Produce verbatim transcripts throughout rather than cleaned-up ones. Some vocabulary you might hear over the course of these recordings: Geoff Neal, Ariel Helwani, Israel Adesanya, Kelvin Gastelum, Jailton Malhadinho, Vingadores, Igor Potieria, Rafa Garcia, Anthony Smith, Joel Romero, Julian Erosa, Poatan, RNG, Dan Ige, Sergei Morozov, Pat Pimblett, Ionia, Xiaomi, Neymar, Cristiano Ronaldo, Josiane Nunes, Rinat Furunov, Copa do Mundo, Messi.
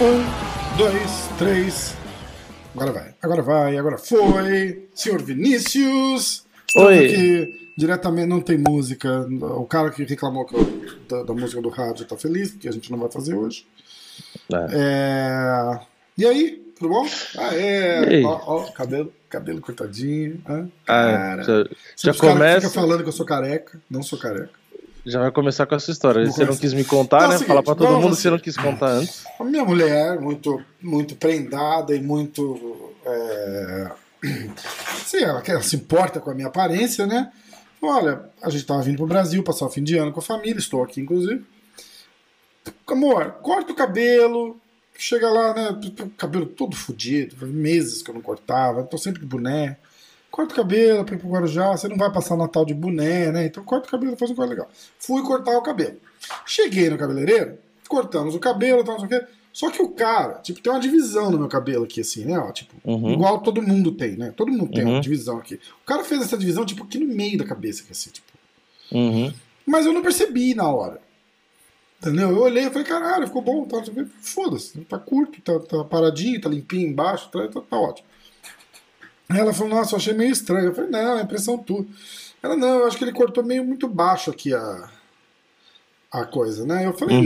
Um, dois, três. Agora vai, agora vai, agora foi. Senhor Vinícius. Oi. Aqui, diretamente, não tem música. O cara que reclamou que eu, da, da música do rádio tá feliz, porque a gente não vai fazer hoje. É. É... E aí, tudo bom? Ah, é. Ó, ó, cabelo, cabelo cortadinho. Ah, cara. Já, já começa. Fica falando que eu sou careca. Não sou careca. Já vai começar com essa história. Você não quis me contar, não, né? Seguinte, falar pra todo não, mundo que você não quis contar antes. A minha mulher, muito, muito prendada e muito. É... Sei lá, ela se importa com a minha aparência, né? Olha, a gente tava vindo pro Brasil, passar o fim de ano com a família, estou aqui, inclusive. Amor, corta o cabelo. Chega lá, né? Cabelo todo fodido, faz meses que eu não cortava, tô sempre de boné. Corta o cabelo para ir pro Guarujá, você não vai passar Natal de boné, né? Então corta o cabelo, faz um corte legal. Fui cortar o cabelo. Cheguei no cabeleireiro, cortamos o cabelo, tal, não sei o quê. Só que o cara, tipo, tem uma divisão no meu cabelo aqui, assim, né? Ó, tipo, uhum. Igual todo mundo tem, né? Todo mundo tem uhum. uma divisão aqui. O cara fez essa divisão, tipo, aqui no meio da cabeça, assim, tipo. Uhum. Mas eu não percebi na hora. Entendeu? Eu olhei e falei, caralho, ficou bom, tal, não sei o quê. Foda-se, tá curto, tá, tá paradinho, tá limpinho embaixo, tá, tá, tá ótimo. Ela falou, nossa, eu achei meio estranho. Eu falei, não, é impressão tua. Ela, não, eu acho que ele cortou meio muito baixo aqui a, a coisa, né? Eu falei, uhum.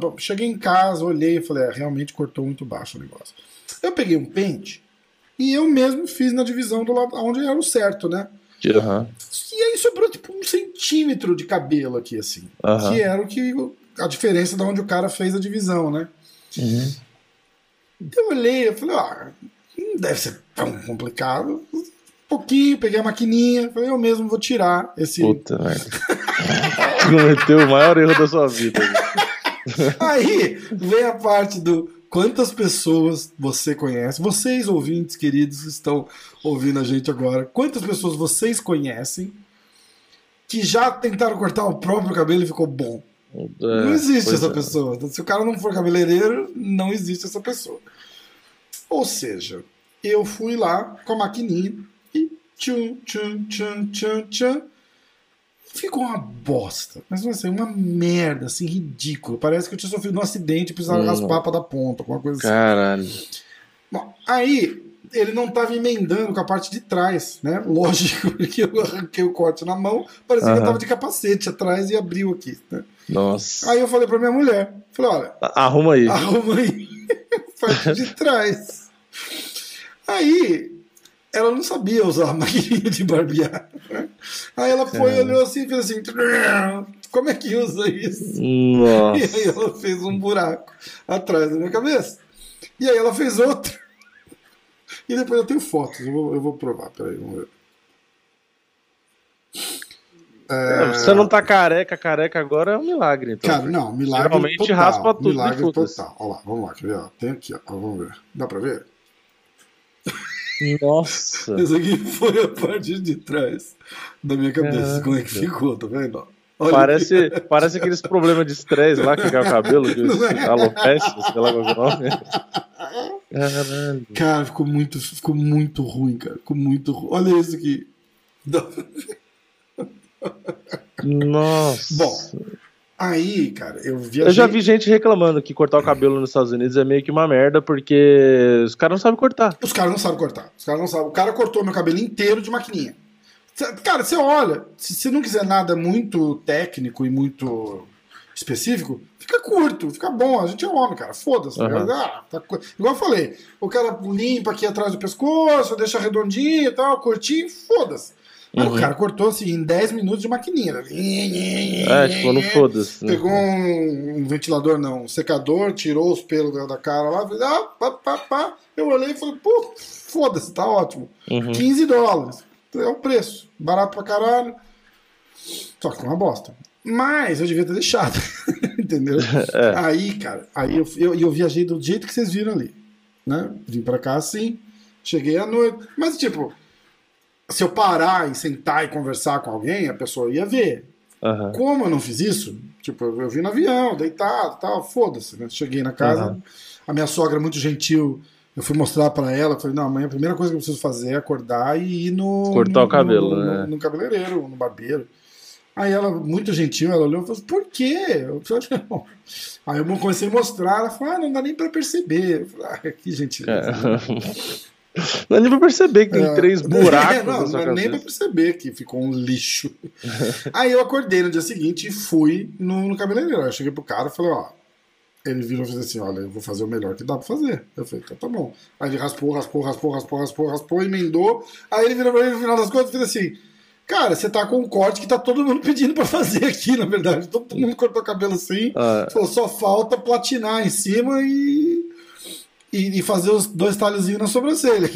não, cheguei em casa, olhei e falei, é, realmente cortou muito baixo o negócio. Eu peguei um pente e eu mesmo fiz na divisão do lado onde era o certo, né? Uhum. E aí sobrou tipo um centímetro de cabelo aqui, assim. Uhum. Que era o que, a diferença de onde o cara fez a divisão, né? Uhum. Eu olhei, eu falei, ah... Não deve ser tão complicado. Um pouquinho, peguei a maquininha, falei, eu mesmo vou tirar esse. Puta merda. Cometeu o maior erro da sua vida. Aí vem a parte do quantas pessoas você conhece. Vocês, ouvintes queridos, que estão ouvindo a gente agora. Quantas pessoas vocês conhecem que já tentaram cortar o próprio cabelo e ficou bom? É, não existe essa é. pessoa. Se o cara não for cabeleireiro, não existe essa pessoa. Ou seja, eu fui lá com a maquininha e tchum, tchum, tchum, tchum, tchum. Ficou uma bosta. Mas, assim, uma merda, assim, ridícula. Parece que eu tinha sofrido um acidente e precisava hum. raspar pra dar ponta, alguma coisa assim. Caralho. Bom, aí, ele não tava emendando com a parte de trás, né? Lógico, porque eu arranquei o corte na mão, parecia uhum. que eu tava de capacete atrás e abriu aqui, né? Nossa. Aí eu falei pra minha mulher, falei, olha... Arruma aí. Arruma aí. Parte de trás. Aí ela não sabia usar a maquininha de barbear, né? Aí ela foi, olhou assim e fez assim, como é que usa isso? Nossa. E aí ela fez um buraco atrás da minha cabeça e aí ela fez outro e depois eu tenho fotos, eu vou, eu vou provar, peraí, vamos ver. É... Você não tá careca, careca agora é um milagre. Então. Cara, não, milagre Geralmente total. Raspa tudo. Milagre total. Olha lá, vamos lá, quer ver? Ó, tem aqui, ó, vamos ver. Dá pra ver? Nossa! Esse aqui foi a parte de trás da minha cabeça. É. Como é que ficou, tá vendo? Olha, parece, parece aqueles problemas de estresse lá que cai o cabelo, que é? Alopecia, sei lá qual é o nome. Caralho. Cara, ficou muito, ficou muito ruim, cara. Ficou muito ruim. Olha isso aqui. Dá pra ver? Nossa. Bom, aí, cara, eu viajei... Eu já vi gente reclamando que cortar o cabelo nos Estados Unidos é meio que uma merda, porque os caras não sabem cortar. Os caras não sabem cortar. Os caras não sabem. O cara cortou meu cabelo inteiro de maquininha. Cara, você olha, se você não quiser nada muito técnico e muito específico, fica curto, fica bom. A gente é homem, cara. Foda-se. Uhum. Mas, ah, tá... Igual eu falei, o cara limpa aqui atrás do pescoço, deixa redondinho e tal, curtinho, foda-se. Mas uhum. o cara cortou assim em dez minutos de maquininha. É, tipo, não foda-se. Pegou um, um ventilador, não, um secador, tirou os pelos da cara lá, falei, ah, pá, pá, pá. Eu olhei e falei, pô, foda-se, tá ótimo. Uhum. quinze dólares. É o preço. Barato pra caralho. Só que uma bosta. Mas eu devia ter deixado. Entendeu? É. Aí, cara, aí eu, eu, eu viajei do jeito que vocês viram ali. Né? Vim pra cá assim, cheguei à noite. Mas, tipo. Se eu parar e sentar e conversar com alguém, a pessoa ia ver. Uhum. Como eu não fiz isso, tipo, eu, eu vim no avião, deitado, tal, foda-se, né? Cheguei na casa, uhum. a minha sogra muito gentil Eu fui mostrar pra ela, falei, não, amanhã a primeira coisa que eu preciso fazer é acordar e ir no... Cortar no, o cabelo, no, né? No, no cabeleireiro, no barbeiro. Aí ela, muito gentil, ela olhou e falou, por quê? Eu falei, não. Aí eu comecei a mostrar, ela falou, ah, não dá nem pra perceber. Eu falei, ah, que gentileza. É. Não dá nem pra perceber que tem é. três buracos. É, não, não dá nem pra perceber que ficou um lixo. Aí eu acordei no dia seguinte e fui no, no cabeleireiro. Aí eu cheguei pro cara e falei, ó, ele virou e fez assim, olha, eu vou fazer o melhor que dá pra fazer. Eu falei, tá, tá bom. Aí ele raspou, raspou, raspou, raspou, raspou, raspou, emendou. Aí ele virou pra mim no final das contas e fez assim, cara, você tá com um corte que tá todo mundo pedindo pra fazer aqui, na verdade. Todo mundo cortou o cabelo assim. Ah. Falou, só falta platinar em cima e, e, e fazer os dois talhozinhos na sobrancelha.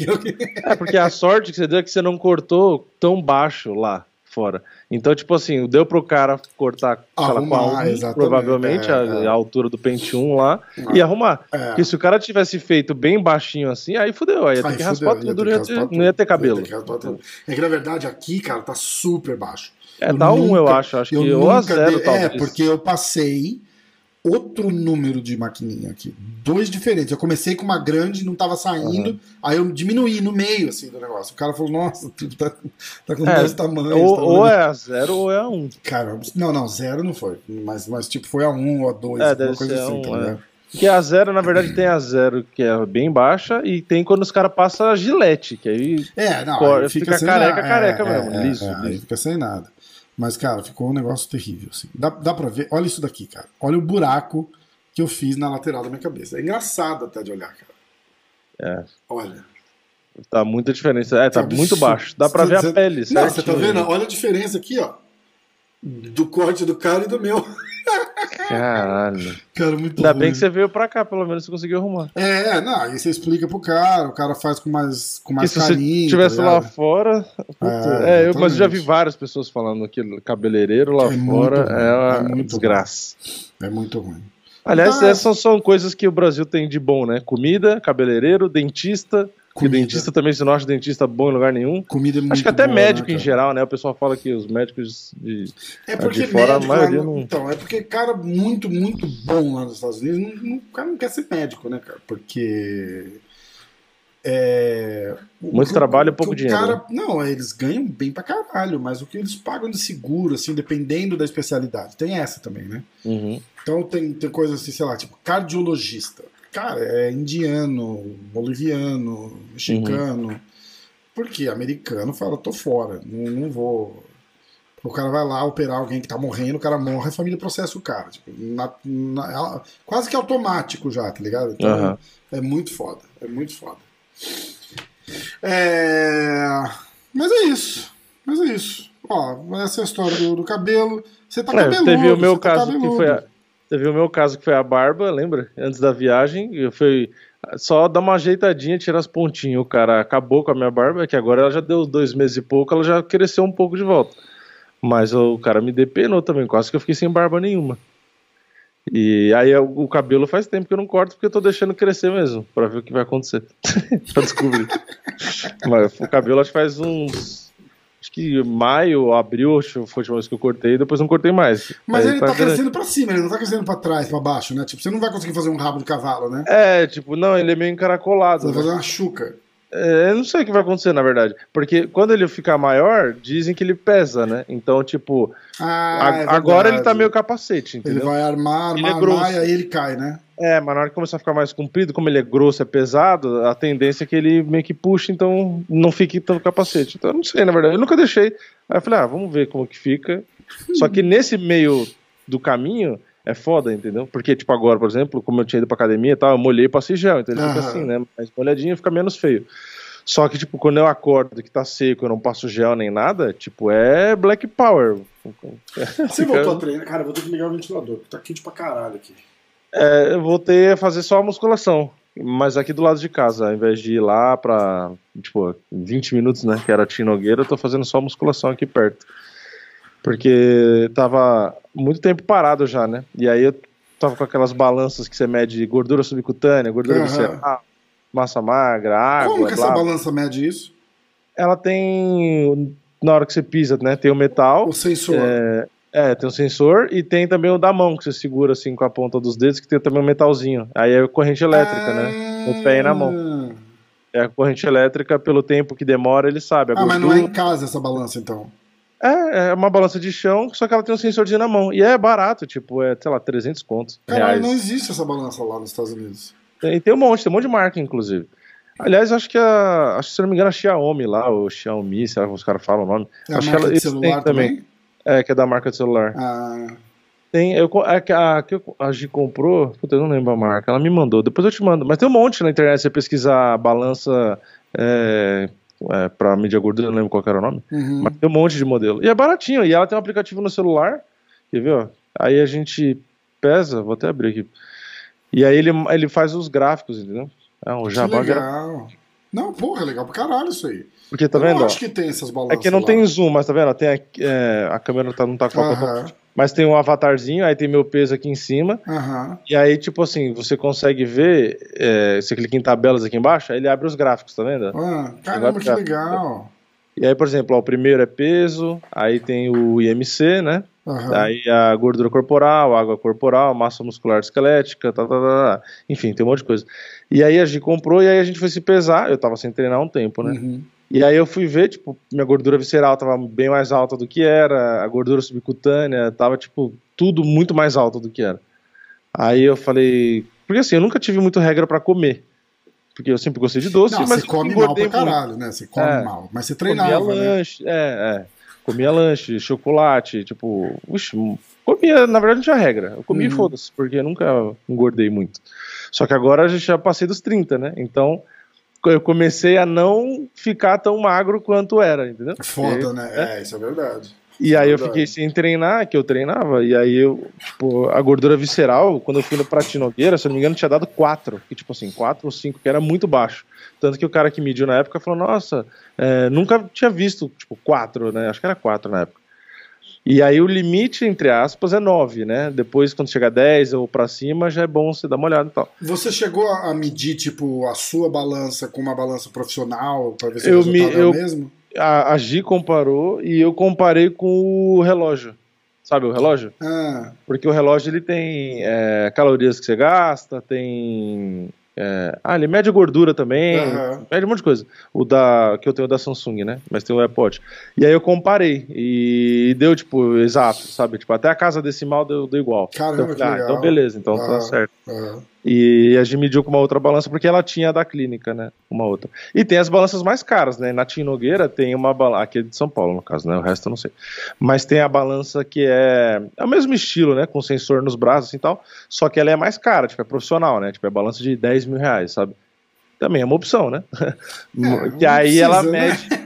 É, porque a sorte que você deu é que você não cortou tão baixo lá fora. Então, tipo assim, deu pro cara cortar arrumar, com a um, provavelmente, é, a, é. a altura do pente um lá, ah, e arrumar. É. Porque se o cara tivesse feito bem baixinho assim, aí fudeu, aí ia ter aí que raspar tudo, não ia ter, não ia ter cabelo. Ia ter que tudo. É que, na verdade, aqui, cara, tá super baixo. É, eu tá nunca, um, eu acho, acho eu que ou a zero, dei, talvez. É, porque eu passei outro número de maquininha aqui, dois diferentes. Eu comecei com uma grande, não tava saindo, uhum. aí eu diminuí no meio, assim, do negócio. O cara falou, nossa, tudo tá, tá com dois é, tamanhos. Ou, tamanho. Ou é a zero ou é a um. Cara, não, não, zero não foi, mas, mas tipo, foi a um ou a dois, é, alguma coisa assim, um, tá ligado? É. Porque a zero, na verdade, tem a zero, que é bem baixa, e tem quando os caras passam a gilete, que aí, é, não, corre, aí fica, fica careca, na... careca, é, mesmo, é, liso, é, liso. Aí fica sem nada. Mas, cara, ficou um negócio terrível, assim. Dá, dá pra ver? Olha isso daqui, cara. Olha o buraco que eu fiz na lateral da minha cabeça. É engraçado até de olhar, cara. É. Olha. Tá muita diferença. É, tá, tá muito baixo. Dá pra você ver tá a pele, certo? Não, você tá vendo? Olha a diferença aqui, ó. Do corte do cara e do meu. Caralho. Cara, muito Ainda ruim. Bem que você veio pra cá, pelo menos você conseguiu arrumar. É, não, aí você explica pro cara, o cara faz com mais, com mais carinho. Se estivesse tá lá fora. Puta, é, é eu, mas eu já vi várias pessoas falando que cabeleireiro lá é fora ruim, é uma é muito desgraça. Ruim. É muito ruim. Aliás, mas... essas são coisas que o Brasil tem de bom, né? Comida, cabeleireiro, dentista. Porque dentista também, se não acha dentista bom em lugar nenhum. Comida é muito Acho que até boa, médico, né, em geral, né? O pessoal fala que os médicos de, é porque de fora, médico, a maioria não... Então, é porque cara muito, muito bom lá nos Estados Unidos, não, não, o cara não quer ser médico, né, cara? Porque... É, muito o, trabalho e pouco dinheiro. Cara, não, eles ganham bem pra caralho, mas o que eles pagam de seguro, assim, dependendo da especialidade. Tem essa também, né? Uhum. Então tem, tem coisa assim, sei lá, tipo cardiologista. Cara, é indiano, boliviano, mexicano. Uhum. Porque americano fala, tô fora, não, não vou. O cara vai lá operar alguém que tá morrendo, o cara morre, a família processa o cara. Tipo, na, na, quase que automático já, tá ligado? Então, uhum. É muito foda, é muito foda. É... Mas é isso, mas é isso. Ó, essa é a história do, do cabelo. Você tá é, cabeludo, teve o meu você caso tá cabeludo. Que foi a... Teve o meu caso que foi a barba, lembra? Antes da viagem, eu fui só dar uma ajeitadinha, tirar as pontinhas. O cara acabou com a minha barba, que agora ela já deu dois meses e pouco, ela já cresceu um pouco de volta. Mas o cara me depenou também, quase que eu fiquei sem barba nenhuma. E aí o cabelo faz tempo que eu não corto, porque eu tô deixando crescer mesmo, pra ver o que vai acontecer. Pra descobrir. Mas o cabelo acho que faz uns... Acho que maio, abril, foi a última vez que eu cortei, depois não cortei mais. Mas aí ele tá, tá crescendo pra cima, ele não tá crescendo pra trás, pra baixo, né? Tipo, você não vai conseguir fazer um rabo de cavalo, né? É, tipo, não, ele é meio encaracolado. Você vai fazer uma chuca. É, eu não sei o que vai acontecer, na verdade. Porque quando ele ficar maior, dizem que ele pesa, né? Então, tipo, ah, a, é agora ele tá meio capacete, entendeu? Ele vai armar, armar, ele é armar, e aí ele cai, né? É, mas na hora que começar a ficar mais comprido, como ele é grosso, é pesado, a tendência é que ele meio que puxa, então não fique tanto capacete. Então eu não sei, na verdade, eu nunca deixei. Aí eu falei, ah, vamos ver como que fica. Só que nesse meio do caminho... É foda, entendeu? Porque, tipo, agora, por exemplo, como eu tinha ido pra academia e tal, eu molhei e passei gel, então ele fica assim, né? Mas molhadinho fica menos feio. Só que, tipo, quando eu acordo que tá seco, eu não passo gel nem nada, tipo, é Black Power. Você voltou a treinar? Cara, eu vou ter que ligar o ventilador, porque tá quente pra caralho aqui. É, eu voltei a fazer só a musculação, mas aqui do lado de casa, ao invés de ir lá pra, tipo, vinte minutos, né, que era Tino Nogueira, eu tô fazendo só a musculação aqui perto. Porque tava muito tempo parado já, né? E aí eu tava com aquelas balanças que você mede gordura subcutânea, gordura uhum. visceral, massa magra, água... Como que blá, essa balança mede isso? Ela tem, na hora que você pisa, né? Tem o metal... O sensor. É, é tem o sensor e tem também o da mão, que você segura assim com a ponta dos dedos, que tem também um metalzinho. Aí é corrente elétrica, ah, né? o pé e na mão. É a corrente elétrica, pelo tempo que demora, ele sabe. A ah, gordura... mas não é em casa essa balança, então? É, é uma balança de chão, só que ela tem um sensorzinho na mão. E é barato, tipo, é, sei lá, trezentos contos. Caralho, não existe essa balança lá nos Estados Unidos. Tem, tem um monte, tem um monte de marca, inclusive. Aliás, acho que a, acho, se não me engano, a Xiaomi lá, ou Xiaomi, sei lá como os caras falam o nome. É acho a marca que ela, de celular também? também? É, que é da marca de celular. Ah... Tem, eu, a que a Gi comprou, puta, eu não lembro a marca, ela me mandou, depois eu te mando, mas tem um monte na internet, você pesquisar balança é, é, pra medir a gordura, eu não lembro qual era o nome, uhum. mas tem um monte de modelo, e é baratinho, e ela tem um aplicativo no celular, quer ver, ó, aí a gente pesa, vou até abrir aqui, e aí ele, ele faz os gráficos, entendeu? É um jabá legal. Não, porra, é legal pra caralho isso aí. Porque tá eu vendo? Não acho que tem essas balanças. É que não lá. Tem zoom, mas tá vendo? Tem a, é, a câmera tá, não tá com a uhum. Mas tem um avatarzinho, aí tem meu peso aqui em cima. Uhum. E aí, tipo assim, você consegue ver. É, você clica em tabelas aqui embaixo, aí ele abre os gráficos, tá vendo? Uhum. Caramba, que legal. E aí, por exemplo, ó, o primeiro é peso, aí tem o I M C, né? Uhum. Aí a gordura corporal, água corporal, massa muscular esquelética, tá, tá, tá, tá. Enfim, tem um monte de coisa. E aí a gente comprou e aí a gente foi se pesar. Eu tava sem treinar um tempo, né? Uhum. E aí eu fui ver, tipo, minha gordura visceral tava bem mais alta do que era, a gordura subcutânea tava, tipo, tudo muito mais alta do que era. Aí eu falei... Porque assim, eu nunca tive muito regra pra comer. Porque eu sempre gostei de doce, não, mas... Você come mal pra caralho, né? Você come é, mal. Mas você treinava, comia né? lanche, é, é. Comia lanche, chocolate, tipo... Uxi, comia, na verdade, não tinha regra. Eu comia uhum. e foda-se, porque eu nunca engordei muito. Só que agora eu já passei dos trinta, né? Então... Eu comecei a não ficar tão magro quanto era, entendeu? Foda, e, né? É, é, isso é verdade. E aí é verdade. Eu fiquei sem treinar, que eu treinava, e aí eu, tipo, a gordura visceral, quando eu fui pra Tinogueira, se eu não me engano, tinha dado quatro, que tipo assim, quatro ou cinco, que era muito baixo. Tanto que o cara que mediu na época falou, nossa, é, nunca tinha visto, tipo, quatro, né? Acho que era quatro na época. E aí o limite, entre aspas, é nove, né? Depois, quando chegar a dez ou pra cima, já é bom você dar uma olhada e tal. Você chegou a medir, tipo, a sua balança com uma balança profissional pra ver se o resultado é o mesmo? A, a Gi comparou e eu comparei com o relógio. Sabe o relógio? Ah. Porque o relógio, ele tem é, calorias que você gasta, tem... É, ah, ele mede a gordura também, uhum. mede um monte de coisa. O da, que eu tenho da Samsung, né? Mas tem o iPod. E aí eu comparei e deu, tipo, exato, sabe? Tipo, até a casa decimal deu, deu igual. Caramba, então, que ah, legal. Então beleza, então uhum. tá certo. Uhum. E a gente mediu com uma outra balança, porque ela tinha a da clínica, né? Uma outra. E tem as balanças mais caras, né? Na Tinogueira tem uma balança, aqui é de São Paulo, no caso, né? O resto eu não sei. Mas tem a balança que é... É o mesmo estilo, né? Com sensor nos braços e assim, tal. Só que ela é mais cara, tipo, é profissional, né? Tipo, é balança de dez mil reais, sabe? Também é uma opção, né? É, que aí precisa, ela mede... Né?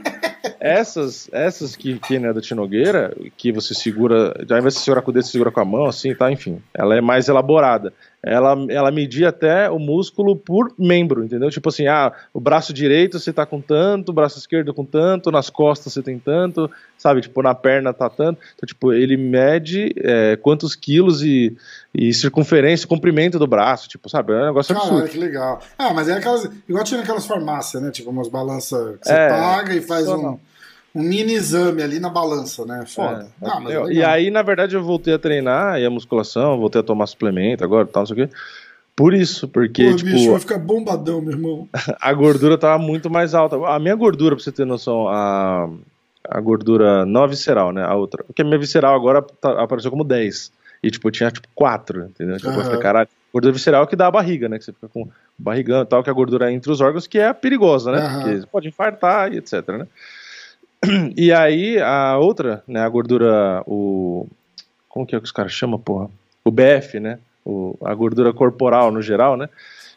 Essas, essas que, que né, da Tinogueira, que você segura, ao invés de segurar com o dedo, você segura com a mão, assim, tá, enfim, ela é mais elaborada. Ela, ela media até o músculo por membro, entendeu? Tipo assim, ah, o braço direito você tá com tanto, o braço esquerdo com tanto, nas costas você tem tanto, sabe? Tipo, na perna tá tanto. Então, tipo, ele mede é, quantos quilos e, e circunferência, comprimento do braço, tipo, sabe? É um negócio absurdo. Caralho, que legal. Ah, mas é aquelas, igual tinha naquelas farmácias, né? Tipo, umas balanças que você é, paga e faz um... Não. Um mini exame ali na balança, né? Foda. É, ah, mas eu, e aí, na verdade, eu voltei a treinar, e a musculação, voltei a tomar suplemento agora, tal, não sei o quê. Por isso, porque, pô, tipo... bicho, vai ficar bombadão, meu irmão. A gordura tava muito mais alta. A minha gordura, pra você ter noção, a, a gordura não a visceral, né? A outra. Porque a minha visceral agora tá, apareceu como dez. E, tipo, eu tinha, tipo, quatro, entendeu? Tipo, uhum. eu falei, caralho. Gordura visceral que dá a barriga, né? Que você fica com barrigão e tal, que a gordura é entre os órgãos, que é perigosa, né? Uhum. Porque você pode infartar e etcétera, né? E aí, a outra, né, a gordura, o... Como que é que os caras chamam, porra? O B F, né? O, a gordura corporal, no geral, né?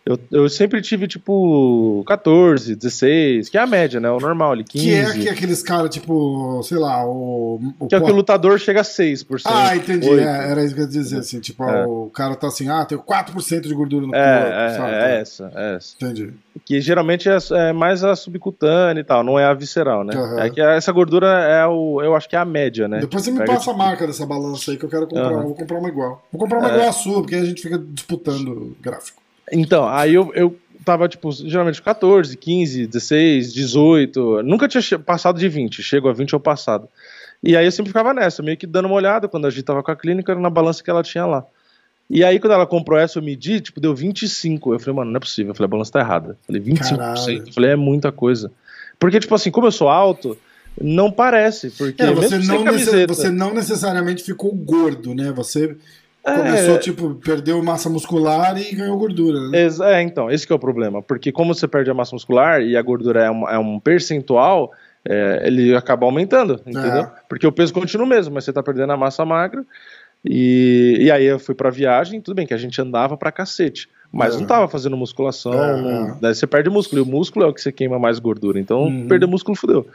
Eu, eu sempre tive, tipo, quatorze, dezesseis, que é a média, né? O normal, ali, quinze. Que é que aqueles caras, tipo, sei lá, o... o que é que o lutador chega a seis por cento. Ah, entendi. oito por cento. É, era isso que eu ia dizer, assim, tipo, é. O cara tá assim, ah, tem quatro por cento de gordura no corpo. É, sabe? É essa, é essa. Entendi. Que geralmente é, é mais a subcutânea e tal, não é a visceral, né? Uhum. É que essa gordura é o... eu acho que é a média, né? Depois você me pega passa tipo... a marca dessa balança aí que eu quero comprar, uhum. vou comprar uma igual. Vou comprar uma é. igual a sua, porque aí a gente fica disputando o gráfico. Então, aí eu, eu tava, tipo, geralmente quatorze, quinze, dezesseis, dezoito, nunca tinha passado de vinte, chego a vinte ou passado. E aí eu sempre ficava nessa, meio que dando uma olhada, quando a gente tava com a clínica, era na balança que ela tinha lá. E aí, quando ela comprou essa, eu medi, tipo, deu vinte e cinco. Eu falei, mano, não é possível. Eu falei, a balança tá errada. Eu falei, vinte e cinco por cento. Caralho. Eu falei, é muita coisa. Porque, tipo assim, como eu sou alto, não parece. Porque é, você, mesmo não camiseta... você não necessariamente ficou gordo, né? Você é... começou, tipo, perdeu massa muscular e ganhou gordura, né? É, então, esse que é o problema. Porque como você perde a massa muscular e a gordura é um, é um percentual... É, ele acaba aumentando, entendeu? É. Porque o peso continua o mesmo, mas você tá perdendo a massa magra. E, e aí eu fui pra viagem, tudo bem que a gente andava pra cacete, mas é. não tava fazendo musculação. É. Não, daí você perde músculo, e o músculo é o que você queima mais gordura. Então, uhum. perder músculo fudeu.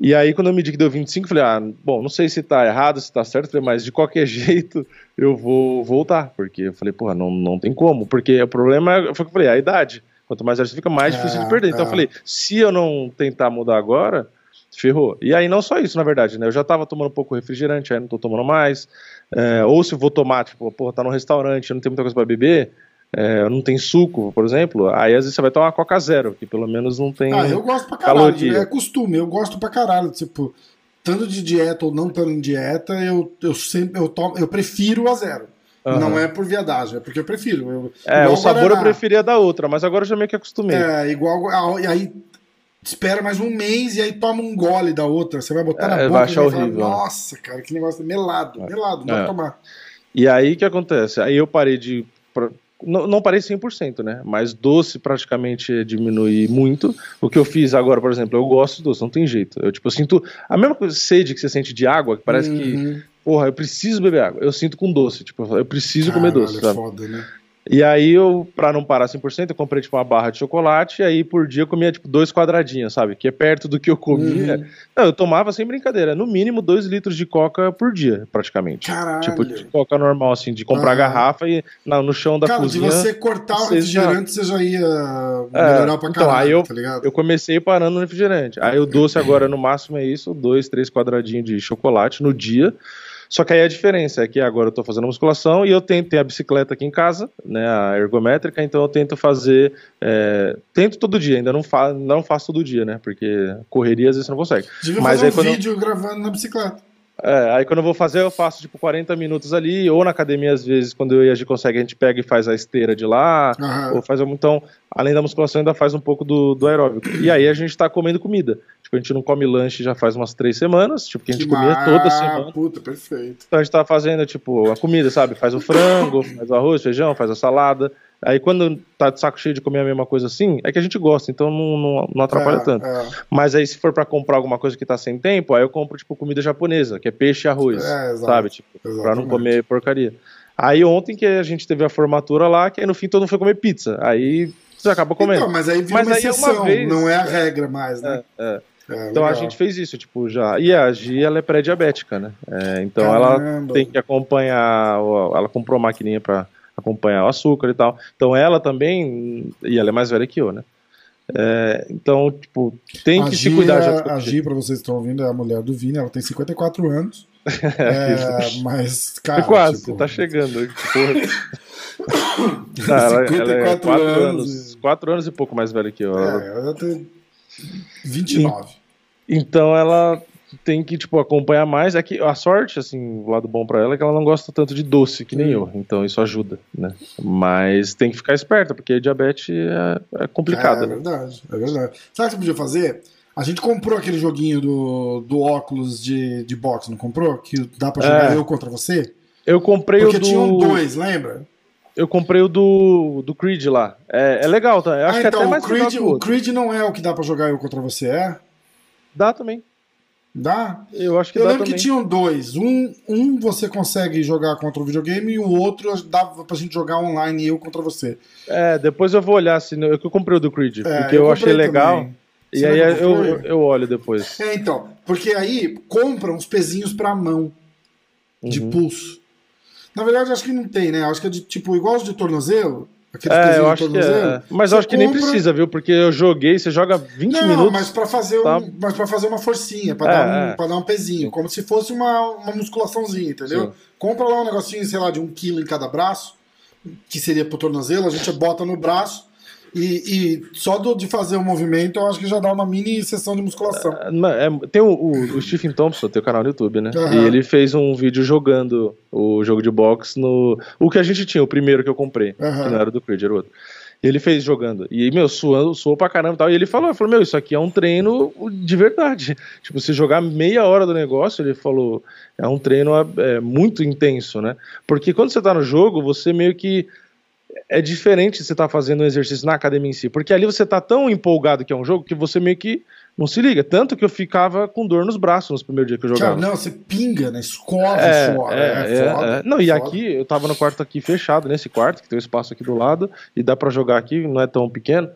E aí, quando eu medi que deu vinte e cinco, eu falei, ah, bom, não sei se tá errado, se tá certo, mas de qualquer jeito eu vou voltar. Porque eu falei, porra, não, não tem como. Porque o problema foi que eu falei, a idade. Quanto mais velho você fica, mais é, difícil de perder. Então é. eu falei, se eu não tentar mudar agora, ferrou. E aí não só isso, na verdade, né? Eu já tava tomando um pouco refrigerante, aí não tô tomando mais. É, ou se eu vou tomar, tipo, porra, tá num restaurante, não tem muita coisa pra beber, é, não tem suco, por exemplo, aí às vezes você vai tomar uma Coca Zero, que pelo menos não tem caloria. Ah, eu gosto pra caralho, é costume, eu gosto pra caralho, tipo, tanto de dieta ou não tanto em dieta, eu, eu sempre, eu, tomo, eu prefiro a zero. Uhum. Não é por viadagem, é porque eu prefiro. Eu, é, o sabor Guaraná. Eu preferia da outra, mas agora eu já meio que acostumei. É, igual. E aí espera mais um mês e aí toma um gole da outra. Você vai botar é, na boca vai achar e vai horrível. Falar, nossa, cara, que negócio melado, melado, não é. Vai tomar. E aí o que acontece? Aí eu parei de. Não, não parei cem por cento, né? Mas doce praticamente diminui muito. O que eu fiz agora, por exemplo, eu gosto de doce, não tem jeito. Eu, tipo, eu sinto a mesma coisa, sede que você sente de água, que parece uhum. que, porra, eu preciso beber água. Eu sinto com doce, tipo, eu preciso Caralho, comer doce, sabe? Foda, né? E aí eu, pra não parar cem por cento, eu comprei, tipo, uma barra de chocolate, e aí por dia eu comia, tipo, dois quadradinhos, sabe? Que é perto do que eu comia. Uhum. Não, eu tomava, sem brincadeira, no mínimo dois litros de coca por dia, praticamente. Caralho. Tipo, de coca normal, assim, de comprar ah. garrafa e na, no chão da cara, cozinha... Cara, de você cortar o refrigerante, já... você já ia melhorar é, pra caralho, então, aí eu, tá ligado? Eu comecei parando no refrigerante. Aí o doce agora, no máximo, é isso, dois, três quadradinhos de chocolate no dia. Só que aí a diferença é que agora eu tô fazendo musculação e eu tento ter a bicicleta aqui em casa, né, a ergométrica, então eu tento fazer, é, tento todo dia, ainda não, fa não faço todo dia, né, porque correria às vezes você não consegue. Devia Mas fazer aí, um vídeo eu... gravando na bicicleta. É, aí quando eu vou fazer eu faço tipo quarenta minutos ali, ou na academia às vezes quando eu e a gente consegue a gente pega e faz a esteira de lá, uhum. ou faz algum, então além da musculação ainda faz um pouco do, do aeróbico, e aí a gente tá comendo comida, tipo a gente não come lanche já faz umas três semanas, tipo que a gente que comia mar... toda semana, puta, perfeito. Então a gente tá fazendo tipo a comida, sabe, faz o frango, faz o arroz, feijão, faz a salada. Aí quando tá de saco cheio de comer a mesma coisa assim, é que a gente gosta, então não, não, não atrapalha é, tanto. É. Mas aí se for pra comprar alguma coisa que tá sem tempo, aí eu compro tipo comida japonesa, que é peixe e arroz, é, sabe? Tipo, pra não comer porcaria. Aí ontem que a gente teve a formatura lá, que aí no fim todo mundo foi comer pizza, aí você acaba comendo. Então, mas aí vira mas uma aí exceção, uma vez, não é a regra mais, né? É, é. É, então legal. A gente fez isso, tipo, já. E a Gi, ela é pré-diabética, né? É, então Caramba. Ela tem que acompanhar, ela comprou uma maquininha pra... acompanhar o açúcar e tal, então ela também, e ela é mais velha que eu, né, é, então, tipo, tem que se cuidar. É, a Gi, pra vocês que estão ouvindo, é a mulher do Vini, ela tem cinquenta e quatro anos, é, mas, cara... Quase, tipo, tá chegando. Tá, ela, cinquenta e quatro ela é quatro anos. quatro anos e pouco mais velha que eu. Ela... É, ela tem vinte e nove. Então, ela... tem que, tipo, acompanhar mais. É que a sorte, assim, o lado bom pra ela é que ela não gosta tanto de doce, que nem eu. Então isso ajuda, né? Mas tem que ficar esperta, porque diabetes é, é complicado. É, é verdade, né? É verdade. Sabe o que você podia fazer? A gente comprou aquele joguinho do, do óculos de, de boxe, não comprou? Que dá pra jogar é. eu contra você? Eu comprei porque o do... Porque tinham dois, lembra? Eu comprei o do, do Creed lá. É, é legal, tá? Eu acho ah, então, que é até o mais Creed, legal o Creed não é o que dá pra jogar eu contra você, é? Dá também. Dá? Eu acho que eu dá lembro também. Que tinham dois. Um, um você consegue jogar contra o videogame e o outro dava pra gente jogar online eu contra você. É, depois eu vou olhar assim. Eu que comprei o do Creed, é, porque eu, eu achei legal. Também. E você aí eu, eu, eu olho depois. É, então. Porque aí compra uns pezinhos pra mão de uhum. pulso. Na verdade, acho que não tem, né? Acho que é de tipo igual os de tornozelo. É, eu acho que é. Mas eu acho que compra... nem precisa, viu? Porque eu joguei, você joga vinte minutos. Não, mas pra fazer, tá? um, mas pra fazer uma forcinha, pra, é, dar um, é. pra dar um pezinho. Como se fosse uma, uma musculaçãozinha, entendeu? Sim. Compra lá um negocinho, sei lá, de um quilo em cada braço, que seria pro tornozelo, a gente bota no braço E, e só do, de fazer o movimento, eu acho que já dá uma mini sessão de musculação. É, tem o, o, o Stephen Thompson, tem o canal no YouTube, né? Uhum. E ele fez um vídeo jogando o jogo de boxe no... O que a gente tinha, o primeiro que eu comprei, uhum. que não era do Creed, era o outro. Ele fez jogando, e meu, suando, suou pra caramba e tal, e ele falou, falou, meu, isso aqui é um treino de verdade, tipo, se jogar meia hora do negócio, ele falou, é um treino é, muito intenso, né, porque quando você tá no jogo, você meio que, é diferente você tá fazendo um exercício na academia em si, porque ali você tá tão empolgado que é um jogo, que você meio que não se liga, tanto que eu ficava com dor nos braços nos primeiros dias que eu jogava. Não, você pinga, né, escova é, suor, é, é, é, foda, é. Não, e foda. Aqui, eu tava no quarto aqui fechado, nesse quarto, que tem um espaço aqui do lado, e dá pra jogar aqui, não é tão pequeno,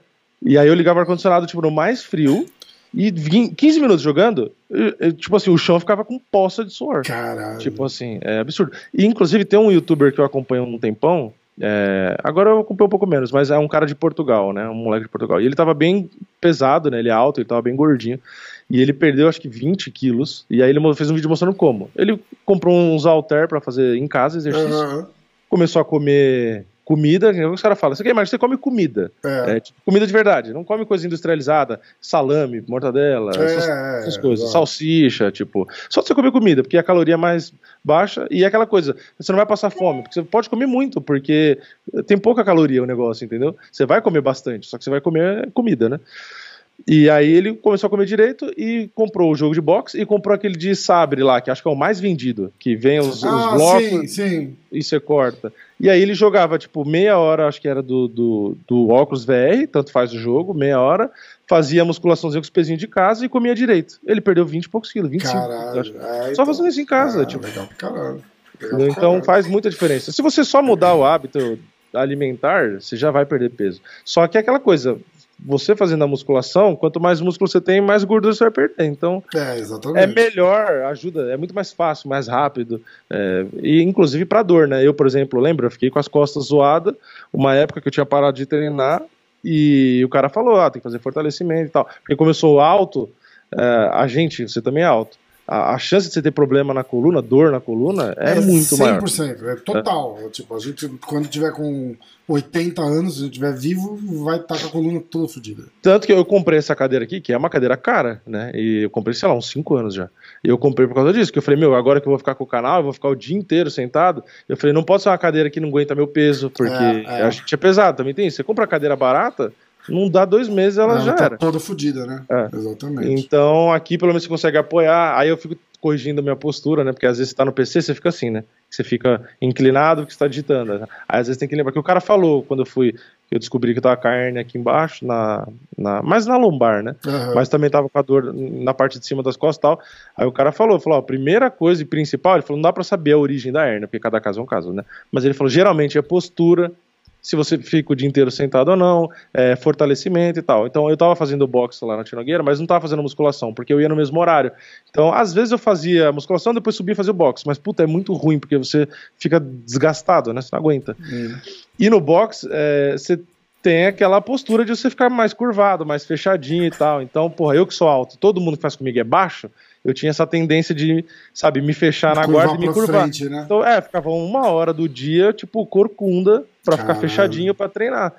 e aí eu ligava o ar-condicionado, tipo, no mais frio, e quinze minutos jogando, eu, eu, tipo assim, o chão ficava com poça de suor. Caralho. Tipo assim, é absurdo. E inclusive tem um youtuber que eu acompanho há um tempão, É, agora eu comprei um pouco menos, mas é um cara de Portugal, né, um moleque de Portugal, e ele tava bem pesado, né, ele é alto, ele tava bem gordinho, e ele perdeu acho que vinte quilos, e aí ele fez um vídeo mostrando como, ele comprou uns halter pra fazer em casa, exercício, uhum. começou a comer comida, os caras falam, você quer mais, você come comida, é. É, tipo, comida de verdade, não come coisa industrializada, salame, mortadela, é, essas, essas coisas, é. Salsicha, tipo, só você comer comida, porque a caloria é mais baixa, e é aquela coisa, você não vai passar fome, porque você pode comer muito, porque tem pouca caloria o negócio, entendeu? Você vai comer bastante, só que você vai comer comida, né? E aí ele começou a comer direito e comprou o jogo de boxe e comprou aquele de sabre lá, que acho que é o mais vendido, que vem os, ah, os blocos sim, sim. e você corta. E aí ele jogava, tipo, meia hora, acho que era do, do, do óculos V R, tanto faz o jogo, meia hora, fazia musculaçãozinha com os pezinhos de casa e comia direito. Ele perdeu vinte e poucos quilos, vinte e cinco. Caralho, é, só fazendo isso em casa, caralho, tipo. Legal, caralho, legal, então caralho. Faz muita diferença. Se você só mudar o hábito alimentar, você já vai perder peso. Só que é aquela coisa... Você fazendo a musculação, quanto mais músculo você tem, mais gordura você vai perder. Então, é, exatamente. É melhor, ajuda, é muito mais fácil, mais rápido. É, e inclusive para dor, né? Eu, por exemplo, lembro, eu fiquei com as costas zoadas, uma época que eu tinha parado de treinar, e o cara falou, ah, tem que fazer fortalecimento e tal. Porque como eu sou alto, é, a gente, você também é alto. A, a chance de você ter problema na coluna, dor na coluna, é, é muito maior. cem por cento, é total. É. Tipo, a gente, quando tiver com oitenta anos, se estiver vivo, vai estar com a coluna toda fodida. Tanto que eu comprei essa cadeira aqui, que é uma cadeira cara, né? E eu comprei, sei lá, uns cinco anos já. E eu comprei por causa disso, que eu falei, meu, agora que eu vou ficar com o canal, eu vou ficar o dia inteiro sentado. Eu falei, não pode ser uma cadeira que não aguenta meu peso, porque é, é. a gente é pesado, também tem isso. Você compra a cadeira barata... Não dá dois meses, ela não, já tá era. Toda fodida, né? É. Exatamente. Então, aqui pelo menos você consegue apoiar. Aí eu fico corrigindo a minha postura, né? Porque às vezes você tá no P C, você fica assim, né? Você fica inclinado porque você tá digitando. Aí às vezes tem que lembrar que o cara falou quando eu fui. Eu descobri que eu tava com a hérnia aqui embaixo, na, na, mas na lombar, né? Uhum. Mas também tava com a dor na parte de cima das costas e tal. Aí o cara falou, falou, ó, a primeira coisa e principal, ele falou, não dá pra saber a origem da hérnia, porque cada caso é um caso, né? Mas ele falou, geralmente é postura, se você fica o dia inteiro sentado ou não, é, fortalecimento e tal. Então eu tava fazendo boxe lá na Tinogueira, mas não tava fazendo musculação, porque eu ia no mesmo horário. Então às vezes eu fazia musculação, depois subia e fazia o boxe, mas puta, é muito ruim, porque você fica desgastado, né, você não aguenta. Hum. E no boxe, é, você tem aquela postura de você ficar mais curvado, mais fechadinho e tal. Então, porra, eu que sou alto, todo mundo que faz comigo é baixo, eu tinha essa tendência de, sabe, me fechar na guarda e me curvar. Frente, né? Então, é, ficava uma hora do dia, tipo, corcunda, pra Caramba. Ficar fechadinho pra treinar.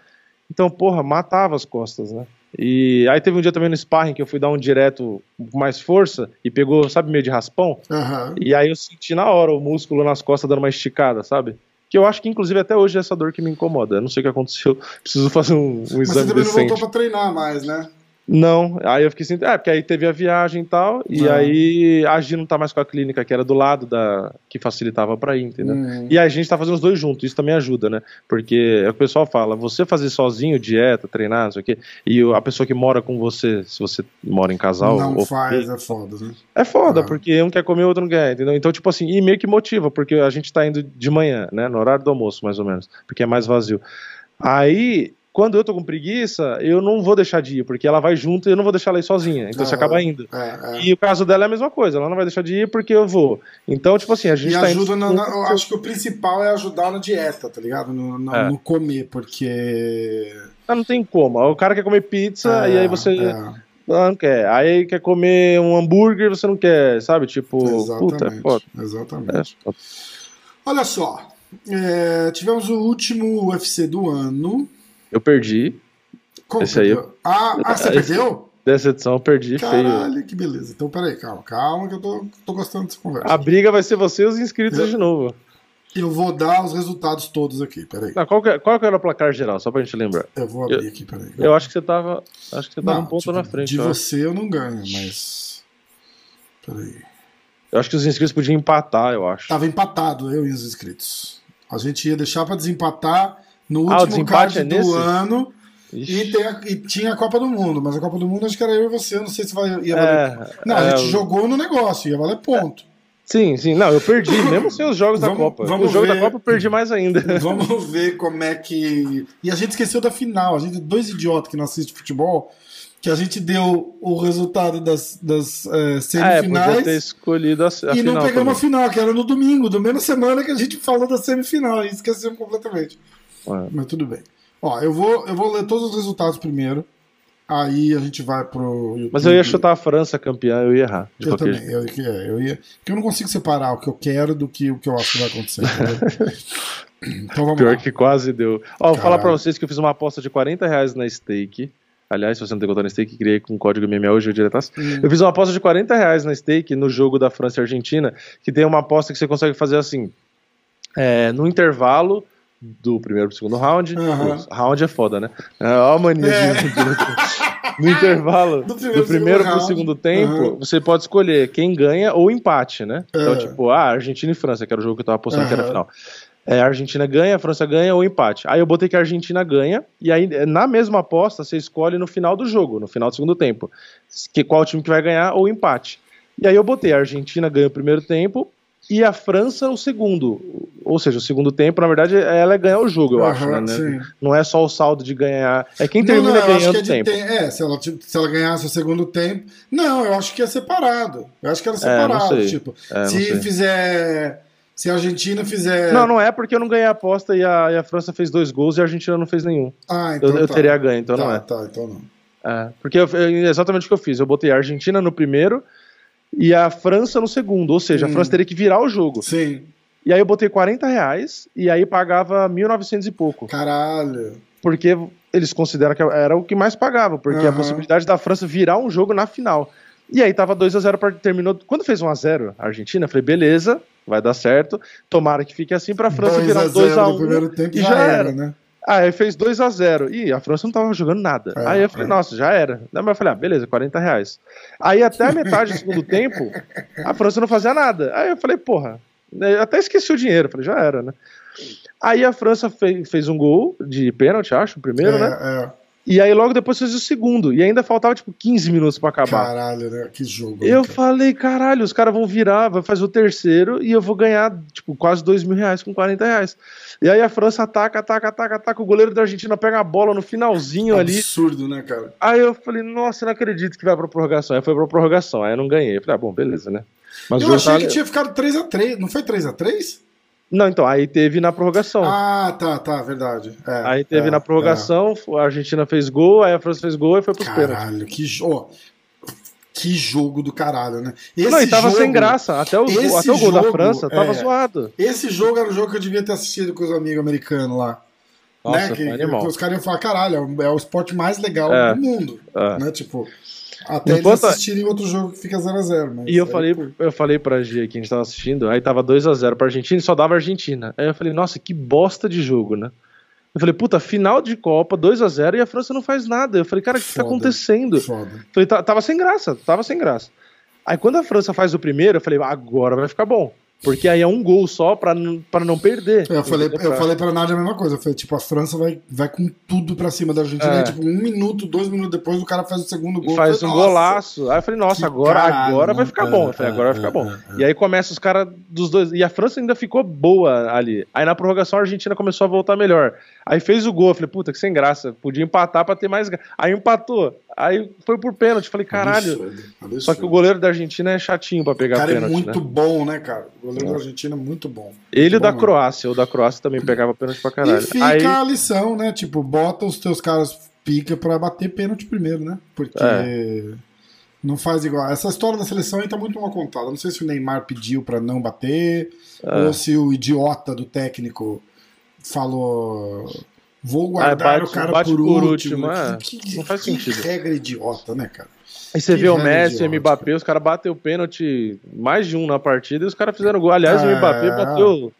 Então, porra, matava as costas, né? E aí teve um dia também no sparring que eu fui dar um direto com mais força e pegou, sabe, meio de raspão. Uhum. E aí eu senti na hora o músculo nas costas dando uma esticada, sabe? Que eu acho que, inclusive, até hoje é essa dor que me incomoda. Eu não sei o que aconteceu, preciso fazer um, um exame decente. Mas você também decente. Não voltou pra treinar mais, né? Não, aí eu fiquei assim, é, porque aí teve a viagem e tal, e ah. aí a Gi não tá mais com a clínica que era do lado da, que facilitava pra ir, entendeu? Hum. E aí a gente tá fazendo os dois juntos, isso também ajuda, né? Porque é o que o pessoal fala, você fazer sozinho dieta, treinar, não sei o quê, e a pessoa que mora com você, se você mora em casal... Não ou, faz, é foda, né? É foda, ah. porque um quer comer, o outro não quer, entendeu? Então, tipo assim, e meio que motiva, porque a gente tá indo de manhã, né? No horário do almoço, mais ou menos, porque é mais vazio. Aí... Quando eu tô com preguiça, eu não vou deixar de ir, porque ela vai junto e eu não vou deixar ela ir sozinha. Então ah, você acaba indo. É, é. E o caso dela é a mesma coisa, ela não vai deixar de ir porque eu vou. Então, tipo assim, a gente e tá ajuda indo... Na, na, eu acho que o principal é ajudar na dieta, tá ligado? No, no, é. no comer, porque... Ah, não tem como. O cara quer comer pizza é, e aí você... É. Não quer. Aí quer comer um hambúrguer, você não quer, sabe? Tipo, exatamente, puta, é foda. Exatamente. É. Olha só, é, tivemos o último U F C do ano... Eu perdi. Como esse aí eu... Ah, ah, você esse... perdeu? Dessa edição eu perdi. Caralho, feio. Que beleza. Então, peraí, calma, calma, que eu tô, tô gostando dessa conversa. A briga vai ser você e os inscritos eu... de novo. Eu vou dar os resultados todos aqui, peraí. Não, qual, que, qual que era o placar geral, só pra gente lembrar? Eu vou abrir eu, aqui, peraí. Eu, eu acho que você tava, acho que você tava não, um ponto tipo, na frente. De eu você acho. Eu não ganho, mas... Peraí. Eu acho que os inscritos podiam empatar, eu acho. Tava empatado, eu e os inscritos. A gente ia deixar pra desempatar no último ah, card é do nesse? ano... E, tem a, e tinha a Copa do Mundo, mas a Copa do Mundo acho que era eu e você, eu não sei se vai, ia valer é, não, a é, gente eu... jogou no negócio, ia valer ponto. Sim, sim, não, eu perdi, mesmo sem os jogos vamos, da Copa. Vamos o jogo ver... da Copa eu perdi mais ainda. Vamos ver como é que... E a gente esqueceu da final, a gente é dois idiotas que não assiste futebol, que a gente deu o resultado das, das é, semifinais ah, é, podia ter escolhido a, a e final não pegamos a final, que era no domingo, da mesma semana que a gente falou da semifinal, e esquecemos completamente. É. Mas tudo bem. Ó, eu vou, eu vou ler todos os resultados primeiro, aí a gente vai pro YouTube. Mas eu ia chutar a França campeã, eu ia errar. Eu também, eu, eu ia. Porque eu não consigo separar o que eu quero do que o que eu acho que vai acontecer. Então vamos Pior lá. Que quase deu. Ó, vou Caralho. falar pra vocês que eu fiz uma aposta de quarenta reais na Stake. Aliás, se você não tem conta na Stake, criei com o código M M A hoje, eu diretaço. Hum. Eu fiz uma aposta de quarenta reais na Stake no jogo da França e Argentina, que tem uma aposta que você consegue fazer assim, é, no intervalo... do primeiro pro segundo round. Uhum. Round é foda, né? Olha a mania é. de... No intervalo do primeiro, do primeiro pro segundo tempo, uhum. você pode escolher quem ganha ou empate, né? Uhum. Então, tipo, ah, Argentina e França, que era o jogo que eu tava apostando uhum. que era a final. É, a Argentina ganha, a França ganha ou empate. Aí eu botei que a Argentina ganha, e aí na mesma aposta você escolhe no final do jogo, no final do segundo tempo, que, qual time que vai ganhar ou empate. E aí eu botei a Argentina ganha o primeiro tempo, e a França o segundo, ou seja, o segundo tempo, na verdade, ela é ganhar o jogo, eu uhum, acho, né? Sim. Não é só o saldo de ganhar, é quem não, termina não, ganhando o é tempo. Tem... É, se ela, tipo, se ela ganhasse o segundo tempo... Não, eu acho que é separado, eu acho que era separado, é, tipo, é, se fizer... Se a Argentina fizer... Não, não é porque eu não ganhei a aposta e a, e a França fez dois gols e a Argentina não fez nenhum. Ah, então eu, eu tá. teria ganho, então tá, não é. Tá, então não. É, porque eu, exatamente o que eu fiz, eu botei a Argentina no primeiro... E a França no segundo, ou seja, hum. a França teria que virar o jogo. Sim. E aí eu botei quarenta reais e aí pagava mil e novecentos e pouco. Caralho. Porque eles consideram que era o que mais pagava, porque uhum. a possibilidade da França virar um jogo na final. E aí tava dois a zero, pra, terminou... Quando fez um a zero a Argentina, eu falei, beleza, vai dar certo, tomara que fique assim pra França virar dois a um. E já, já era, era, né? Aí fez dois a zero. Ih, a França não tava jogando nada. É, aí eu falei, é. nossa, já era. Mas eu falei, ah, beleza, quarenta reais. Aí até a metade do segundo tempo, a França não fazia nada. Aí eu falei, porra, eu até esqueci o dinheiro. Eu falei, já era, né? Aí a França fez, fez um gol de pênalti, acho, o primeiro, é, né? É. E aí logo depois fez o segundo. E ainda faltava, tipo, quinze minutos pra acabar. Caralho, né? Que jogo. Eu cara. falei, caralho, os caras vão virar, vai fazer o terceiro e eu vou ganhar, tipo, quase dois mil reais com quarenta reais. E aí a França ataca, ataca, ataca, ataca. O goleiro da Argentina pega a bola no finalzinho ali. Absurdo, né, cara? Aí eu falei, nossa, não acredito que vai pra prorrogação. Aí foi pra prorrogação. Aí eu não ganhei. Eu falei, ah, bom, beleza, né? Mas eu achei tava... que tinha ficado três a três. Não foi três a três? Não, então, aí teve na prorrogação. Ah, tá, tá, verdade. É, aí teve é, na prorrogação, é. a Argentina fez gol, aí a França fez gol e foi pros pênaltis. Caralho, que, jo... que jogo do caralho, né? Esse Não, e tava jogo... sem graça, até o, Esse até o gol jogo, da França tava é. zoado. Esse jogo era o jogo que eu devia ter assistido com os amigos americanos lá. Nossa, né? que, animal. Que os caras iam falar, caralho, é o esporte mais legal é. do mundo, é. né, tipo... Até Enquanto... eles assistirem outro jogo que fica zero a zero. E eu falei, eu falei pra G que a gente tava assistindo, aí tava dois a zero pra Argentina e só dava Argentina. Aí eu falei, nossa, que bosta de jogo, né? Eu falei, puta, final de Copa, dois a zero e a França não faz nada. Eu falei, cara, o que foda, tá acontecendo? Foda. Falei, tava sem graça, tava sem graça. Aí quando a França faz o primeiro, eu falei, agora vai ficar bom. Porque aí é um gol só pra, pra não perder. Eu falei, eu pra... falei pra Nádia a mesma coisa. Eu falei, tipo, a França vai, vai com tudo pra cima da Argentina. É. E, tipo, um minuto, dois minutos depois, o cara faz o segundo gol. Faz falei, um nossa, golaço. Aí eu falei, nossa, agora, caralho, agora vai ficar bom. Eu falei, agora vai ficar bom. E aí começa os caras dos dois. E a França ainda ficou boa ali. Aí na prorrogação a Argentina começou a voltar melhor. Aí fez o gol. Eu falei, puta, que sem graça. Podia empatar pra ter mais graça. Aí empatou. Aí foi por pênalti, falei, caralho. Absurdo, absurdo. Só que o goleiro da Argentina é chatinho pra pegar pênalti. O cara pênalti, é muito né? bom, né, cara? O goleiro é. da Argentina é muito bom. Ele muito da bom, Croácia, o da Croácia também pegava pênalti pra caralho. E fica aí... a lição, né? Tipo, bota os teus caras pica pra bater pênalti primeiro, né? Porque é. não faz igual. Essa história da seleção aí tá muito mal contada. Não sei se o Neymar pediu pra não bater, é. ou se o idiota do técnico falou... Vou guardar ah, bate, o cara por último. último é. que, que, não faz que sentido. Que regra idiota, né, cara? Aí você que vê o Messi, o Mbappé, os caras bateram o pênalti mais de um na partida e os caras fizeram gol. Aliás, ah. o Mbappé bateu,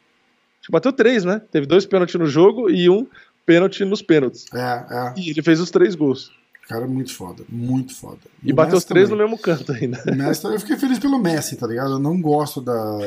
bateu três, né? Teve dois pênaltis no jogo e um pênalti nos pênaltis. É, é. E ele fez os três gols. Cara, muito foda, muito foda. E, e bateu os três também. No mesmo canto ainda. O Messi, eu fiquei feliz pelo Messi, tá ligado? Eu não gosto da...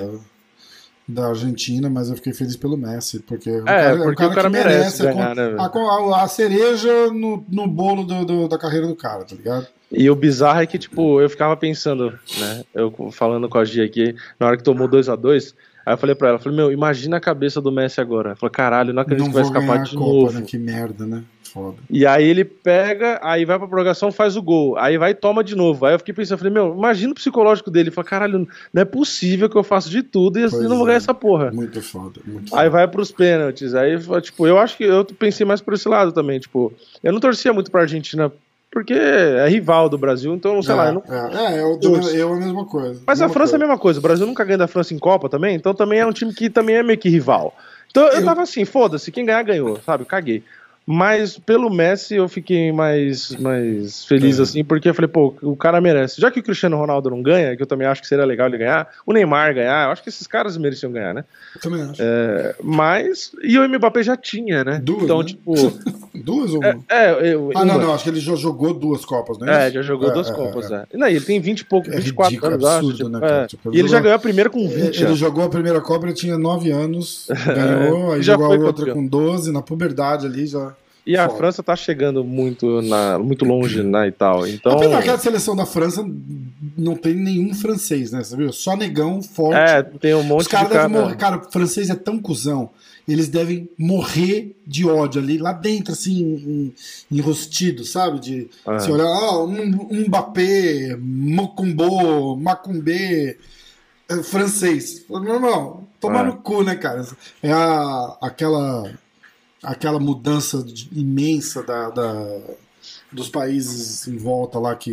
da Argentina, mas eu fiquei feliz pelo Messi, porque é, o cara, porque o cara, o cara que merece, merece ganhar, a, a, a cereja no, no bolo do, do, da carreira do cara, tá ligado? E o bizarro é que, tipo, eu ficava pensando, né, eu falando com a Gia aqui, na hora que tomou dois a dois, aí eu falei pra ela, falei, meu, imagina a cabeça do Messi agora. Ela falou, caralho, não acredito não que vai escapar de Copa, novo. Né? Que merda, né? Foda. E aí ele pega, aí vai pra prorrogação, faz o gol, aí vai e toma de novo. Aí eu fiquei pensando, falei, meu, imagina o psicológico dele. Falei, caralho, não é possível que eu faço de tudo e pois não vou é. ganhar essa porra. Muito foda, muito foda. Aí vai pros pênaltis, aí, tipo, eu acho que eu pensei mais por esse lado também, tipo, eu não torcia muito pra Argentina, porque é rival do Brasil, então, sei é, lá... Eu não... É, é eu, eu, eu a mesma coisa. Mas mesma a França coisa. é a mesma coisa, o Brasil nunca ganha da França em Copa também, então também é um time que também é meio que rival. Então eu, eu tava assim, foda-se, quem ganhar ganhou, sabe, caguei. Mas pelo Messi eu fiquei mais, mais feliz, é. assim, porque eu falei, pô, o cara merece. Já que o Cristiano Ronaldo não ganha, que eu também acho que seria legal ele ganhar, o Neymar ganhar, eu acho que esses caras mereciam ganhar, né? Eu também acho. É, mas, e o Mbappé já tinha, né? Duas, então, né? tipo... duas ou uma? É, é, eu, ah, uma. não, não, acho que ele já jogou duas Copas, não é isso? É, já jogou é, duas é, Copas, é. é. Não, ele tem vinte e pouco, vinte e quatro é ridículo, anos, absurdo, acho. Tipo, né, cara? É. Tipo, ele e ele jogou... já ganhou a primeira com vinte. Ele, ele jogou a primeira Copa, ele tinha nove anos, ganhou, aí já jogou a outra com doze, na puberdade ali já... E a Foda. França tá chegando muito, na, muito longe, né, e tal. Então... Apesar que a seleção da França não tem nenhum francês, né, você viu? Só negão, forte. É, tem um monte Os cara de cara... Morrer. Cara, o francês é tão cuzão. Eles devem morrer de ódio ali, lá dentro, assim, enrostido, sabe? De ah. se olhar, ah, um Mbappé, Mocumbo, Macumbé, é, francês. Não, não, tomar ah. no cu, né, cara? É a, aquela... aquela mudança de, imensa da, da, dos países em volta lá que,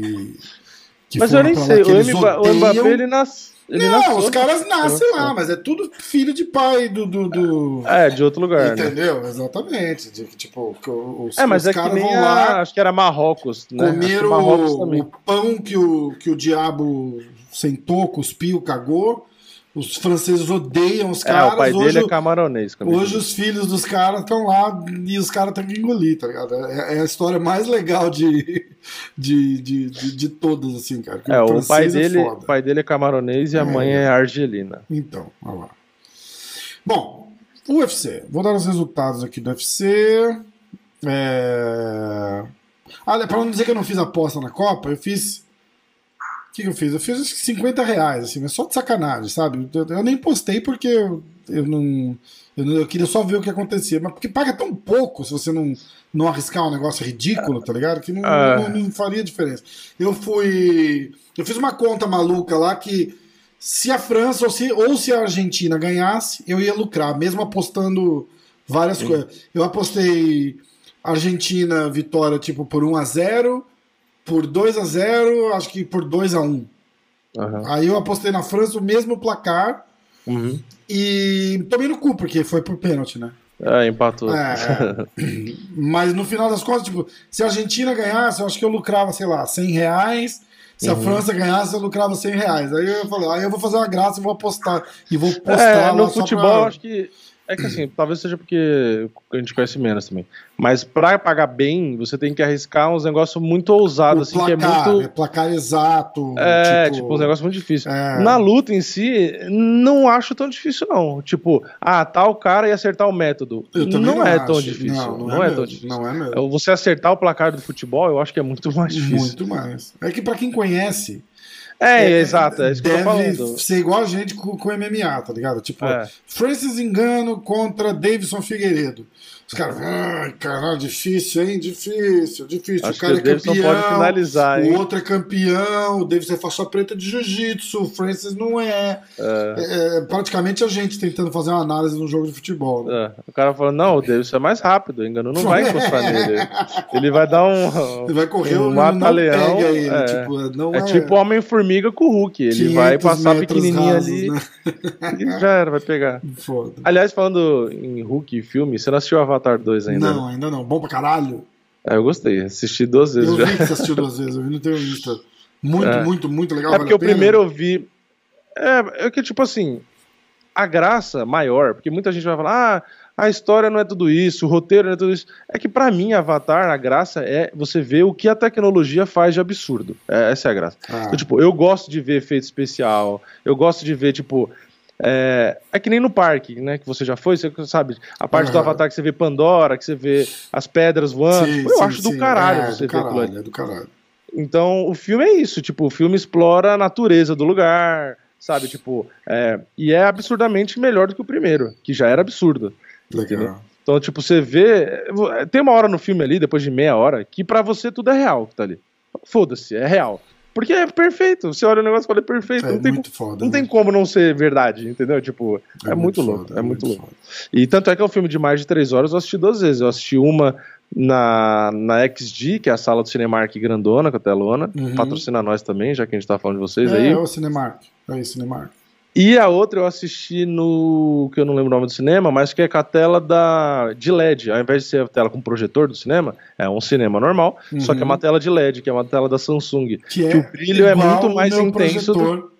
que mas eu nem sei, lá, o, Mba, o Mbappé ele nasce ele não, nasceu, os caras nascem lá, mas é tudo filho de pai do... do, do... É, de outro lugar, entendeu? Né? Exatamente, de, tipo, os, é, mas os é caras que nem vão lá, a, acho que era Marrocos, né? Comeram Marrocos o, o pão que o, que o diabo sentou, cuspiu, cagou. Os franceses odeiam os caras. É, o pai hoje, dele é camaronês. Hoje os filhos dos caras estão lá e os caras têm que engolir, tá ligado? É, é a história mais legal de, de, de, de, de todas, assim, cara. É, o, o pai dele, é pai dele é camaronês e é. a mãe é argelina. Então, olha lá. Bom, o U F C. Vou dar os resultados aqui do U F C. É... Ah, pra não dizer que eu não fiz aposta na Copa, eu fiz... O que, que eu fiz? Eu fiz acho que cinquenta reais, assim, mas só de sacanagem, sabe? Eu, eu nem postei porque eu, eu, não, eu não. Eu queria só ver o que acontecia. Mas porque paga tão pouco se você não, não arriscar um negócio ridículo, tá ligado? Que não, ah. não, não faria diferença. Eu fui. Eu fiz uma conta maluca lá que se a França ou se, ou se a Argentina ganhasse, eu ia lucrar, mesmo apostando várias Sim. coisas. Eu apostei Argentina vitória, tipo, por um a zero. Por dois a zero, acho que por dois a um. Uhum. Aí eu apostei na França o mesmo placar. Uhum. E tomei no cu, porque foi por pênalti, né? É, empatou. É, é. Mas no final das contas, tipo, se a Argentina ganhasse, eu acho que eu lucrava, sei lá, cem reais. Se uhum. a França ganhasse, eu lucrava cem reais. Aí eu falei, aí eu vou fazer uma graça e vou apostar. E vou postar é, no futebol, pra... acho que... É que assim, talvez seja porque a gente conhece menos também. Mas pra pagar bem, você tem que arriscar uns negócios muito ousados, assim, placar, que é muito. É placar exato. É, tipo, tipo uns negócios muito difíceis. É... Na luta em si, não acho tão difícil, não. Tipo, ah, tal cara e acertar o método. Eu não, não é acho. tão difícil. Não, não, não é, é tão difícil. Não é mesmo. Você acertar o placar do futebol, eu acho que é muito mais difícil. Muito mais. É que pra quem conhece. É, é, exato, é isso que eu tô falando. Ser igual a gente com, com M M A, tá ligado? Tipo, é. Francis Ngannou contra Davidson Figueiredo. Os caras, ah, caralho, difícil, hein? Difícil, difícil. Acho o cara que é o campeão, pode finalizar, o hein? outro é campeão, o Davidson é faixa preta de jiu-jitsu, o Francis não é. É. É. Praticamente a gente tentando fazer uma análise no jogo de futebol. Né? É. O cara falando, não, o Davidson é mais rápido, o Ngannou não vai encostar nele. Ele vai dar um... Ele vai correr um, um mata-leão. É. Tipo, não é, é tipo Homem-Formiga com o Hulk, ele vai passar pequenininho rasos, ali, né? E já era, vai pegar. Foda. Aliás, falando em Hulk e filme, você não assistiu Avatar Avatar dois ainda? Não, né? Ainda não. Bom pra caralho? É, eu gostei. Assisti duas vezes eu já. Eu vi que você assistiu duas vezes. Eu vi no teu Insta. Muito, é. muito, muito legal. É porque vale o primeiro eu vi... É, é que, tipo assim... A graça maior, porque muita gente vai falar... Ah, a história não é tudo isso, o roteiro não é tudo isso. É que pra mim, Avatar, a graça é você ver o que a tecnologia faz de absurdo. É, essa é a graça. Ah. Então, tipo, eu gosto de ver efeito especial, eu gosto de ver, tipo... É, é que nem no parque, né, que você já foi, você sabe, a parte uhum. do Avatar que você vê Pandora, que você vê as pedras voando, sim, eu sim, acho sim. do caralho é, você é do ver caralho, é do caralho. Então, o filme é isso, tipo, o filme explora a natureza do lugar, sabe, tipo, é, e é absurdamente melhor do que o primeiro, que já era absurdo. Legal. Então, tipo, você vê, tem uma hora no filme ali, depois de meia hora, que pra você tudo é real que tá ali. Foda-se, é real. Porque é perfeito, você olha o negócio e fala, é perfeito, é, não, tem, muito foda, não é muito... tem como não ser verdade, entendeu? Tipo, é, é muito, muito louco, foda, é muito, muito louco. Foda. E tanto é que é um filme de mais de três horas, eu assisti duas vezes, eu assisti uma na, na X D, que é a sala do Cinemark grandona, com a telona, uhum. patrocina nós também, já que a gente tá falando de vocês é, aí. É, o Cinemark, é o Cinemark. E a outra eu assisti no, que eu não lembro o nome do cinema, mas que é com a tela da, de L E D, ao invés de ser a tela com projetor do cinema, é um cinema normal, uhum. só que é uma tela de L E D, que é uma tela da Samsung, que, que é o brilho é muito mais intenso do,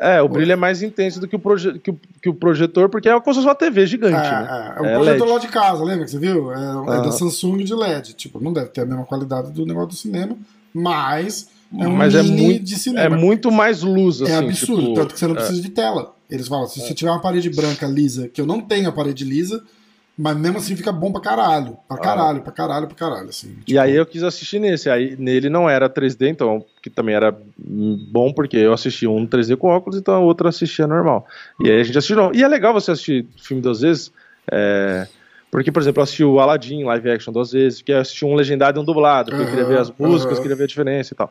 é, o Pô. brilho é mais intenso do que o, proje, que o, que o projetor, porque é como se fosse uma T V gigante, é, né? É, é, é o projetor L E D. Lá de casa, lembra que você viu? É, ah. é da Samsung de L E D, tipo, não deve ter a mesma qualidade do negócio do cinema, mas... É um mas é muito, é muito mais luz, assim. É absurdo, tipo, tanto que você não é. precisa de tela. Eles falam, se é. você tiver uma parede branca lisa, que eu não tenho a parede lisa, mas mesmo assim fica bom pra caralho. Pra caralho, ah. pra caralho, pra caralho, assim. Tipo... E aí eu quis assistir nesse. Aí nele não era três D, então, que também era bom, porque eu assisti um três D com óculos, então a outra assistia normal. E aí a gente assistiu. E é legal você assistir filme duas vezes, é... Porque, por exemplo, eu assisti o Aladdin live action duas vezes, porque eu assisti um legendado e um dublado, porque uhum, eu queria ver as músicas, uhum. queria ver a diferença e tal.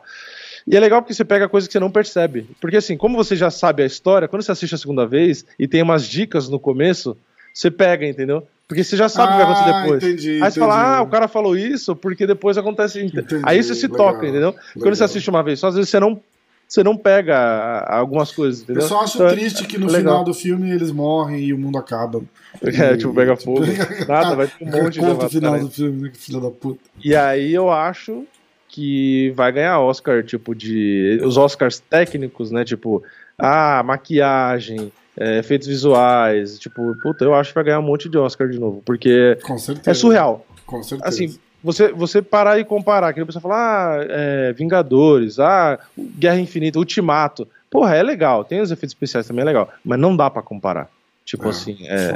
E é legal porque você pega coisa que você não percebe. Porque assim, como você já sabe a história, quando você assiste a segunda vez e tem umas dicas no começo, você pega, entendeu? Porque você já sabe ah, o que vai acontecer depois. Entendi, aí você entendi. fala, ah, o cara falou isso porque depois acontece... Entendi, aí você se legal, toca, entendeu? Legal. Quando você assiste uma vez só, às vezes você não... Você não pega algumas coisas, entendeu? Eu só acho então, triste que no legal. final do filme eles morrem e o mundo acaba. É, e, tipo, pega fogo. Tipo, nada, vai ter um monte de coisa. final do filme, que filho da puta. E aí eu acho que vai ganhar Oscar, tipo, de. Os Oscars técnicos, né? Tipo, ah, maquiagem, é, efeitos visuais. Tipo, puta, eu acho que vai ganhar um monte de Oscar de novo. Porque Com certeza. é surreal. Com certeza. Assim, Você, você parar e comparar, que a pessoa fala, ah, é, Vingadores, ah, Guerra Infinita, Ultimato, porra, é legal, tem os efeitos especiais também, é legal, mas não dá pra comparar, tipo é, assim, é,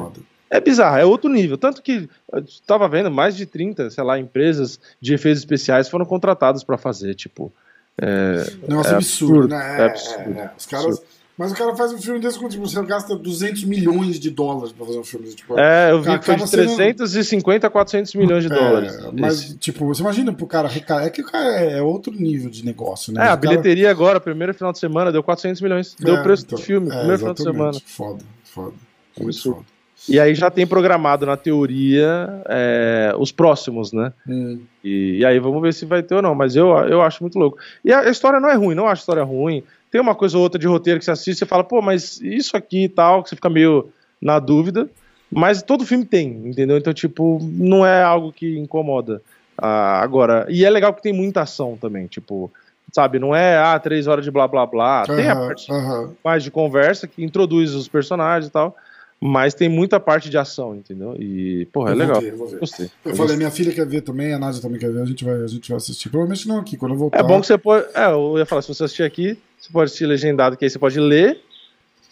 é bizarro, é outro nível, tanto que eu tava vendo mais de trinta, sei lá, empresas de efeitos especiais foram contratadas pra fazer, tipo, é, Nossa, é absurdo, né? é, é absurdo, é, é. Os caras... absurdo. Mas o cara faz um filme desse com, tipo, você gasta duzentos milhões de dólares pra fazer um filme desse. Tipo, é, eu vi que foi de trezentos e cinquenta a quatrocentos milhões de dólares. É, mas, isso. tipo, você imagina pro cara recarregar. É que o cara é outro nível de negócio, né? É, o a cara... bilheteria agora, primeiro final de semana, deu quatrocentos milhões. Deu o é, preço então, do filme, é, primeiro final de semana. Foda, foda. Muito foda. foda. E aí já tem programado, na teoria, é, os próximos, né? Hum. E, e aí vamos ver se vai ter ou não. Mas eu, eu acho muito louco. E a, a história não é ruim, não acho a história ruim. Tem uma coisa ou outra de roteiro que você assiste e fala, pô, mas isso aqui e tal, que você fica meio na dúvida, mas todo filme tem, entendeu? Então, tipo, não é algo que incomoda. Ah, agora, e é legal que tem muita ação também, tipo, sabe, não é, ah, três horas de blá blá blá, uhum, tem a parte uhum. mais de conversa que introduz os personagens e tal, mas tem muita parte de ação, entendeu? E, porra, é legal. Ver, eu eu gostei. Eu falei, minha filha quer ver também, a Nádia também quer ver, a gente vai, a gente vai assistir. Provavelmente não aqui, quando eu voltar... É bom que você pode... É, eu ia falar, se você assistir aqui, você pode assistir legendado, que aí você pode ler,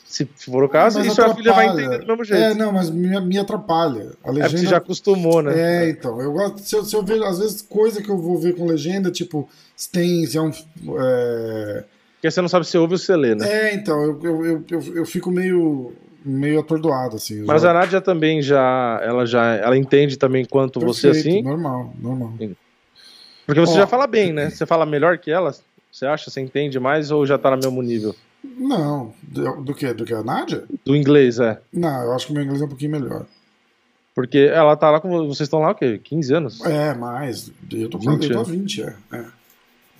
se for o caso, mas e atrapalha. Sua filha vai entender do mesmo jeito. É, não, mas me, me atrapalha. A legenda... É porque você já acostumou, né? É, então. Eu gosto... Se eu, se eu vejo, às vezes, coisa que eu vou ver com legenda, tipo, se tem... Se é um... É... Porque você não sabe se ouve ou se lê, né? É, então. Eu, eu, eu, eu, eu fico meio... meio atordoado, assim. Mas já... a Nádia também já... Ela já ela entende também quanto Perfeito, você, assim? normal, normal. Porque você Ó, já fala bem, né? Você fala melhor que ela? Você acha? Você entende mais ou já tá no mesmo nível? Não. Do, do que? Do que a Nádia? Do inglês, é. Não, eu acho que o meu inglês é um pouquinho melhor. Porque ela tá lá com... Vocês estão lá o quê? quinze anos? É, mais. Eu tô com vinte, é. É.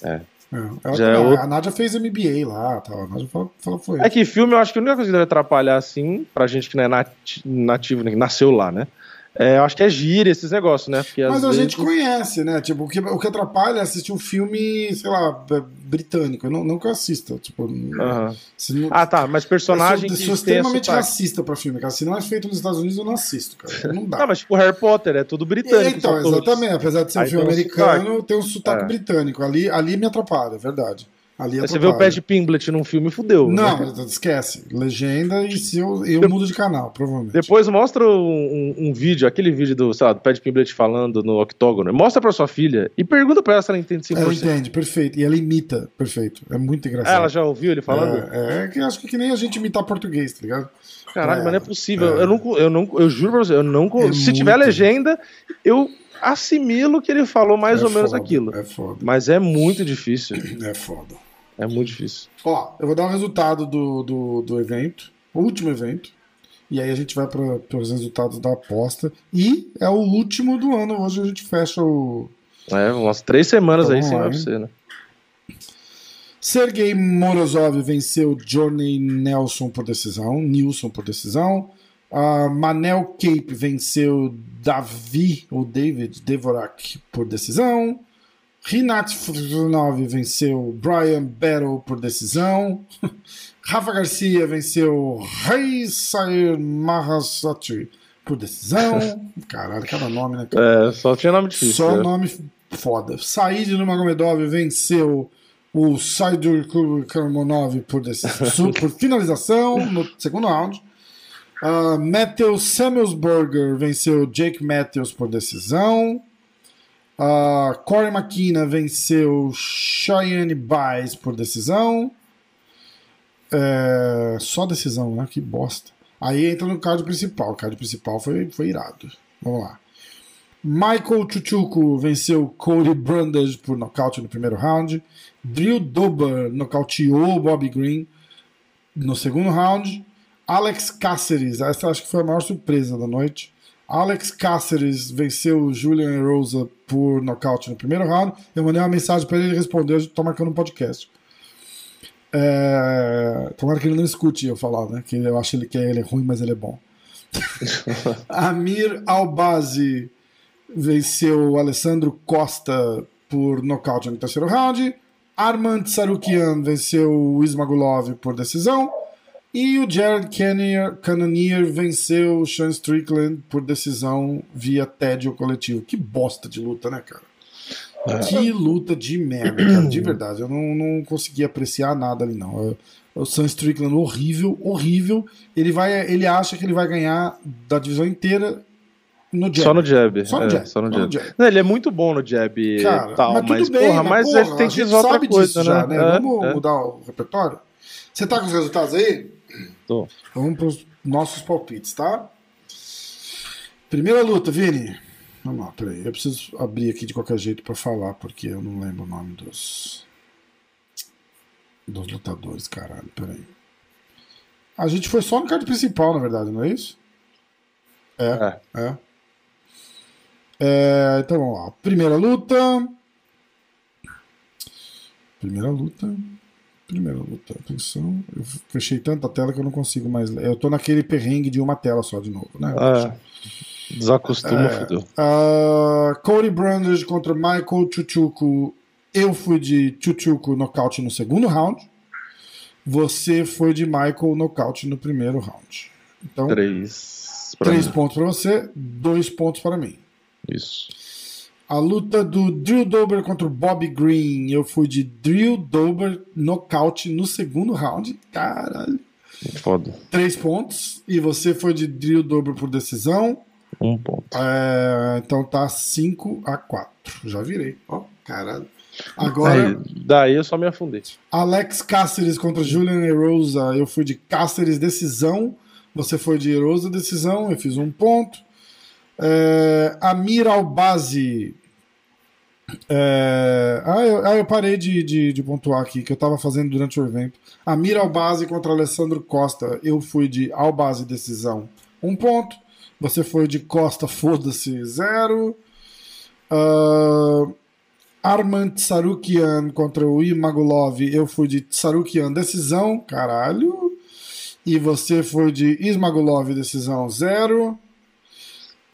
é. Ela, já a, eu... a Nádia fez M B A lá, tá? A Nádia fala, fala foi. É que filme eu acho que a única coisa que deve atrapalhar assim, pra gente que não é nati nativo, nasceu lá, né? É, acho que é gíria esses negócios, né? Porque mas a vezes... gente conhece, né? Tipo, o que, o que atrapalha é assistir um filme, sei lá, britânico. Não, não que eu assista. Tipo, uh-huh. se não... Ah, tá. Mas personagem. Eu sou, que sou extremamente racista pra filme, cara. Se não é feito nos Estados Unidos, eu não assisto, cara. Não dá. Não, mas tipo, Harry Potter é tudo britânico. Então, exatamente. Todos. Apesar de ser um filme americano, tem um sotaque é. britânico. Ali, ali me atrapalha, é verdade. Ali você vê o Pat Pimblett num filme, fudeu. Não, né? Esquece. Legenda e se eu, eu mudo de canal, provavelmente. Depois mostra um, um, um vídeo, aquele vídeo do, sei lá, do Pat Pimblett falando no octógono. Mostra pra sua filha e pergunta pra ela se ela entende cinco por cento. Ela entende, perfeito. E ela imita, perfeito. É muito engraçado. Ela já ouviu ele falando? É, é que acho que, que nem a gente imitar português, tá ligado? Caralho, é, mas não é possível. É. Eu, não, eu, não, eu juro pra você, eu não. É se muito. Tiver legenda, eu assimilo que ele falou mais é ou foda, menos aquilo. É foda. Mas é muito difícil. É foda. É muito difícil. Ó, eu vou dar o um resultado do, do, do evento, o último evento, e aí a gente vai para os resultados da aposta, e é o último do ano, hoje a gente fecha o... É, umas três semanas então, aí sem U F C, né? Sergei Morozov venceu Johnny Nelson por decisão, Nilson por decisão, uh, Manel Cape venceu Davi, ou David Dvorak por decisão, Rinat Furunov venceu Brian Battle por decisão. Rafa Garcia venceu Reisair Mahasatri por decisão. Caralho, cada nome, né? Cara? É, só tinha nome difícil. Só né? nome foda. Said Nurmagomedov venceu o Saidur Karmonov por decisão, por finalização no segundo round. Uh, Matthews Samuelsberger venceu Jake Matthews por decisão. Uh, Corey McKenna venceu Cheyenne Baez por decisão. É, só decisão, né? Que bosta. Aí entra no card principal. O card principal foi, foi irado. Vamos lá. Michael Chuchuko venceu Cody Brandage por nocaute no primeiro round. Drew Dober nocauteou Bobby Green no segundo round. Alex Cáceres, essa acho que foi a maior surpresa da noite. Alex Cáceres venceu o Julian Erosa por nocaute no primeiro round. Eu mandei uma mensagem para ele, ele respondeu, a gente tá marcando um podcast. É... Tomara que ele não escute eu falar, né? Que eu acho ele que ele é ruim, mas ele é bom. Amir Albazi venceu o Alessandro Costa por nocaute no terceiro round. Armand Tsarukian venceu o Ismagulov por decisão. E o Jared Cannonier venceu o Sean Strickland por decisão via tédio coletivo. Que bosta de luta, né, cara? É. Que luta de merda, cara. De verdade. Eu não, não consegui apreciar nada ali, não. O Sean Strickland horrível, horrível. Ele, vai, ele acha que ele vai ganhar da divisão inteira no jab. Só no jab. Só no jab. É, só no jab. Só no jab. Não, ele é muito bom no jab cara, tal, mas, mas, bem, porra, mas porra, mas ele tem que resolver outra sabe coisa, disso né? Já, né? É, vamos é. mudar o repertório? Você tá com os resultados aí? Tô. Vamos para os nossos palpites, tá? Primeira luta, Vini. Vamos lá, peraí. Eu preciso abrir aqui de qualquer jeito para falar, porque eu não lembro o nome dos dos lutadores, caralho. Peraí. A gente foi só no card principal, na verdade, não é isso? É, é. é. é então vamos lá. Primeira luta. Primeira luta. Primeira luta, atenção. Eu fechei tanta tela que eu não consigo mais ler. Eu tô naquele perrengue de uma tela só de novo, né? Ah, desacostuma, é, fudeu. Uh, Cody Brandage contra Michael Chuchuko. Eu fui de Chuchuko nocaute no segundo round. Você foi de Michael nocaute no primeiro round. Então, três, pra três pontos pra você, dois pontos para mim. Isso. A luta do Drew Dober contra o Bobby Green. Eu fui de Drew Dober nocaute no segundo round. Caralho. Foda. Três pontos. E você foi de Drew Dober por decisão. Um ponto. É, então tá cinco a quatro. Já virei. Ó, oh, caralho. Agora. Daí, daí eu só me afundei. Alex Cáceres contra Julian Erosa. Eu fui de Cáceres decisão. Você foi de Erosa decisão. Eu fiz um ponto. É, Amir Albazi. É, ah, eu, ah, eu parei de, de, de pontuar aqui, que eu tava fazendo durante o evento. Amir Albazi contra Alessandro Costa. Eu fui de Albazi decisão, um ponto. Você foi de Costa, foda-se, zero. Uh, Armand Tsarukian contra o Imagulov. Eu fui de Tsarukian decisão, caralho. E você foi de Ismagulov decisão, zero.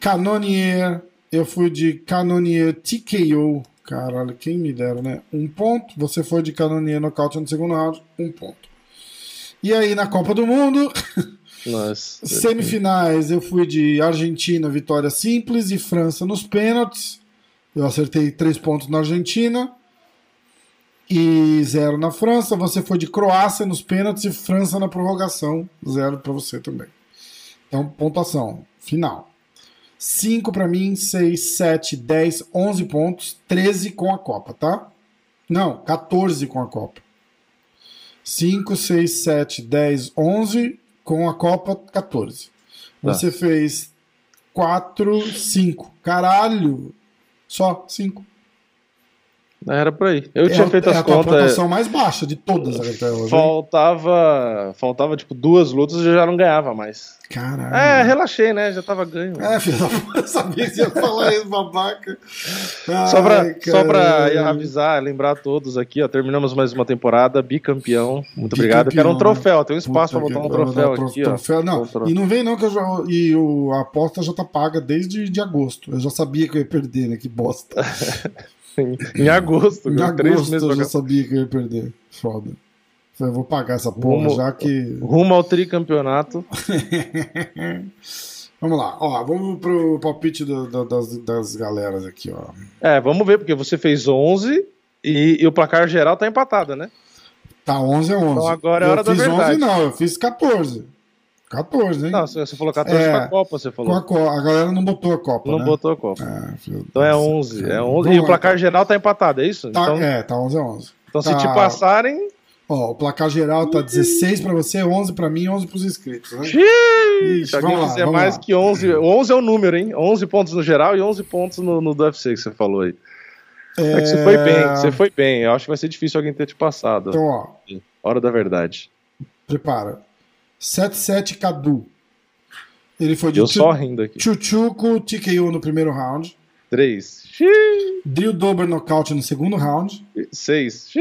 Cannonier, eu fui de Cannonier T K O. Caralho, quem me dera, né? Um ponto. Você foi de Cannonier nocaute no segundo round, um ponto. E aí, na Copa do Mundo, nossa, semifinais, eu fui de Argentina, vitória simples, e França nos pênaltis. Eu acertei três pontos na Argentina e zero na França. Você foi de Croácia nos pênaltis e França na prorrogação, zero pra você também. Então, pontuação final. cinco pra mim, seis, sete, dez, onze pontos, treze com a Copa, tá? Não, quatorze com a Copa. cinco, seis, sete, dez, onze, com a Copa, quatorze. Você ah. fez quatro, cinco. Caralho! Só cinco. Era por aí. Eu é, tinha feito é as contas. É a pontuação é... mais baixa de todas até hoje. Faltava, faltava tipo, duas lutas e eu já não ganhava mais. Caralho. É, relaxei, né? Já tava ganho. É, filho, eu sabia que você ia falar isso, babaca. Ai, só, pra, só pra avisar, lembrar a todos aqui, ó, terminamos mais uma temporada, bicampeão. Muito bicampeão, obrigado. Eu quero um troféu, tem um espaço pra botar um troféu aqui, troféu, ó. Não, troféu. E não vem não que eu já, e o, a aposta já tá paga desde de agosto. Eu já sabia que eu ia perder, né? Que bosta. Em agosto, em agosto três meses eu já sabia que eu ia perder. Foda. Eu vou pagar essa porra rumo, já que. Rumo ao tricampeonato. Vamos lá. Ó, vamos pro palpite do, do, das, das galeras aqui, ó. É, vamos ver, porque você fez onze e, e o placar geral tá empatado, né? Tá onze a onze. Então agora é a hora da verdade. Eu fiz onze não, eu fiz quatorze. quatorze, hein? Não, você falou quatorze é, com a Copa, você falou. A, co a galera não botou a Copa, não né? botou a Copa. É, então é onze. É onze. Vamos e lá, o placar geral tá empatado, é isso? Tá, então, é, tá onze a onze. Então tá, se te passarem... Ó, o placar geral tá dezesseis pra você, onze pra mim, onze pros inscritos, né? Ixi, Ixi, vamos lá, vamos mais lá. Que onze... onze é o número, hein? onze pontos no geral e onze pontos no, no do U F C que você falou aí. É... é que você foi bem, você foi bem. Eu acho que vai ser difícil alguém ter te passado. Então, ó... Hora da verdade. Prepara. sete sete Cadu. Ele foi de Chuchuko T K O no primeiro round. três. Drew Dober nocaute no segundo round. seis.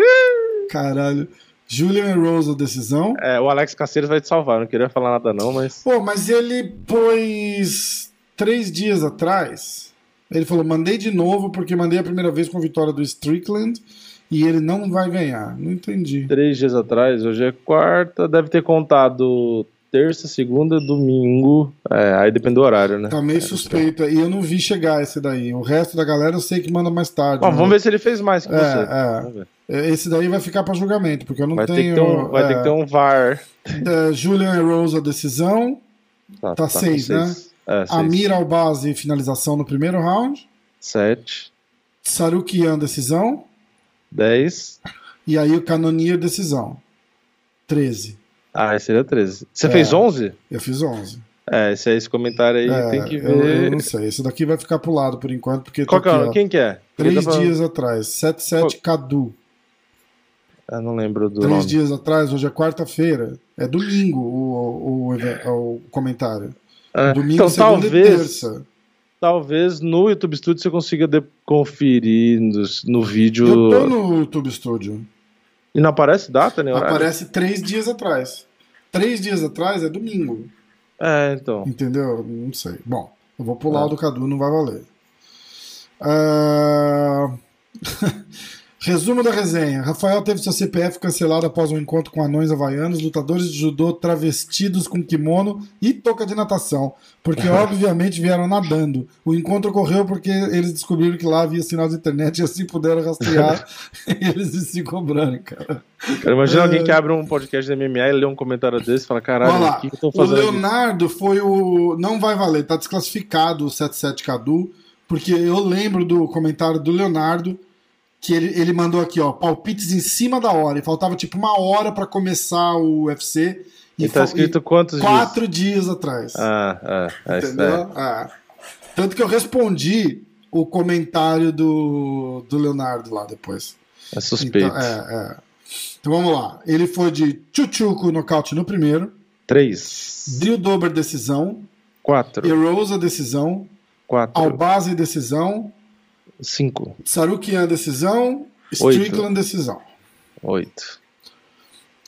Caralho. Julian Erosa, decisão. É, o Alex Cáceres vai te salvar, eu não queria falar nada não, mas... Pô, mas ele pôs três dias atrás, ele falou, mandei de novo porque mandei a primeira vez com vitória do Strickland... E ele não vai ganhar. Não entendi. Três dias atrás, hoje é quarta, deve ter contado terça, segunda, domingo. É, aí depende do horário, né? Tá meio é, suspeito. E eu não vi chegar esse daí. O resto da galera eu sei que manda mais tarde. Ó, né? Vamos ver se ele fez mais que é, você. É. Esse daí vai ficar pra julgamento, porque eu não vai tenho... Ter um, vai é, ter que ter um V A R. É, Julian Erosa, decisão. Tá, tá, tá seis, seis, né? É, seis. Amir Albazi, finalização no primeiro round. Sete. Tsarukian, decisão. dez. E aí o Cannonier, decisão. treze. Ah, esse seria treze. Você é, fez onze? Eu fiz onze. É, esse, esse comentário aí é, tem que ver. Eu, eu não sei, esse daqui vai ficar pro lado por enquanto. Porque qual tá que aqui, é? Ó, quem que é? três pra... dias atrás, sete sete qual... Cadu. Eu não lembro do três dias atrás, hoje é quarta-feira. É domingo o, o, o, o comentário. É. Domingo, então, segunda talvez... e terça. Talvez no YouTube Studio você consiga conferir no, no vídeo. Eu tô no YouTube Studio. E não aparece data, né? Aparece três dias atrás. Três dias atrás é domingo. É, então. Entendeu? Não sei. Bom, eu vou pular é. o do Cadu, não vai valer. Uh... Resumo da resenha. Rafael teve seu C P F cancelado após um encontro com anões havaianos, lutadores de judô travestidos com kimono e touca de natação, porque obviamente vieram nadando. O encontro ocorreu porque eles descobriram que lá havia sinal de internet e assim puderam rastrear eles e se cobrando, cara. Cara, imagina é... alguém que abre um podcast de M M A e lê um comentário desse e fala, caralho, o que, que eu tô fazendo? O Leonardo aqui? Foi o... Não vai valer, tá desclassificado o sete sete Cadu, porque eu lembro do comentário do Leonardo que ele, ele mandou aqui, ó, palpites em cima da hora, e faltava tipo uma hora pra começar o U F C, e, e tá escrito quantos dias? Quatro dias atrás. Ah, ah, entendeu? Ah. Tanto que eu respondi o comentário do, do Leonardo lá depois. É suspeito. Então, é, é. Então vamos lá, ele foi de Chuchuko nocaute no primeiro. Três. Drew Dober, decisão. Quatro. Erosa, decisão. Quatro. Albazi, decisão. cinco. Tsarukian, decisão. Strickland, decisão. oito.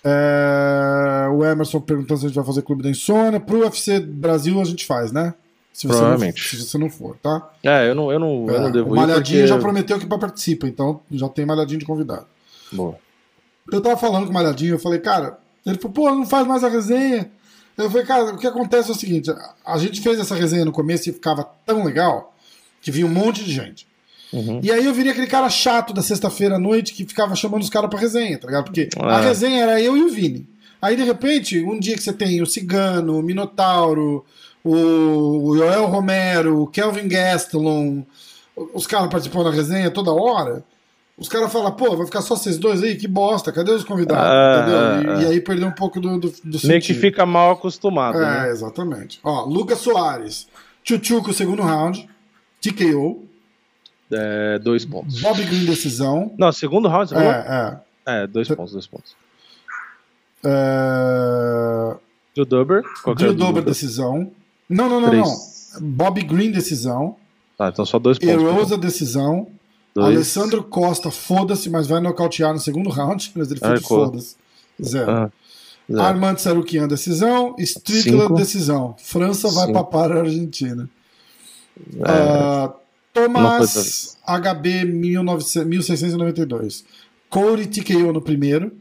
É... O Emerson perguntando se a gente vai fazer Clube da Insônia. Pro U F C Brasil a gente faz, né? Se você Provavelmente. Não, se você não for, tá? É, eu não, eu não, é, eu não devo o Malhadinho ir porque... já prometeu que participa, então já tem Malhadinho de convidado. Boa. Eu tava falando com o Malhadinho, eu falei, cara, ele falou, pô, não faz mais a resenha. Eu falei, cara, o que acontece é o seguinte, a gente fez essa resenha no começo e ficava tão legal que vinha um monte de gente. Uhum. E aí eu virei aquele cara chato da sexta-feira à noite que ficava chamando os caras pra resenha, tá ligado? Porque ah. a resenha era eu e o Vini. Aí, de repente, um dia que você tem o Cigano, o Minotauro, o Joel Romero, o Kelvin Gastelum, os caras participando da resenha toda hora, os caras falam, pô, vai ficar só vocês dois aí? Que bosta, cadê os convidados? Ah, Entendeu? E, e aí perdeu um pouco do, do, do meio sentido. Meio que fica mal acostumado, é, né? É, exatamente. Ó, Lucas Soares, Chuchuko, segundo round, T K O. É, dois pontos. Bobby Green, decisão. Não, segundo round, você falou? É, é. É, dois T- pontos, dois pontos. É... Drew Dober? Drew Dober, decisão. Não, não, não, Três. não. Bobby Green, decisão. Ah, então só dois pontos. Erosa, decisão. Dois. Alessandro Costa, foda-se, mas vai nocautear no segundo round. Mas ele foi de foda-se. Zero. Ah, zero. Armand Tsarukian, decisão. Strickland, decisão. França vai Cinco. papar a Argentina. É... Uh, Thomas H B mil seiscentos e noventa e dois. Corey T K O no primeiro.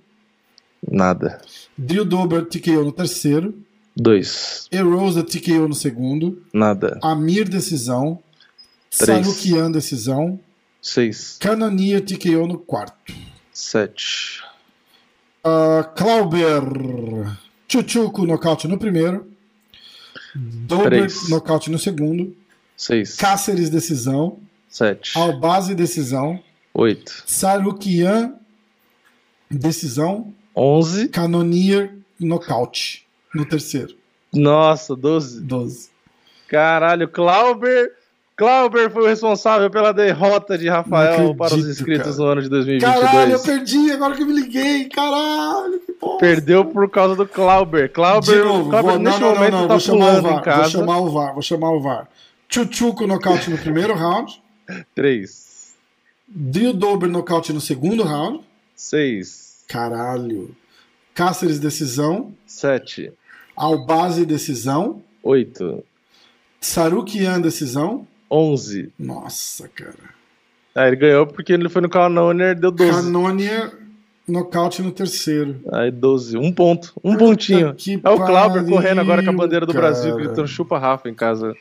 Nada. Drew Dober T K O no terceiro. Dois. Erosa T K O no segundo. Nada. Amir, decisão. Três. Tsarukian, decisão. Seis. Cannonier T K O no quarto. Sete. Uh, Klauber Chuchuko nocaute no primeiro. Dober Três. nocaute no segundo. Seis. Cáceres, decisão. Sete. Albazi, decisão. Oito. Tsarukian, decisão. Onze. Cannonier, nocaute no terceiro. Nossa, doze. Doze. Caralho, Klauber... Glauber foi o responsável pela derrota de Rafael acredito, para os inscritos cara. no ano de dois mil e vinte e dois. Caralho, eu perdi agora que eu me liguei. Caralho, que bosta. Perdeu por causa do Glauber. Glauber, novo, Glauber vou, neste não, momento não, não, tá pulando em casa. Vou chamar o V A R, vou chamar o V A R. Chuchuko nocaute no primeiro round. Três. Drew Dober nocaute no segundo round. Seis. Caralho. Cáceres, decisão. Sete. Albazi, decisão. Oito. Tsarukian, decisão. onze. Nossa, cara. Aí ele ganhou porque ele foi no Cannonier, deu doze. Cannonier, nocaute no terceiro. Aí doze, um ponto, um Puta pontinho. É o Klauber correndo agora com a bandeira do cara. Brasil, gritando chupa Rafa em casa.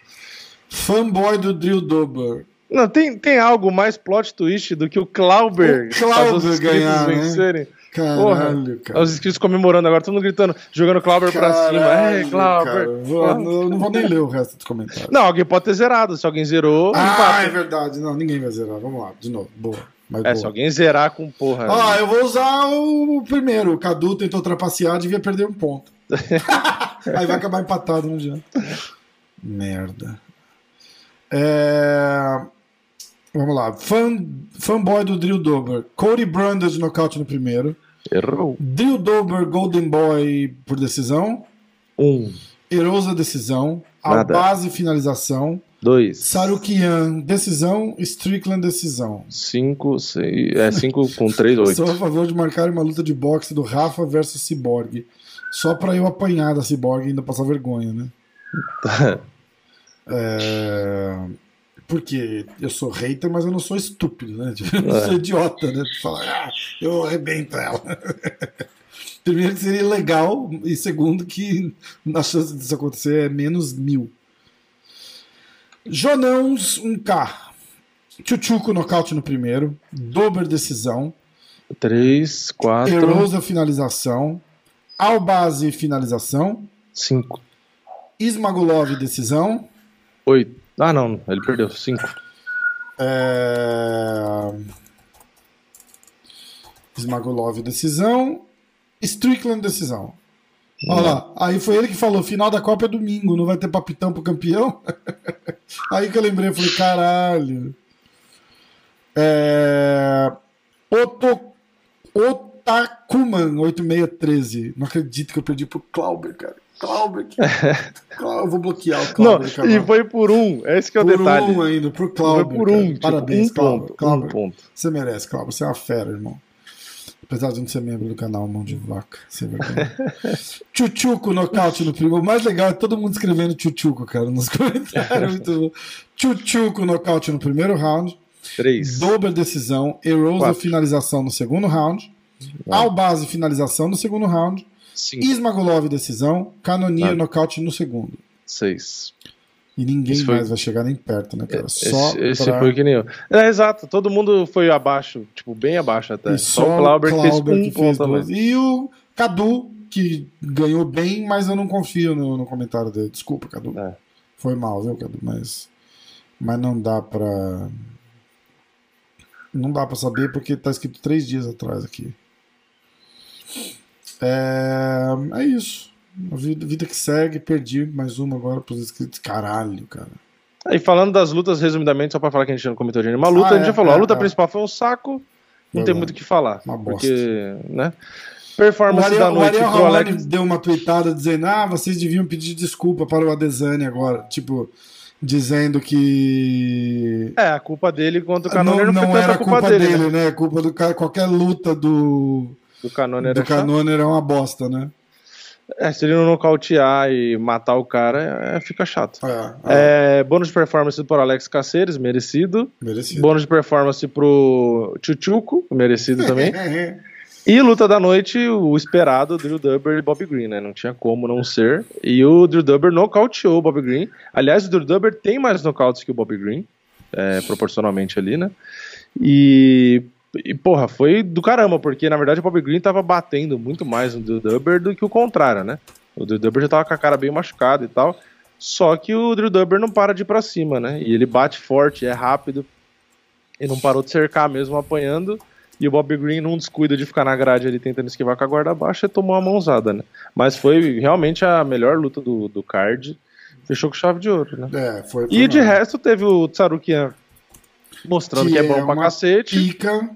Fanboy do Drew Dober. Não, tem, tem algo mais plot twist do que o Klauber, o Klauber os inscritos ganhar, vencerem. Né? Caralho, Porra, cara. Os inscritos comemorando agora, todo mundo gritando, jogando o Klauber pra cima. É, Klauber. Eu não vou nem ler o resto dos comentários. Não, alguém pode ter zerado. Se alguém zerou. Ah, empata. É verdade. Não, ninguém vai zerar. Vamos lá, de novo. Boa. Mas é, boa. Se alguém zerar com porra. Ah, né? Eu vou usar o primeiro. O Cadu tentou trapacear, devia perder um ponto. Aí vai acabar empatado, não adianta. Merda. É... Vamos lá. Fan... Fanboy do Drew Dober. Cody Brandes, nocaute no primeiro. Errou. Drew Dober, Golden Boy por decisão. Um. Erosa, decisão. Albazi, finalização. Dois. Tsarukian, decisão. Strickland, decisão. Cinco, seis... É, cinco com três, oito. Sou a favor de marcar uma luta de boxe do Rafa versus Cyborg. Só pra eu apanhar da Cyborg e ainda passar vergonha, né? é... Porque eu sou hater, mas eu não sou estúpido, né? Eu é. sou idiota, né? Tu fala, ah, eu arrebento ela. Primeiro que seria legal, e segundo que a chance disso acontecer é menos mil. Jonãos, um K. Chuchuko, nocaute no primeiro. Dober, decisão. Três, quatro. Erosa, finalização. Albazi, finalização. Cinco. Ismagulov, decisão. Oito. Ah, não, ele perdeu. Cinco. É... Ismagulov, decisão. Strickland, decisão. Olha lá, aí foi ele que falou, final da Copa é domingo, não vai ter papitão pro campeão? Aí que eu lembrei, eu falei, caralho. É... Oto... Otakuman, oito seis um três. Não acredito que eu perdi pro Klauber, cara. Klauber, que... Clau... eu vou bloquear o Klauber. Não, e foi por um, esse que é o por detalhe. Por um ainda, pro Klauber. Foi por um, tipo, parabéns, um Klauber. Ponto, Klauber. Um ponto. Você merece, Klauber, você é uma fera, irmão. Apesar de não ser membro do canal, mão de vaca. Chuchuko, nocaute no primeiro. O mais legal é todo mundo escrevendo Chuchuko, cara, nos comentários. Muito bom. Chuchuko, nocaute no primeiro round. três. Dober, decisão. Erosa, quatro. Finalização no segundo round. Albazi, finalização no segundo round. cinco. Ismagulov, decisão. Cannonier, nocaute no segundo. seis. E ninguém esse mais foi... vai chegar nem perto, né, cara? Esse, só esse pra... foi que nem eu. É, exato, todo mundo foi abaixo, tipo, bem abaixo até. E só, só o Glauber, Glauber fez, um que fez dois. E o Cadu, que ganhou bem, mas eu não confio no, no comentário dele. Desculpa, Cadu. É. Foi mal, viu, Cadu? Mas, mas não dá pra... Não dá pra saber, porque tá escrito três dias atrás aqui. É, é isso. A vida, vida que segue, perdi mais uma agora pros inscritos. Caralho, cara. E falando das lutas, resumidamente, só pra falar que a gente não comentou de nenhuma luta, ah, a gente é, já falou, é, a luta é. principal foi um saco, não é tem bom. muito o que falar. Uma bosta. Porque, né? Performance Ariel, da noite. O Ariel Alex... deu uma tweetada dizendo, ah, vocês deviam pedir desculpa para o Adesanya agora. Tipo, dizendo que... É, a culpa dele contra o Cannonier não, não, não foi tanta a culpa, culpa dele, dele né? né? A culpa do cara, qualquer luta do... Do Cannonier do Cannonier é uma bosta, né? É, se ele não nocautear e matar o cara, é, fica chato. É, é. É, bônus de performance para Alex Cáceres, merecido. merecido. Bônus de performance pro Chuchuko, merecido também. E luta da noite, o esperado, Drew Dober e Bobby Green, né? Não tinha como não ser. E o Drew Dober nocauteou o Bobby Green. Aliás, o Drew Dober tem mais nocautes que o Bobby Green, é, proporcionalmente ali, né? E... E, porra, foi do caramba, porque, na verdade, o Bobby Green tava batendo muito mais no Drew Dober do que o contrário, né? O Drew Dober já tava com a cara bem machucada e tal, só que o Drew Dober não para de ir pra cima, né? E ele bate forte, é rápido, e não parou de cercar mesmo, apanhando, e o Bobby Green não descuida de ficar na grade ali tentando esquivar com a guarda baixa e tomou uma mãozada, né? Mas foi realmente a melhor luta do, do card, fechou com chave de ouro, né? É, foi, foi e, de mesmo. resto, teve o Tsarukian mostrando que, que é bom é pra cacete. Pica.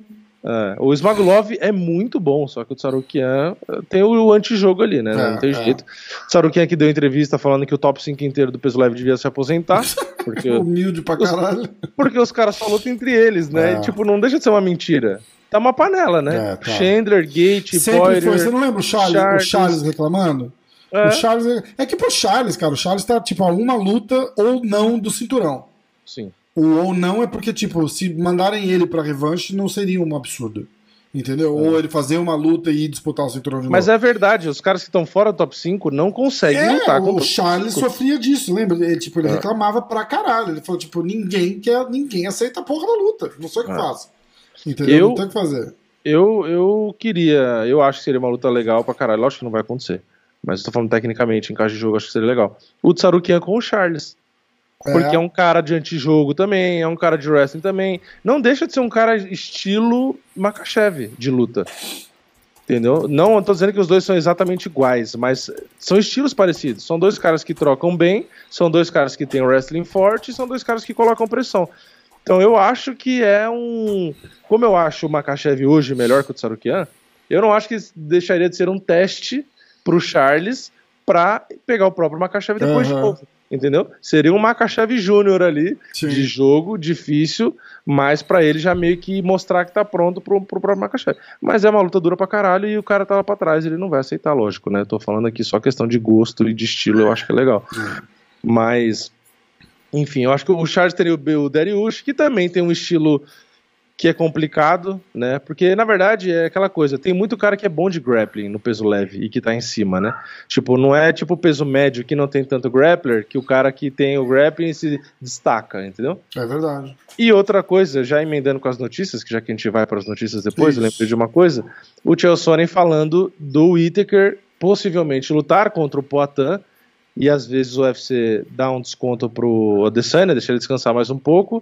É, o Ismagulov é muito bom, só que o Tsarukian tem o antijogo ali, né? É, não tem é. jeito. O Tsarukian que deu entrevista falando que o top cinco inteiro do peso leve devia se aposentar. Porque humilde pra caralho. Os, porque os caras só lutam entre eles, né? É. E, tipo, não deixa de ser uma mentira. Tá uma panela, né? É, tá. Chandler, Gate, Poirier... Você não lembra o Charles, Charles. O Charles reclamando? É. O Charles... É que pro Charles, cara, o Charles tá, tipo, a uma luta ou não do cinturão. Sim. O ou não é porque, tipo, se mandarem ele pra revanche, não seria um absurdo. Entendeu? É. Ou ele fazer uma luta e disputar o cinturão de novo. Mas é verdade, os caras que estão fora do top cinco não conseguem é, lutar contra o top cinco. O Charles sofria disso, lembra? Ele, tipo, ele é. reclamava pra caralho. Ele falou, tipo, ninguém quer, ninguém aceita a porra da luta. Não sei o que é. faço. Entendeu? Eu, não tem o que fazer. Eu, eu queria, eu acho que seria uma luta legal pra caralho. Lógico que não vai acontecer. Mas eu tô falando tecnicamente, em caixa de jogo, acho que seria legal. O Tsarukian com o Charles. Porque é. é um cara de antijogo também, é um cara de wrestling também. Não deixa de ser um cara estilo Makachev de luta. Entendeu? Não tô dizendo que os dois são exatamente iguais, mas são estilos parecidos. São dois caras que trocam bem, são dois caras que têm wrestling forte, são dois caras que colocam pressão. Então eu acho que é um... Como eu acho o Makachev hoje melhor que o Tsarukian, eu não acho que deixaria de ser um teste pro Charles pra pegar o próprio Makachev depois uhum. de novo. Entendeu? Seria um Makachev Júnior ali, Sim. de jogo, difícil, mas pra ele já meio que mostrar que tá pronto pro, pro próprio Makachev. Mas é uma luta dura pra caralho e o cara tá lá pra trás, ele não vai aceitar, lógico, né? Eu tô falando aqui só questão de gosto e de estilo, eu acho que é legal. Mas, enfim, eu acho que o Charles teria o Dariush, que também tem um estilo que é complicado, né? Porque, na verdade, é aquela coisa, tem muito cara que é bom de grappling no peso leve e que tá em cima, né? Tipo, não é tipo o peso médio que não tem tanto grappler, que o cara que tem o grappling se destaca, entendeu? É verdade. E outra coisa, já emendando com as notícias, que já que a gente vai para as notícias depois, Isso. eu lembrei de uma coisa, o Chael Sonnen falando do Whittaker possivelmente lutar contra o Poatan, e às vezes o U F C dá um desconto pro Adesanya, deixa ele descansar mais um pouco.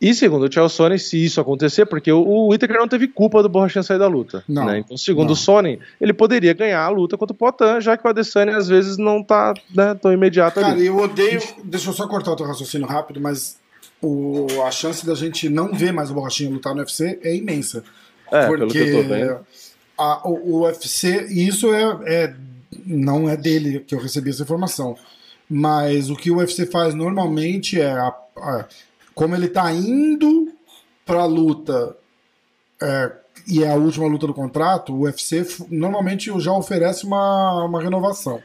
E segundo o Chael Sonnen, se isso acontecer, porque o Whittaker não teve culpa do Borrachinha sair da luta. Não, né? Então, segundo o Sonnen, ele poderia ganhar a luta contra o Poatan, já que o Adesanya às vezes não tá, né, tão imediato ali. Cara, eu odeio... Deixa eu só cortar o teu raciocínio rápido, mas o... a chance da gente não ver mais o Borrachinha lutar no U F C é imensa. É, porque pelo que eu tô vendo. A... O U F C, e isso é... é... não é dele que eu recebi essa informação, mas o que o U F C faz normalmente é... A... A... Como ele tá indo pra luta é, e é a última luta do contrato, o U F C normalmente já oferece uma, uma renovação.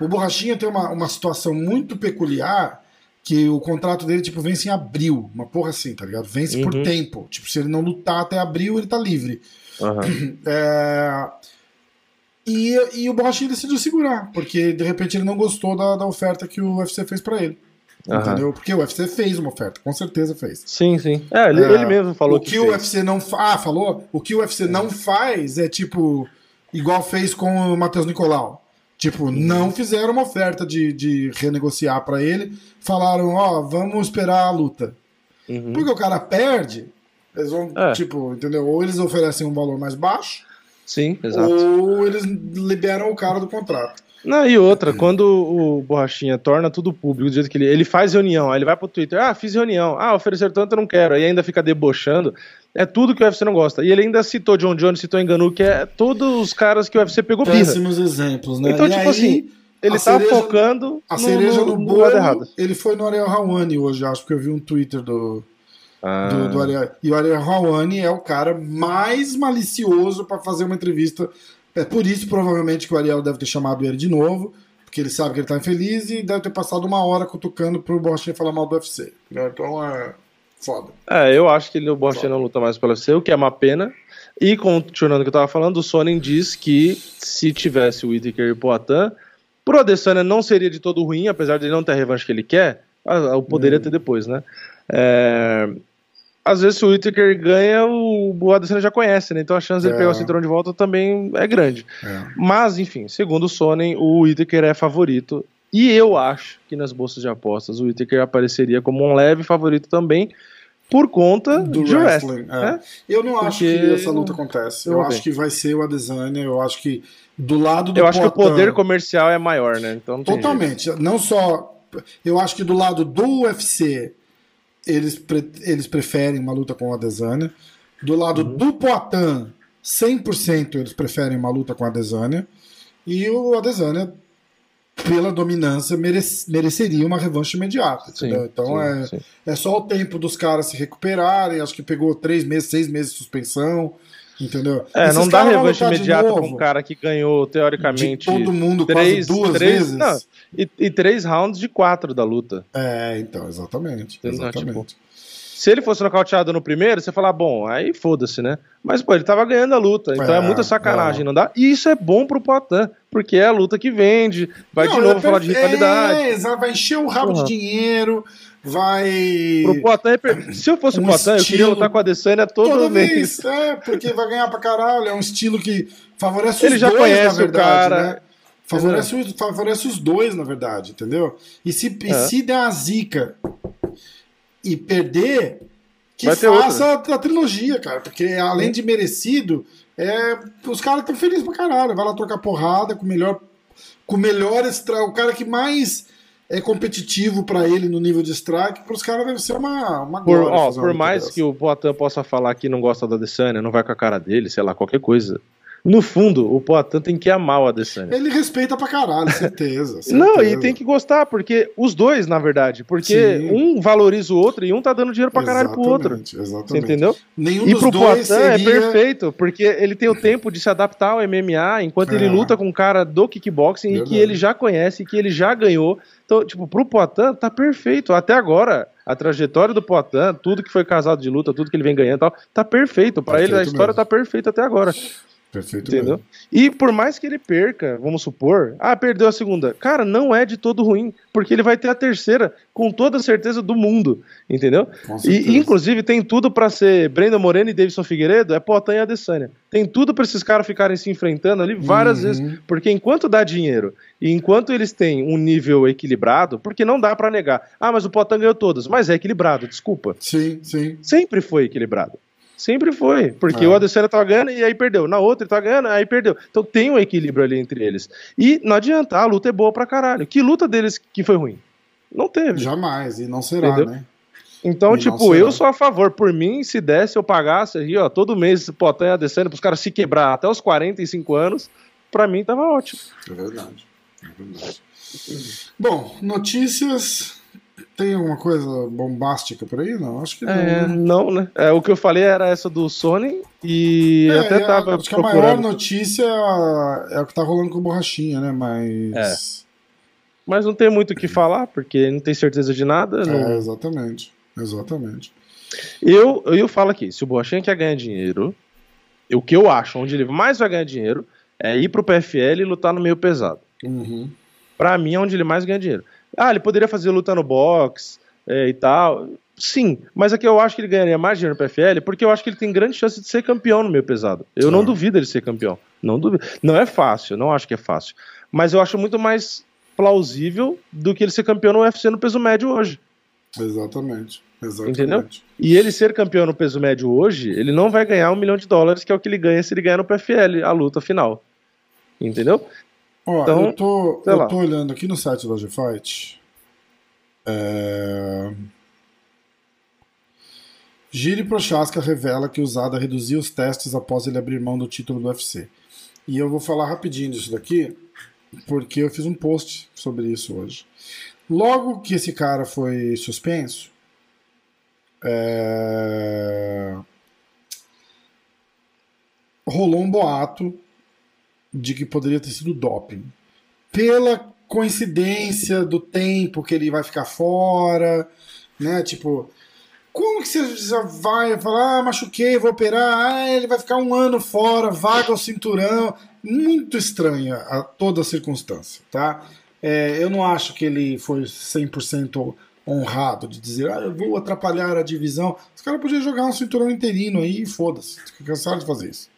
O Borrachinha tem uma, uma situação muito peculiar, que o contrato dele, tipo, vence em abril, uma porra assim, tá ligado? Vence uhum. por tempo. Tipo, se ele não lutar até abril, ele tá livre. Uhum. É... E, e o Borrachinha decidiu segurar, porque, de repente, ele não gostou da, da oferta que o U F C fez pra ele. Uhum. Entendeu? Porque o U F C fez uma oferta, com certeza fez. Sim, sim. É, ele, é... ele mesmo falou o que, que o U F C não fa... Ah, falou? O que o U F C é. não faz é, tipo, igual fez com o Matheus Nicolau. Tipo, não fizeram uma oferta de, de renegociar pra ele. Falaram, ó, oh, vamos esperar a luta. Uhum. Porque o cara perde, eles vão, é. tipo, entendeu? Ou eles oferecem um valor mais baixo. Sim, exato. Ou eles liberam o cara do contrato. Não, e outra, quando o Borrachinha torna tudo público, do jeito que ele, ele faz reunião, aí ele vai pro Twitter, ah, fiz reunião, ah, oferecer tanto eu não quero, aí ainda fica debochando, é tudo que o U F C não gosta. E ele ainda citou John Jones, citou Ngannou, que é todos os caras que o U F C pegou birra. Péssimos exemplos, né? Então, e tipo aí, assim, ele tá focando a cereja no, no, no bolo, lado errado. Ele foi no Ariel Helwani hoje, acho que eu vi um Twitter do... Ah. Do, do Ariel, e o Ariel Helwani é o cara mais malicioso pra fazer uma entrevista. É por isso, provavelmente, que o Ariel deve ter chamado ele de novo, porque ele sabe que ele tá infeliz e deve ter passado uma hora cutucando pro Borrachinha falar mal do U F C. Então é foda. É, eu acho que o Borrachinha não luta mais pelo U F C, o que é uma pena. E continuando o que eu tava falando, o Sonnen diz que se tivesse o Whittaker e o Poatan, pro Adesanya não seria de todo ruim, apesar de ele não ter a revanche que ele quer, poderia hum. ter depois, né? É... Às vezes, se o Whittaker ganha, o Adesanya já conhece, né? Então a chance é. dele pegar o cinturão de volta também é grande. É. Mas, enfim, segundo o Sonnen, o Whittaker é favorito. E eu acho que nas bolsas de apostas o Whittaker apareceria como um leve favorito também, por conta do de wrestling. wrestling é. É. Eu não Porque acho que essa luta não... acontece. Eu não acho bem. que vai ser o Adesanya. Eu acho que do lado do Eu acho Poatan... que o poder comercial é maior, né? Então, não Totalmente. Jeito. Não só... Eu acho que do lado do U F C... Eles, pre- eles preferem uma luta com o Adesanya. Do lado uhum. do Poatan, cem por cento eles preferem uma luta com o Adesanya. E o Adesanya, pela dominância, merece- mereceria uma revanche imediata. Sim, então sim, é, sim. é só o tempo dos caras se recuperarem. Acho que pegou três meses, seis meses de suspensão. Entendeu? É, Esses não dá revanche imediata com um cara que ganhou, teoricamente, todo mundo três, quase duas três, vezes. Não, e, e três rounds de quatro da luta. É, então, exatamente. exatamente. Não, tipo, se ele fosse nocauteado no primeiro, você fala, bom, aí foda-se, né? Mas, pô, ele tava ganhando a luta, então é, é muita sacanagem, é. não dá? E isso é bom pro Poatan, porque é a luta que vende, vai não, de novo é falar de rivalidade. É, exato, vai encher o rabo uhum. de dinheiro... Vai. Pro Poatan, se eu fosse um o Poatan, estilo... eu queria lutar com o Adesanya toda, toda vez. vez. É, porque vai ganhar pra caralho. É um estilo que favorece Ele os já dois, conhece na verdade, o cara. Né? Favorece, é. os, favorece os dois, na verdade, entendeu? E se, é. e se der a zica e perder, que vai faça a, a trilogia, cara. Porque além de merecido, é, os caras estão felizes pra caralho. Vai lá trocar porrada com o melhor. Com o melhor extra. O cara que mais. É competitivo pra ele no nível de strike, pros caras deve ser uma, uma Por, glória, ó, por mais dessa. que o Poatan possa falar que não gosta da Adesanya, não vai com a cara dele, sei lá, qualquer coisa. No fundo, o Poatan tem que amar o Adesanya. Ele respeita pra caralho, certeza. certeza. Não, e tem que gostar, porque os dois, na verdade, porque Sim. um valoriza o outro e um tá dando dinheiro pra caralho exatamente, pro outro. Exatamente. Entendeu? Nenhum e dos pro Poatan seria... é perfeito, porque ele tem o tempo de se adaptar ao M M A enquanto é. ele luta com um cara do kickboxing verdade. e que ele já conhece, que ele já ganhou. Então, tipo, pro Poatan tá perfeito. Até agora, a trajetória do Poatan, tudo que foi casado de luta, tudo que ele vem ganhando e tal, tá perfeito. Pra perfeito ele, a história mesmo. tá perfeita até agora. Perfeito Entendeu? Mesmo. E por mais que ele perca, vamos supor, ah, perdeu a segunda. Cara, não é de todo ruim, porque ele vai ter a terceira com toda a certeza do mundo. Entendeu? E, inclusive, tem tudo pra ser Brenda Moreno e Davidson Figueiredo, é Poatan e Adesanya. Tem tudo pra esses caras ficarem se enfrentando ali várias uhum. vezes, porque enquanto dá dinheiro... E enquanto eles têm um nível equilibrado, porque não dá pra negar. Ah, mas o Poatan ganhou todas. Mas é equilibrado, desculpa. Sim, sim. Sempre foi equilibrado. Sempre foi. Porque é. o Adesanya tava ganhando e aí perdeu. Na outra ele tava ganhando, aí perdeu. Então tem um equilíbrio ali entre eles. E não adianta, a luta é boa pra caralho. Que luta deles que foi ruim? Não teve. Jamais, e não será, Entendeu? né? Então, e tipo, eu sou a favor. Por mim, se desse, eu pagasse aí, ó, todo mês Poatan e Adesanya pros caras se quebrar até os quarenta e cinco anos, pra mim tava ótimo. É verdade. Bom, notícias Tem alguma coisa bombástica por aí? Não, acho que não. É, não, né? É, o que eu falei era essa do Sony e é, até é, tava acho procurando. Que a maior notícia é o que tá rolando com o Borrachinha, né? Mas... É. Mas não tem muito o que falar, porque não tem certeza de nada. Não... É, exatamente. Exatamente. Eu, eu falo aqui, se o Borrachinha quer ganhar dinheiro, o que eu acho, onde ele mais vai ganhar dinheiro é ir pro P F L e lutar no meio pesado. Uhum. Pra mim é onde ele mais ganha dinheiro. Ah, ele poderia fazer luta no boxe é, e tal. Sim, mas aqui eu acho que ele ganharia mais dinheiro no P F L porque eu acho que ele tem grande chance de ser campeão no meio pesado. Eu não duvido ele ser campeão. Não duvido. Não é fácil, não acho que é fácil. Mas eu acho muito mais plausível do que ele ser campeão no U F C no peso médio hoje. Exatamente. Exatamente. Entendeu? E ele ser campeão no peso médio hoje, ele não vai ganhar um milhão de dólares, que é o que ele ganha se ele ganhar no P F L, a luta final. Entendeu? Ó, então, eu, tô, eu tô olhando aqui no site da G Fight. É... Jiri Prochazka revela que o USADA reduziu os testes após ele abrir mão do título do U F C. E eu vou falar rapidinho disso daqui, porque eu fiz um post sobre isso hoje. Logo que esse cara foi suspenso, é... rolou um boato de que poderia ter sido doping. Pela coincidência do tempo que ele vai ficar fora, né? Tipo, como que você já vai falar, ah, machuquei, vou operar, ah, ele vai ficar um ano fora, vaga ao cinturão. Muito estranha a toda a circunstância, tá? É, eu não acho que ele foi cem por cento honrado de dizer, ah, eu vou atrapalhar a divisão. Os caras podiam jogar um cinturão interino aí e foda-se, fica cansado de fazer isso.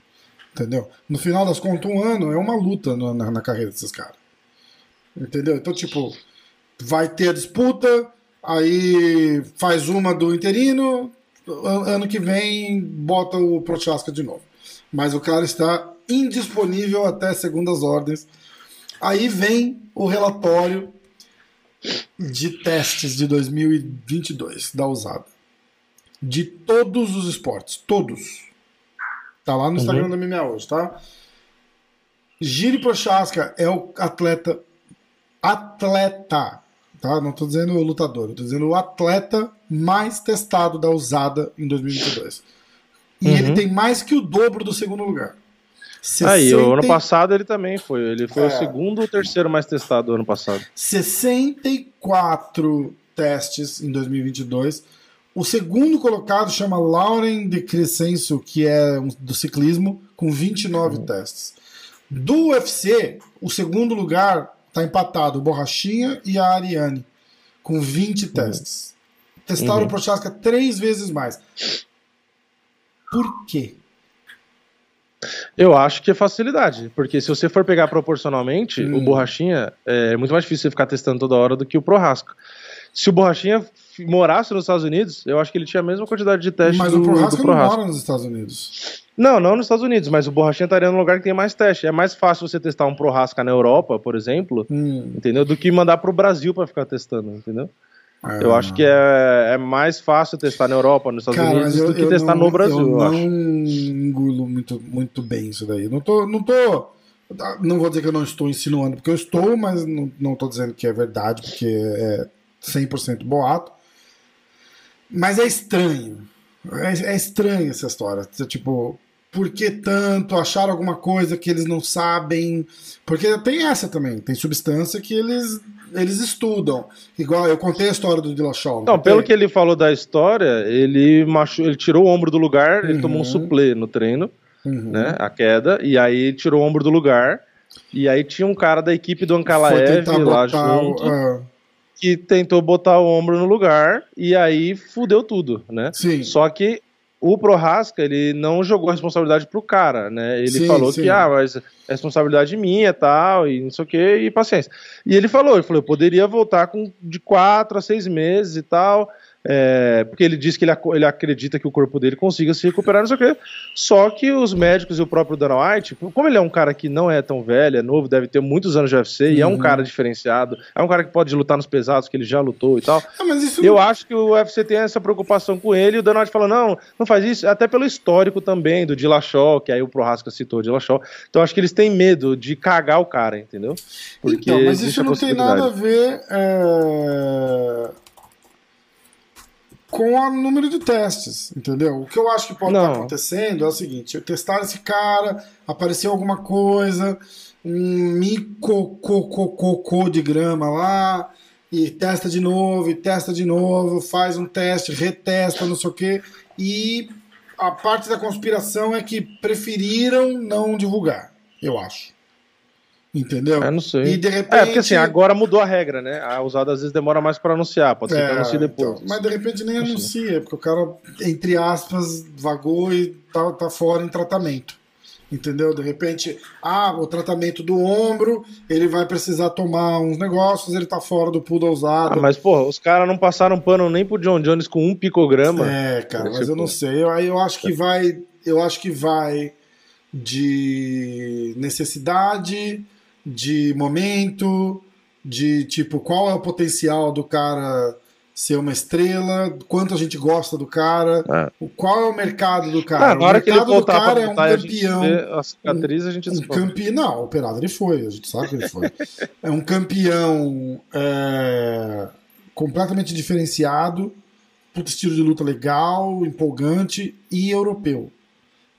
Entendeu? No final das contas, um ano é uma luta na, na, na carreira desses caras. Entendeu? Então, tipo, vai ter a disputa, aí faz uma do interino, ano que vem bota o Prochazka de novo. Mas o cara está indisponível até segundas ordens. Aí vem o relatório de testes de dois mil e vinte e dois da USADA. De todos os esportes, todos. Tá lá no Instagram uhum. da M M A hoje, tá? Jiri Prochazka é o atleta atleta, tá? Não tô dizendo o lutador, eu tô dizendo o atleta mais testado da USADA em dois mil e vinte e dois. E uhum. ele tem mais que o dobro do segundo lugar. sessenta... Aí, o ano passado ele também foi, ele foi é. o segundo ou terceiro mais testado do ano passado. sessenta e quatro testes em dois mil e vinte e dois. O segundo colocado chama Lauren de Crescencio, que é do ciclismo, com vinte e nove uhum. testes. Do U F C, o segundo lugar está empatado, o Borrachinha e a Ariane, com vinte uhum. testes. Testaram uhum. o Prochazka três vezes mais. Por quê? Eu acho que é facilidade, porque se você for pegar proporcionalmente, hum. o Borrachinha é muito mais difícil você ficar testando toda hora do que o Prochazka. Se o Borrachinha morasse nos Estados Unidos, eu acho que ele tinha a mesma quantidade de testes. Mas do, o Prochazka não mora nos Estados Unidos. Não, não nos Estados Unidos, mas o Borrachinha estaria num lugar que tem mais teste. É mais fácil você testar um Prochazka na Europa, por exemplo, hum. entendeu? Do que mandar pro Brasil para ficar testando, entendeu? É. Eu acho que é, é mais fácil testar na Europa, nos Estados Cara, Unidos, eu, do que testar não, no Brasil. Eu, eu acho. Não engulo muito, muito bem isso daí. Não tô, não tô... Não vou dizer que eu não estou insinuando, porque eu estou, mas não, não tô dizendo que é verdade, porque é... cem por cento boato, mas é estranho, é, é estranha essa história, tipo, por que tanto, acharam alguma coisa que eles não sabem, porque tem essa também, tem substância que eles, eles estudam, igual eu contei a história do Dillashaw. Então, pelo que ele falou da história, ele, machu... ele tirou o ombro do lugar, uhum. ele tomou um suplê no treino, uhum. né, a queda, e aí tirou o ombro do lugar, e aí tinha um cara da equipe do Ankalaev lá junto, o, uh... que tentou botar o ombro no lugar e aí fudeu tudo, né? Sim. Só que o Prochazka, ele não jogou a responsabilidade pro cara, né? Ele sim, falou sim. que, ah, mas é responsabilidade minha, tal, e não sei o que, e paciência. E ele falou, ele falou, eu poderia voltar com de quatro a seis meses e tal, é, porque ele disse que ele, ac ele acredita que o corpo dele consiga se recuperar, não sei o que. Só que os médicos e o próprio Dana White, como ele é um cara que não é tão velho, é novo, deve ter muitos anos de U F C, uhum. e é um cara diferenciado, é um cara que pode lutar nos pesados, que ele já lutou e tal. Não, mas isso... Eu acho que o U F C tem essa preocupação com ele, e o Dana White falou, não, não faz isso, até pelo histórico também, do Dillashaw, que aí o Prochazka citou o Dillashaw. Então acho que eles têm medo de cagar o cara, entendeu? Porque então, mas isso não tem nada a ver... É... com o número de testes, entendeu? O que eu acho que pode estar acontecendo é o seguinte, eu testar esse cara, apareceu alguma coisa, um micococococô de grama lá, e testa de novo, e testa de novo, faz um teste, retesta, não sei o quê, e a parte da conspiração é que preferiram não divulgar, eu acho. Entendeu? Eu não sei. E de repente... É, porque assim, agora mudou a regra, né? A USADA às vezes demora mais para anunciar, pode ser é, que anuncie depois. Então, mas de repente nem anuncia, porque o cara, entre aspas, vagou e tá, tá fora em tratamento. Entendeu? De repente, ah, o tratamento do ombro, ele vai precisar tomar uns negócios, ele tá fora do pool da USADA. Ah, mas porra, os caras não passaram pano nem pro John Jones com um picograma. É, cara, mas tipo... eu não sei. Aí eu, eu acho que vai... Eu acho que vai de necessidade... de momento, de tipo, qual é o potencial do cara ser uma estrela, quanto a gente gosta do cara, é. qual é o mercado do cara. Ah, na hora o mercado que ele voltar do cara voltar, é um campeão. A, a cicatriz a gente um, um campe... Não, operado ele foi, a gente sabe que ele foi. É um campeão é, completamente diferenciado, puto estilo de luta legal, empolgante e europeu.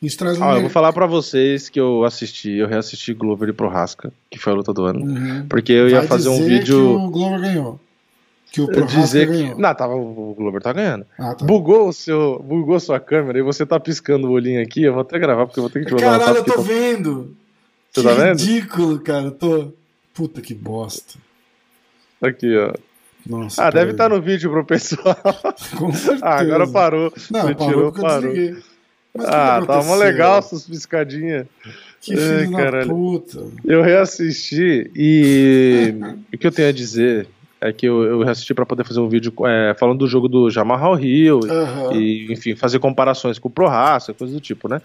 Um ah, eu vou falar pra vocês que eu assisti, eu reassisti Glover e Prochazka, que foi a luta do ano, uhum. porque eu ia Vai fazer um vídeo... que o Glover ganhou, que o Prochazka ganhou. Que... Não, tava, o Glover tá ganhando. Ah, tá. Bugou o seu, bugou sua câmera e você tá piscando o olhinho aqui, eu vou até gravar porque eu vou ter que te mandar. Caralho, eu tô vendo! Você tá vendo? Ridículo, cara, eu tô... Puta que bosta. Aqui, ó. Nossa, ah, deve estar tá no vídeo pro pessoal. Com certeza. Ah, agora parou. Não, Me parou tirou, parou. Mas ah, tava tá legal essas piscadinhas. Que filho Ai, da puta. Eu reassisti e o que eu tenho a dizer é que eu, eu reassisti pra poder fazer um vídeo é, falando do jogo do Jamahal Hill uhum. e, enfim, fazer comparações com o Prochazka, coisa do tipo, né?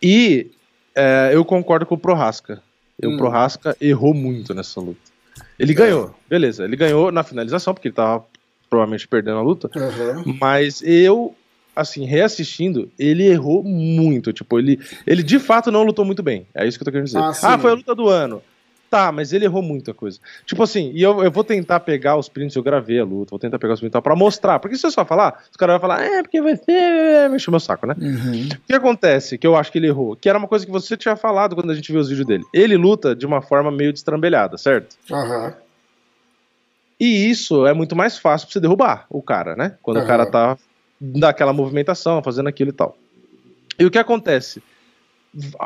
E é, eu concordo com o Prochazka. Hum. O Prochazka errou muito nessa luta. Ele é. ganhou, beleza. Ele ganhou na finalização, porque ele tava provavelmente perdendo a luta. Uhum. Mas eu... assim, reassistindo, ele errou muito, tipo, ele, ele de fato não lutou muito bem, é isso que eu tô querendo dizer. Ah, ah foi a luta do ano, tá, mas ele errou muita coisa, tipo assim, e eu, eu vou tentar pegar os prints, eu gravei a luta, vou tentar pegar os prints pra mostrar, porque se eu só falar, os caras vão falar, é, porque vai ter, me encheu meu saco, né? Uhum. O que acontece, que eu acho que ele errou, que era uma coisa que você tinha falado quando a gente viu os vídeos dele, ele luta de uma forma meio destrambelhada, certo? Aham. Uhum. E isso é muito mais fácil pra você derrubar o cara, né? Quando uhum. o cara tá daquela movimentação, fazendo aquilo e tal. E o que acontece?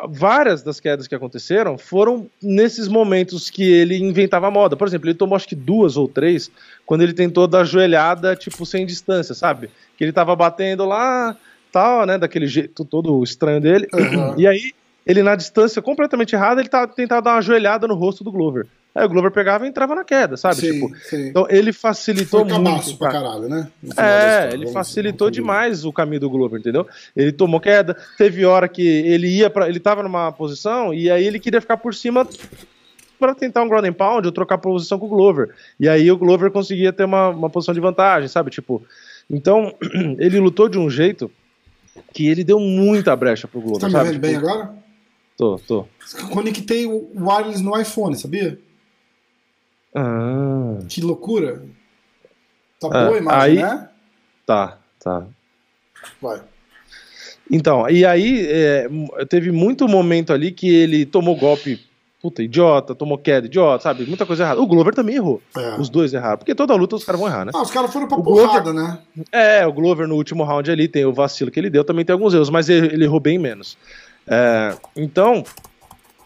Várias das quedas que aconteceram foram nesses momentos que ele inventava moda. Por exemplo, ele tomou acho que duas ou três quando ele tentou dar joelhada, tipo, sem distância, sabe? Que ele tava batendo lá, tal, né? Daquele jeito todo estranho dele. Uhum. E aí, ele na distância completamente errada, ele tava, tentava dar uma joelhada no rosto do Glover. Aí o Glover pegava e entrava na queda, sabe? Sim, tipo, sim. Então ele facilitou Foi muito. Pra caralho, né? É, ele facilitou demais o caminho do Glover, entendeu? Ele tomou queda, teve hora que ele ia para, ele tava numa posição e aí ele queria ficar por cima para tentar um ground and pound ou trocar posição com o Glover. E aí o Glover conseguia ter uma, uma posição de vantagem, sabe? Tipo, então ele lutou de um jeito que ele deu muita brecha pro Glover. Você tá me vendo bem agora? Tô, tô. Conectei o wireless no iPhone, sabia? Ah. Que loucura. Tá ah, boa a imagem, aí... né? Tá, tá. Vai. Então, e aí é, teve muito momento ali que ele tomou golpe, puta, idiota, tomou queda, idiota, sabe? Muita coisa errada. O Glover também errou. É. Os dois erraram. Porque toda luta os caras vão errar, né? Ah, os caras foram pra porrada, né? É, o Glover no último round ali tem o vacilo que ele deu, também tem alguns erros, mas ele, ele errou bem menos. É, então...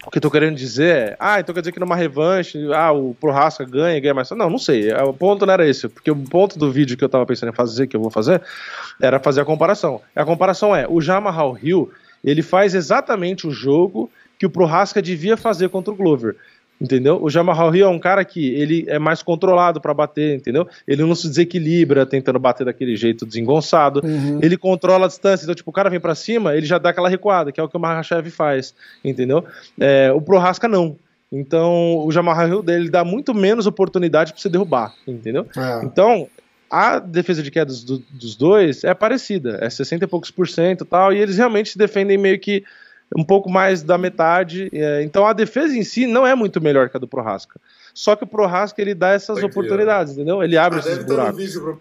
O que eu tô querendo dizer é, ah, então quer dizer que numa revanche, ah, o Prochazka ganha, ganha mais. Não, não sei, o ponto não era esse, porque o ponto do vídeo que eu tava pensando em fazer, que eu vou fazer, era fazer a comparação. A comparação é, o Jamahal Hill, ele faz exatamente o jogo que o Prochazka devia fazer contra o Glover, entendeu? O Jamahal Hill é um cara que ele é mais controlado pra bater, entendeu? Ele não se desequilibra tentando bater daquele jeito desengonçado, uhum. ele controla a distância, então tipo, o cara vem pra cima, ele já dá aquela recuada, que é o que o Makhachev faz, entendeu? É, o Prochazka não, então o Jamahal Hill dele dá muito menos oportunidade pra você derrubar, entendeu? É. Então a defesa de quedas do, dos dois é parecida, é sessenta e poucos por cento e tal, e eles realmente se defendem meio que um pouco mais da metade, então a defesa em si não é muito melhor que a do Prochazka, só que o Prochazka ele dá essas Foi oportunidades, entendeu? Ele abre ah, esses buracos. Deve estar no vídeo,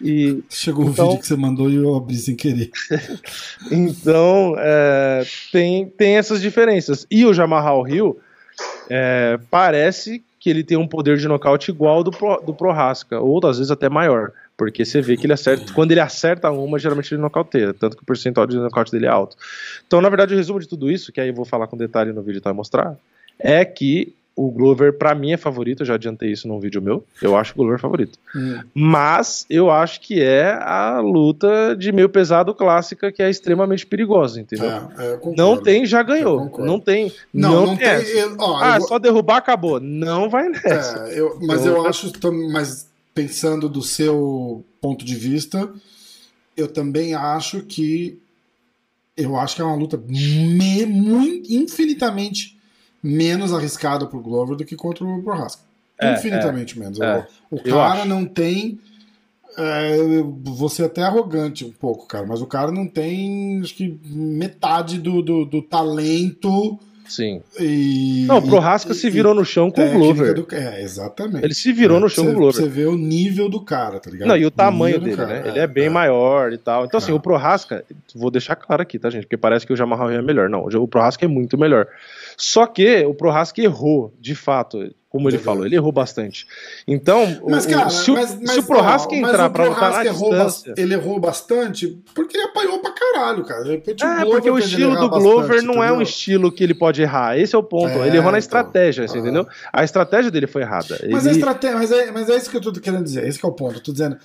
E, Chegou então, o vídeo que você mandou e eu abri sem querer. Então, é, tem, tem essas diferenças. E o Jamahal Hill é, parece que ele tem um poder de nocaute igual do, Pro, do Prochazka, ou às vezes até maior, porque você vê que ele acerta, quando ele acerta uma, geralmente ele nocauteia, tanto que o percentual de nocaute dele é alto. Então, na verdade, o resumo de tudo isso, que aí eu vou falar com detalhe no vídeo para mostrar, é que o Glover, pra mim, é favorito. Eu já adiantei isso num vídeo meu. Eu acho o Glover favorito. Hum. Mas eu acho que é a luta de meio pesado clássica que é extremamente perigosa, entendeu? É, é, não tem, já ganhou. Não tem. Não, não, não tem. Eu, ó, ah, eu... só derrubar, acabou. Não vai nessa. É, eu, mas então, eu acho, mas pensando do seu ponto de vista, eu também acho que eu acho que é uma luta me, muito, infinitamente menos arriscada pro Glover do que contra o Prochazka. É, Infinitamente é, menos. É, o cara não tem... É, vou ser até arrogante um pouco, cara, mas o cara não tem, acho que, metade do, do, do talento... Sim. E, não, o Prochazka se virou no chão com o Glover. Do, é, exatamente. Ele se virou é, no chão você, com o Glover. Você vê o nível do cara, tá ligado? Não, e o, o tamanho dele, cara, né? É, ele é bem é. maior e tal. Então, é. assim, o Prochazka, vou deixar claro aqui, tá, gente? Porque parece que o Jamahal Hill é melhor. Não, o Prochazka é muito melhor. Só que o Prochazka errou, de fato, como ele falou, ele errou bastante. Então, mas, cara, se o, mas, mas, se o Prochazka entrar pra lutar na distância... Ele errou bastante porque ele apanhou pra caralho, cara. De repente, é, porque o estilo do Glover não é um estilo que ele pode errar. Esse é o ponto. É, ele errou na estratégia, então, você entendeu? A estratégia dele foi errada. Mas, ele... a estratégia, mas, é, mas é isso que eu tô querendo dizer. Esse que é o ponto. Eu tô dizendo,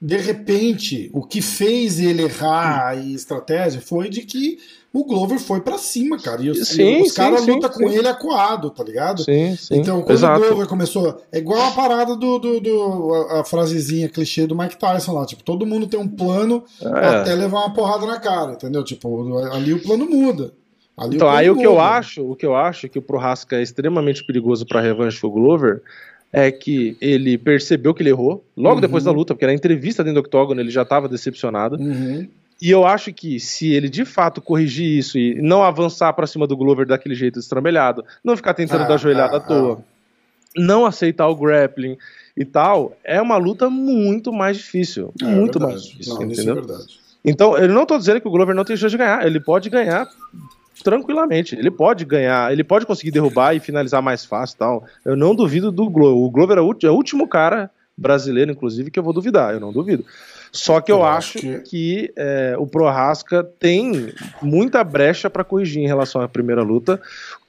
de repente, o que fez ele errar hum. a estratégia foi de que o Glover foi pra cima, cara. E os, os caras lutam com sim. ele acuado, tá ligado? Sim, sim. Então, quando Exato. o Glover começou... É igual a parada do... do, do a, a frasezinha clichê do Mike Tyson lá. Tipo, todo mundo tem um plano é. até levar uma porrada na cara, entendeu? Tipo, ali o plano muda. Ali então, o plano aí muda. o que eu acho... O que eu acho é que o Prochazka é extremamente perigoso pra revanche com o Glover... é que ele percebeu que ele errou logo uhum. depois da luta, porque na entrevista dentro do octógono ele já estava decepcionado. Uhum. E eu acho que se ele de fato corrigir isso e não avançar para cima do Glover daquele jeito destrambelhado, não ficar tentando ah, dar joelhada ah, à toa, ah. não aceitar o grappling e tal, é uma luta muito mais difícil. É, muito é mais difícil, não, entendeu? Isso é verdade. Então, eu não estou dizendo que o Glover não tem chance de ganhar, ele pode ganhar... tranquilamente, ele pode ganhar, ele pode conseguir derrubar e finalizar mais fácil e tal. Eu não duvido do Glover. O Glover é o último cara brasileiro, inclusive, que eu vou duvidar, eu não duvido. Só que eu, eu acho, acho que, que é, o Prochazka tem muita brecha para corrigir em relação à primeira luta,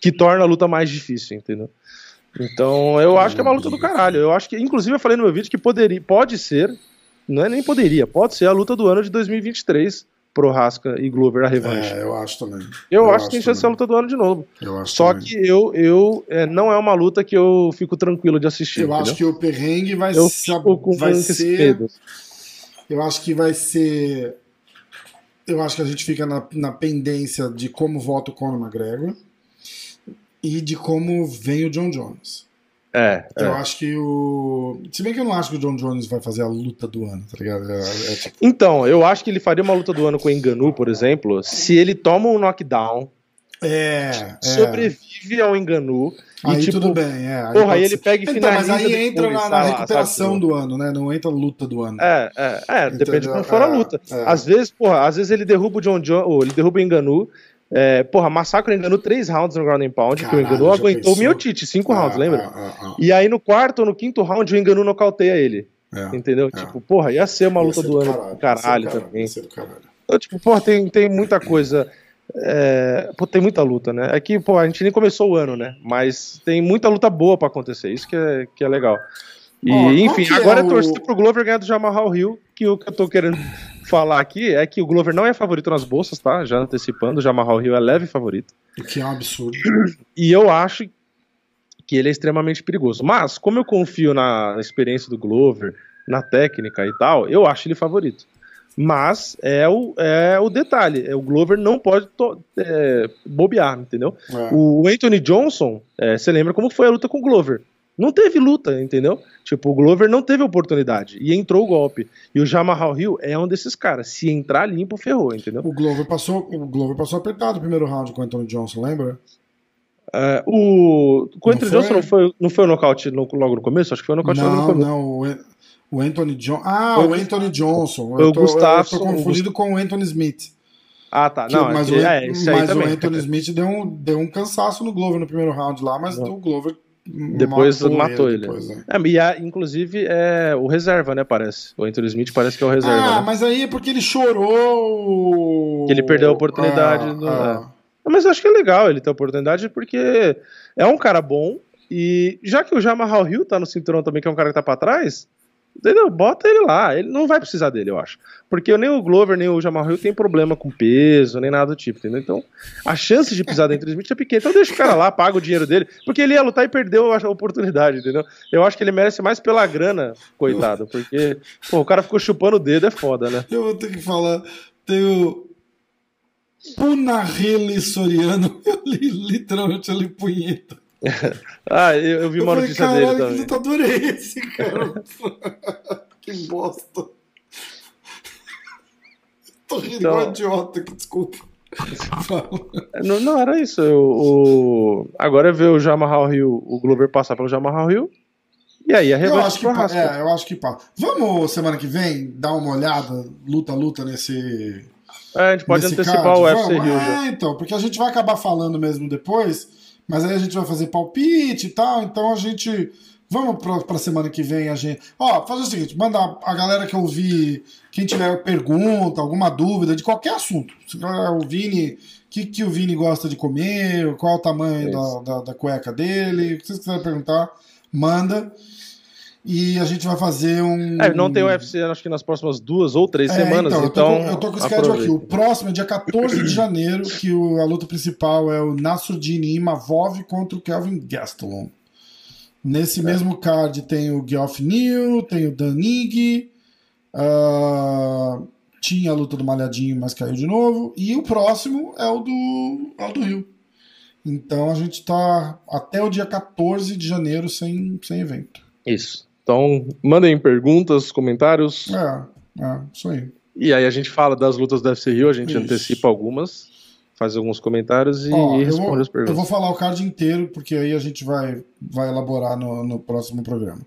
que torna a luta mais difícil, entendeu? Então, eu acho que é uma luta do caralho. Eu acho que, inclusive, eu falei no meu vídeo que poderia, pode ser, não é nem poderia, pode ser a luta do ano de dois mil e vinte e três. Prochazka e Glover a revanche. É, eu acho também. Eu, eu acho, acho que tem chance de ser a luta do ano de novo. Eu acho Só também. que eu, eu é, não é uma luta que eu fico tranquilo de assistir. Eu entendeu? acho que o perrengue vai, eu fico com vai ser... Eu acho que vai ser... Eu acho que a gente fica na, na pendência de como vota o Conor McGregor e de como vem o Jon Jones. É, eu é. acho que o... Se bem que eu não acho que o Jon Jones vai fazer a luta do ano, tá ligado? É, é tipo... Então, eu acho que ele faria uma luta do ano com o Ngannou, por exemplo, se ele toma um knockdown, é, sobrevive é. ao Ngannou... E aí tipo, tudo bem, é. Aí porra, aí ele ser. pega e finaliza. Então, mas aí entra depois, na, na lá, recuperação sabe? do ano, né? Não entra luta do ano. É, é, é então, depende de como for é, a luta. É. Às vezes, porra, às vezes ele derruba o Jon Jones, ou ele derruba o Ngannou. É, porra, massacre o Ngannou três rounds no ground and pound. Caralho, que o Ngannou aguentou o Miotite, cinco ah, rounds, lembra? Ah, ah, ah. E aí no quarto ou no quinto round o Ngannou nocauteia ele. É, entendeu? É. Tipo, porra, ia ser uma ia luta ser do ano caralho, caralho, caralho também. Caralho. Então, tipo, porra, tem, tem muita coisa. É, pô, tem muita luta, né? É que, pô, a gente nem começou o ano, né? Mas tem muita luta boa pra acontecer, isso que é, que é legal. E, oh, enfim, agora é o... eu torci pro Glover ganhar do Jamahal Hill, que o que eu tô querendo falar aqui é que o Glover não é favorito nas bolsas, tá? Já antecipando, o Jamahal Hill é leve favorito. O que é um absurdo. E eu acho que ele é extremamente perigoso. Mas, como eu confio na experiência do Glover, na técnica e tal, eu acho ele favorito. Mas é o, é o detalhe, o Glover não pode to, é, bobear, entendeu? É. O Anthony Johnson, é, você lembra como foi a luta com o Glover? Não teve luta, entendeu? Tipo, o Glover não teve oportunidade e entrou o golpe. E o Jamahal Hill é um desses caras. Se entrar limpo, ferrou, entendeu? O Glover passou, o Glover passou apertado o primeiro round com o Anthony Johnson, lembra? É, o, com o Anthony Johnson não foi, não foi o nocaute logo no começo? Acho que foi o nocaute logo no começo. Não, não, O Anthony Johnson. Ah, foi o Anthony Johnson. Eu, eu, tô, Gustavo, eu tô confundido o com o Anthony Smith. Ah, tá. Que, não, mas é, o, é, esse mas aí o Anthony Smith deu um, deu um cansaço no Glover no primeiro round lá, mas não. O Glover depois matou, matou ele. Depois, né? É, e a, inclusive, é o reserva, né, parece. O Anthony Smith parece que é o reserva. Ah, né? Mas aí é porque ele chorou... Que ele perdeu a oportunidade. Ah, no, ah. É. Mas eu acho que é legal ele ter a oportunidade, porque é um cara bom, e já que o Jamahal Hill tá no cinturão também, que é um cara que tá pra trás... Entendeu? Bota ele lá, ele não vai precisar dele, eu acho. Porque nem o Glover, nem o Jamahal Hill tem problema com peso, nem nada do tipo, entendeu? Então, a chance de pisar dentro do Smith é pequena. Então deixa o cara lá, paga o dinheiro dele, porque ele ia lutar e perdeu a oportunidade, entendeu? Eu acho que ele merece mais pela grana, coitado, porque pô, o cara ficou chupando o dedo, é foda, né? Eu vou ter que falar, tem o Punahele Soriano, eu li literalmente ali punheta. Ah, eu, eu vi eu uma notícia falei, dele também. Que lutador é esse, cara? Que bosta. Tô rindo então... igual idiota, que desculpa. Não, não, era isso. O, o... Agora é ver o Jamahal Hill, o Glover passar pelo Jamahal Hill. E aí, a revanche pro Rasco. É, eu acho que passa. Vamos, semana que vem, dar uma olhada, luta, luta nesse. É, a gente pode antecipar card. O U F C Rio. É, já. Então, porque a gente vai acabar falando mesmo depois. Mas aí a gente vai fazer palpite e tal, então a gente... Vamos pra, pra semana que vem a gente... Ó, fazer o seguinte, mandar a galera que ouvir, quem tiver pergunta, alguma dúvida, de qualquer assunto. O Vini, que, que o Vini gosta de comer, qual é o tamanho da, da, da cueca dele, o que vocês quiserem perguntar, manda. E a gente vai fazer um... É, não tem U F C, acho que nas próximas duas ou três é, semanas, então... então eu, tô, eu tô com o schedule aqui. O próximo é dia quatorze de janeiro, que o, a luta principal é o Nasruddin Imavov contra o Kelvin Gastelum. Nesse é. mesmo card tem o Geoff Neal, tem o Dan Ige, uh, tinha a luta do Malhadinho, mas caiu de novo, e o próximo é o do, é o do Rio. Então a gente tá até o dia quatorze de janeiro sem, sem evento. Isso. Então, mandem perguntas, comentários. É, é, isso aí. E aí a gente fala das lutas do U F C Rio, a gente isso. antecipa algumas, faz alguns comentários e, ó, e responde vou, as perguntas. Eu vou falar o card inteiro, porque aí a gente vai, vai elaborar no, no próximo programa.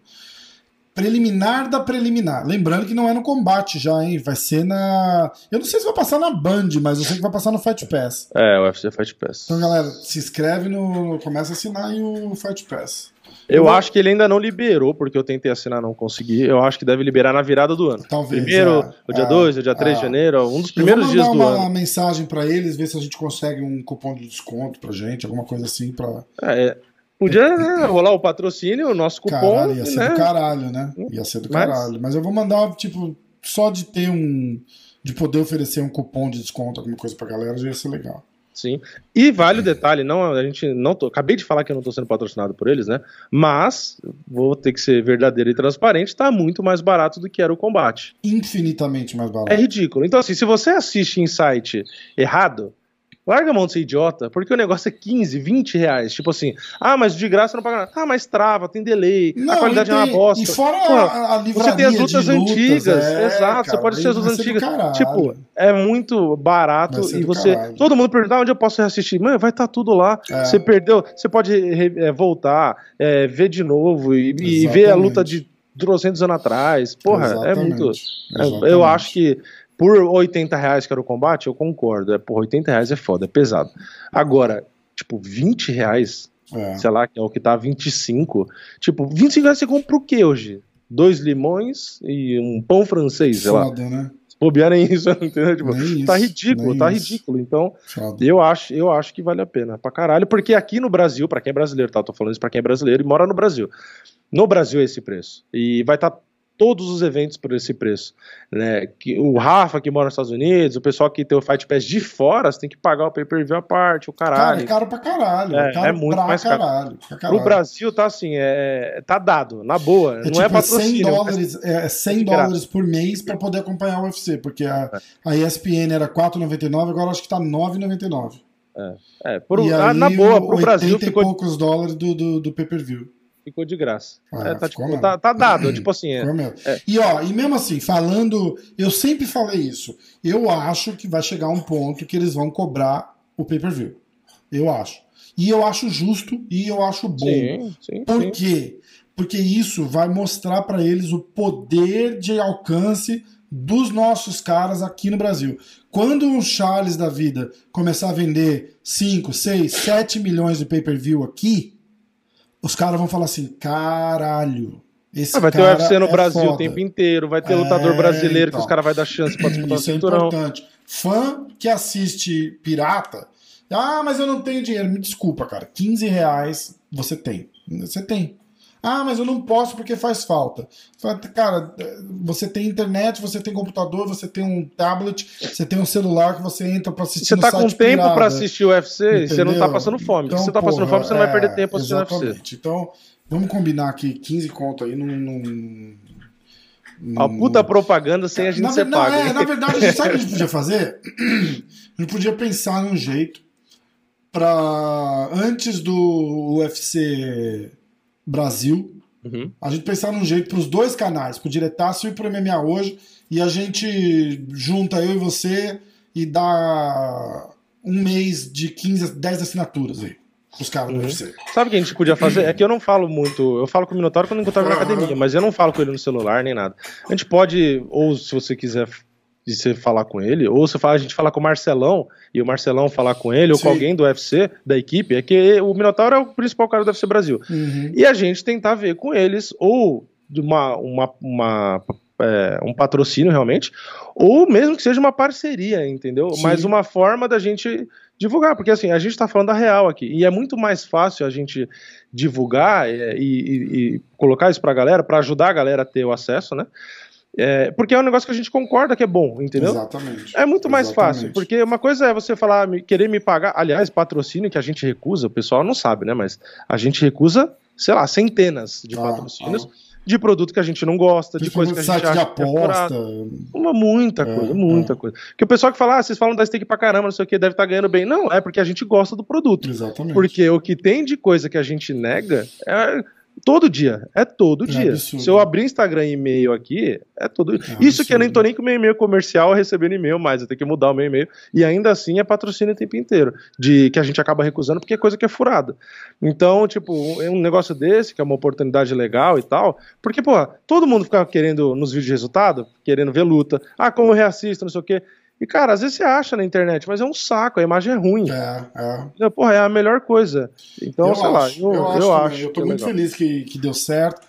Preliminar da preliminar. Lembrando que não é no combate já, hein? Vai ser na... Eu não sei se vai passar na Band, mas eu sei que vai passar no Fight Pass. É, o U F C Fight Pass. Então, galera, se inscreve no... Começa a assinar aí o Fight Pass. Eu não. acho que ele ainda não liberou, porque eu tentei assinar, não consegui. Eu acho que deve liberar na virada do ano. Talvez. Primeiro, é, o dia dois, é, o dia três é. de janeiro, um dos primeiros dias do ano. Eu vou mandar uma ano. mensagem pra eles, ver se a gente consegue um cupom de desconto pra gente, alguma coisa assim pra... É, podia né, rolar o patrocínio, o nosso cupom... Caralho, ia ser né? do caralho, né? Ia ser do caralho. Mas... Mas eu vou mandar, tipo, só de ter um... De poder oferecer um cupom de desconto, alguma coisa pra galera, já ia ser legal. Sim, e vale o detalhe, não, a gente não tô, acabei de falar que eu não tô sendo patrocinado por eles, né, mas vou ter que ser verdadeiro e transparente, tá muito mais barato do que era o combate. Infinitamente mais barato. É ridículo. Então assim, se você assiste em site errado, larga a mão de ser idiota, porque o negócio é quinze, vinte reais, tipo assim, ah, mas de graça não paga nada, ah, mas trava, tem delay, não, a qualidade tem, é uma bosta. E fora Pô, a, a livraria você tem as lutas, lutas antigas, é, exato, cara, você pode assistir as lutas antigas, tipo, é muito barato e você, caralho. Todo mundo pergunta, ah, onde eu posso assistir? Mano, vai estar tá tudo lá, é. Você perdeu, você pode re, é, voltar, é, ver de novo e, e ver a luta de trezentos anos atrás, porra, exatamente. É muito, é, eu acho que por oitenta reais que era o combate, eu concordo. É, por oitenta reais é foda, é pesado. Agora, tipo, vinte reais, é. sei lá, que é o que tá vinte e cinco. Tipo, vinte e cinco reais você compra o que hoje? Dois limões e um pão francês, foda, sei lá. Né? Se bobear nem isso, entendeu? Tipo, nem tá isso, ridículo, tá isso. ridículo. Então, eu acho, eu acho que vale a pena pra caralho. Porque aqui no Brasil, pra quem é brasileiro, tá? Eu tô falando isso pra quem é brasileiro e mora no Brasil. No Brasil é esse preço. E vai estar... Tá todos os eventos por esse preço, né? Que, o Rafa que mora nos Estados Unidos, o pessoal que tem o Fight Pass de fora, você tem que pagar o pay-per-view à parte, o caralho. Cara, é caro pra caralho. É, é, caro é muito pra mais caralho. caro. Caralho. O Brasil tá assim, é, tá dado, na boa. É, não tipo, é patrocínio. cem dólares, mas... É cem dólares por mês pra poder acompanhar o U F C, porque a, a E S P N era quatro reais e noventa e nove centavos, agora acho que tá nove reais e noventa e nove centavos. É, é por, e aí, na boa, pro Brasil ficou... oitenta e poucos dólares do, do, do pay-per-view. Ficou de graça. Ah, é, tá, tipo, tá, tá dado, tipo assim. É, é. E ó, e mesmo assim, falando, eu sempre falei isso. Eu acho que vai chegar um ponto que eles vão cobrar o pay-per-view. Eu acho. E eu acho justo e eu acho bom. Sim, sim, Por sim. quê? Porque isso vai mostrar para eles o poder de alcance dos nossos caras aqui no Brasil. Quando um Charles da vida começar a vender cinco, seis, sete milhões de pay-per-view aqui, os caras vão falar assim, caralho, esse vai cara Vai ter U F C no é Brasil foda. O tempo inteiro, vai ter lutador é, brasileiro então. que os caras vão dar chance para disputar o cinturão. Isso é importante. Fã que assiste pirata, ah, mas eu não tenho dinheiro, me desculpa, cara, quinze reais você tem, você tem. Ah, mas eu não posso porque faz falta. Cara, você tem internet, você tem computador, você tem um tablet, você tem um celular que você entra pra assistir. Você tá com tempo pra assistir o U F C, entendeu? Você não tá passando fome. Então, se você tá porra, passando fome, você é, não vai perder tempo assistindo o U F C. Então, vamos combinar aqui, quinze conto aí num... A puta propaganda sem a gente na, ser na, paga. É, na verdade, sabe o que a gente podia fazer? A gente podia pensar num jeito pra... Antes do U F C... Brasil, uhum. a gente pensar num jeito para os dois canais, pro Diretaço e pro M M A Hoje, e a gente junta eu e você e dá um mês de quinze, dez assinaturas aí pros caras do U F C. Sabe o que a gente podia fazer? É que eu não falo muito, eu falo com o Minotauro quando eu encontro na academia, mas eu não falo com ele no celular nem nada. A gente pode, ou se você quiser você falar com ele, ou se a gente falar com o Marcelão, e o Marcelão falar com ele, ou Sim. com alguém do U F C, da equipe, é que o Minotauro é o principal cara do U F C Brasil. Uhum. E a gente tentar ver com eles, ou uma, uma, uma, é, um patrocínio realmente, ou mesmo que seja uma parceria, entendeu? Sim. Mas uma forma da gente divulgar, porque assim, a gente tá falando a real aqui, e é muito mais fácil a gente divulgar e, e, e colocar isso pra galera, pra ajudar a galera a ter o acesso, né? É, porque é um negócio que a gente concorda que é bom, entendeu? Exatamente. É muito mais Exatamente. fácil, porque uma coisa é você falar, querer me pagar, aliás, patrocínio que a gente recusa, o pessoal não sabe, né, mas a gente recusa, sei lá, centenas de ah, patrocínios, ah. de produto que a gente não gosta, de coisa que a gente site acha de aposta. Uma muita coisa, é, muita é. coisa. Porque o pessoal que fala, ah, vocês falam da Stake pra caramba, não sei o que, deve estar tá ganhando bem. Não, é porque a gente gosta do produto. Exatamente. Porque o que tem de coisa que a gente nega é... Todo dia, é todo dia. É absurdo. Se eu abrir Instagram e e-mail aqui, é todo dia. É Isso absurdo. que eu nem tô nem com o meu e-mail comercial recebendo e-mail mais, eu tenho que mudar o meu e-mail. E ainda assim é patrocínio o tempo inteiro, de que a gente acaba recusando porque é coisa que é furada. Então, tipo, um negócio desse, que é uma oportunidade legal e tal, porque, pô, todo mundo fica querendo nos vídeos de resultado, querendo ver luta. Ah, como eu reassisto, não sei o quê. E, cara, às vezes você acha na internet, mas é um saco, a imagem é ruim. É, é. Porra, é a melhor coisa. Então, eu sei acho, lá, eu, eu, acho, eu acho. Eu tô muito legal. feliz que, que deu certo.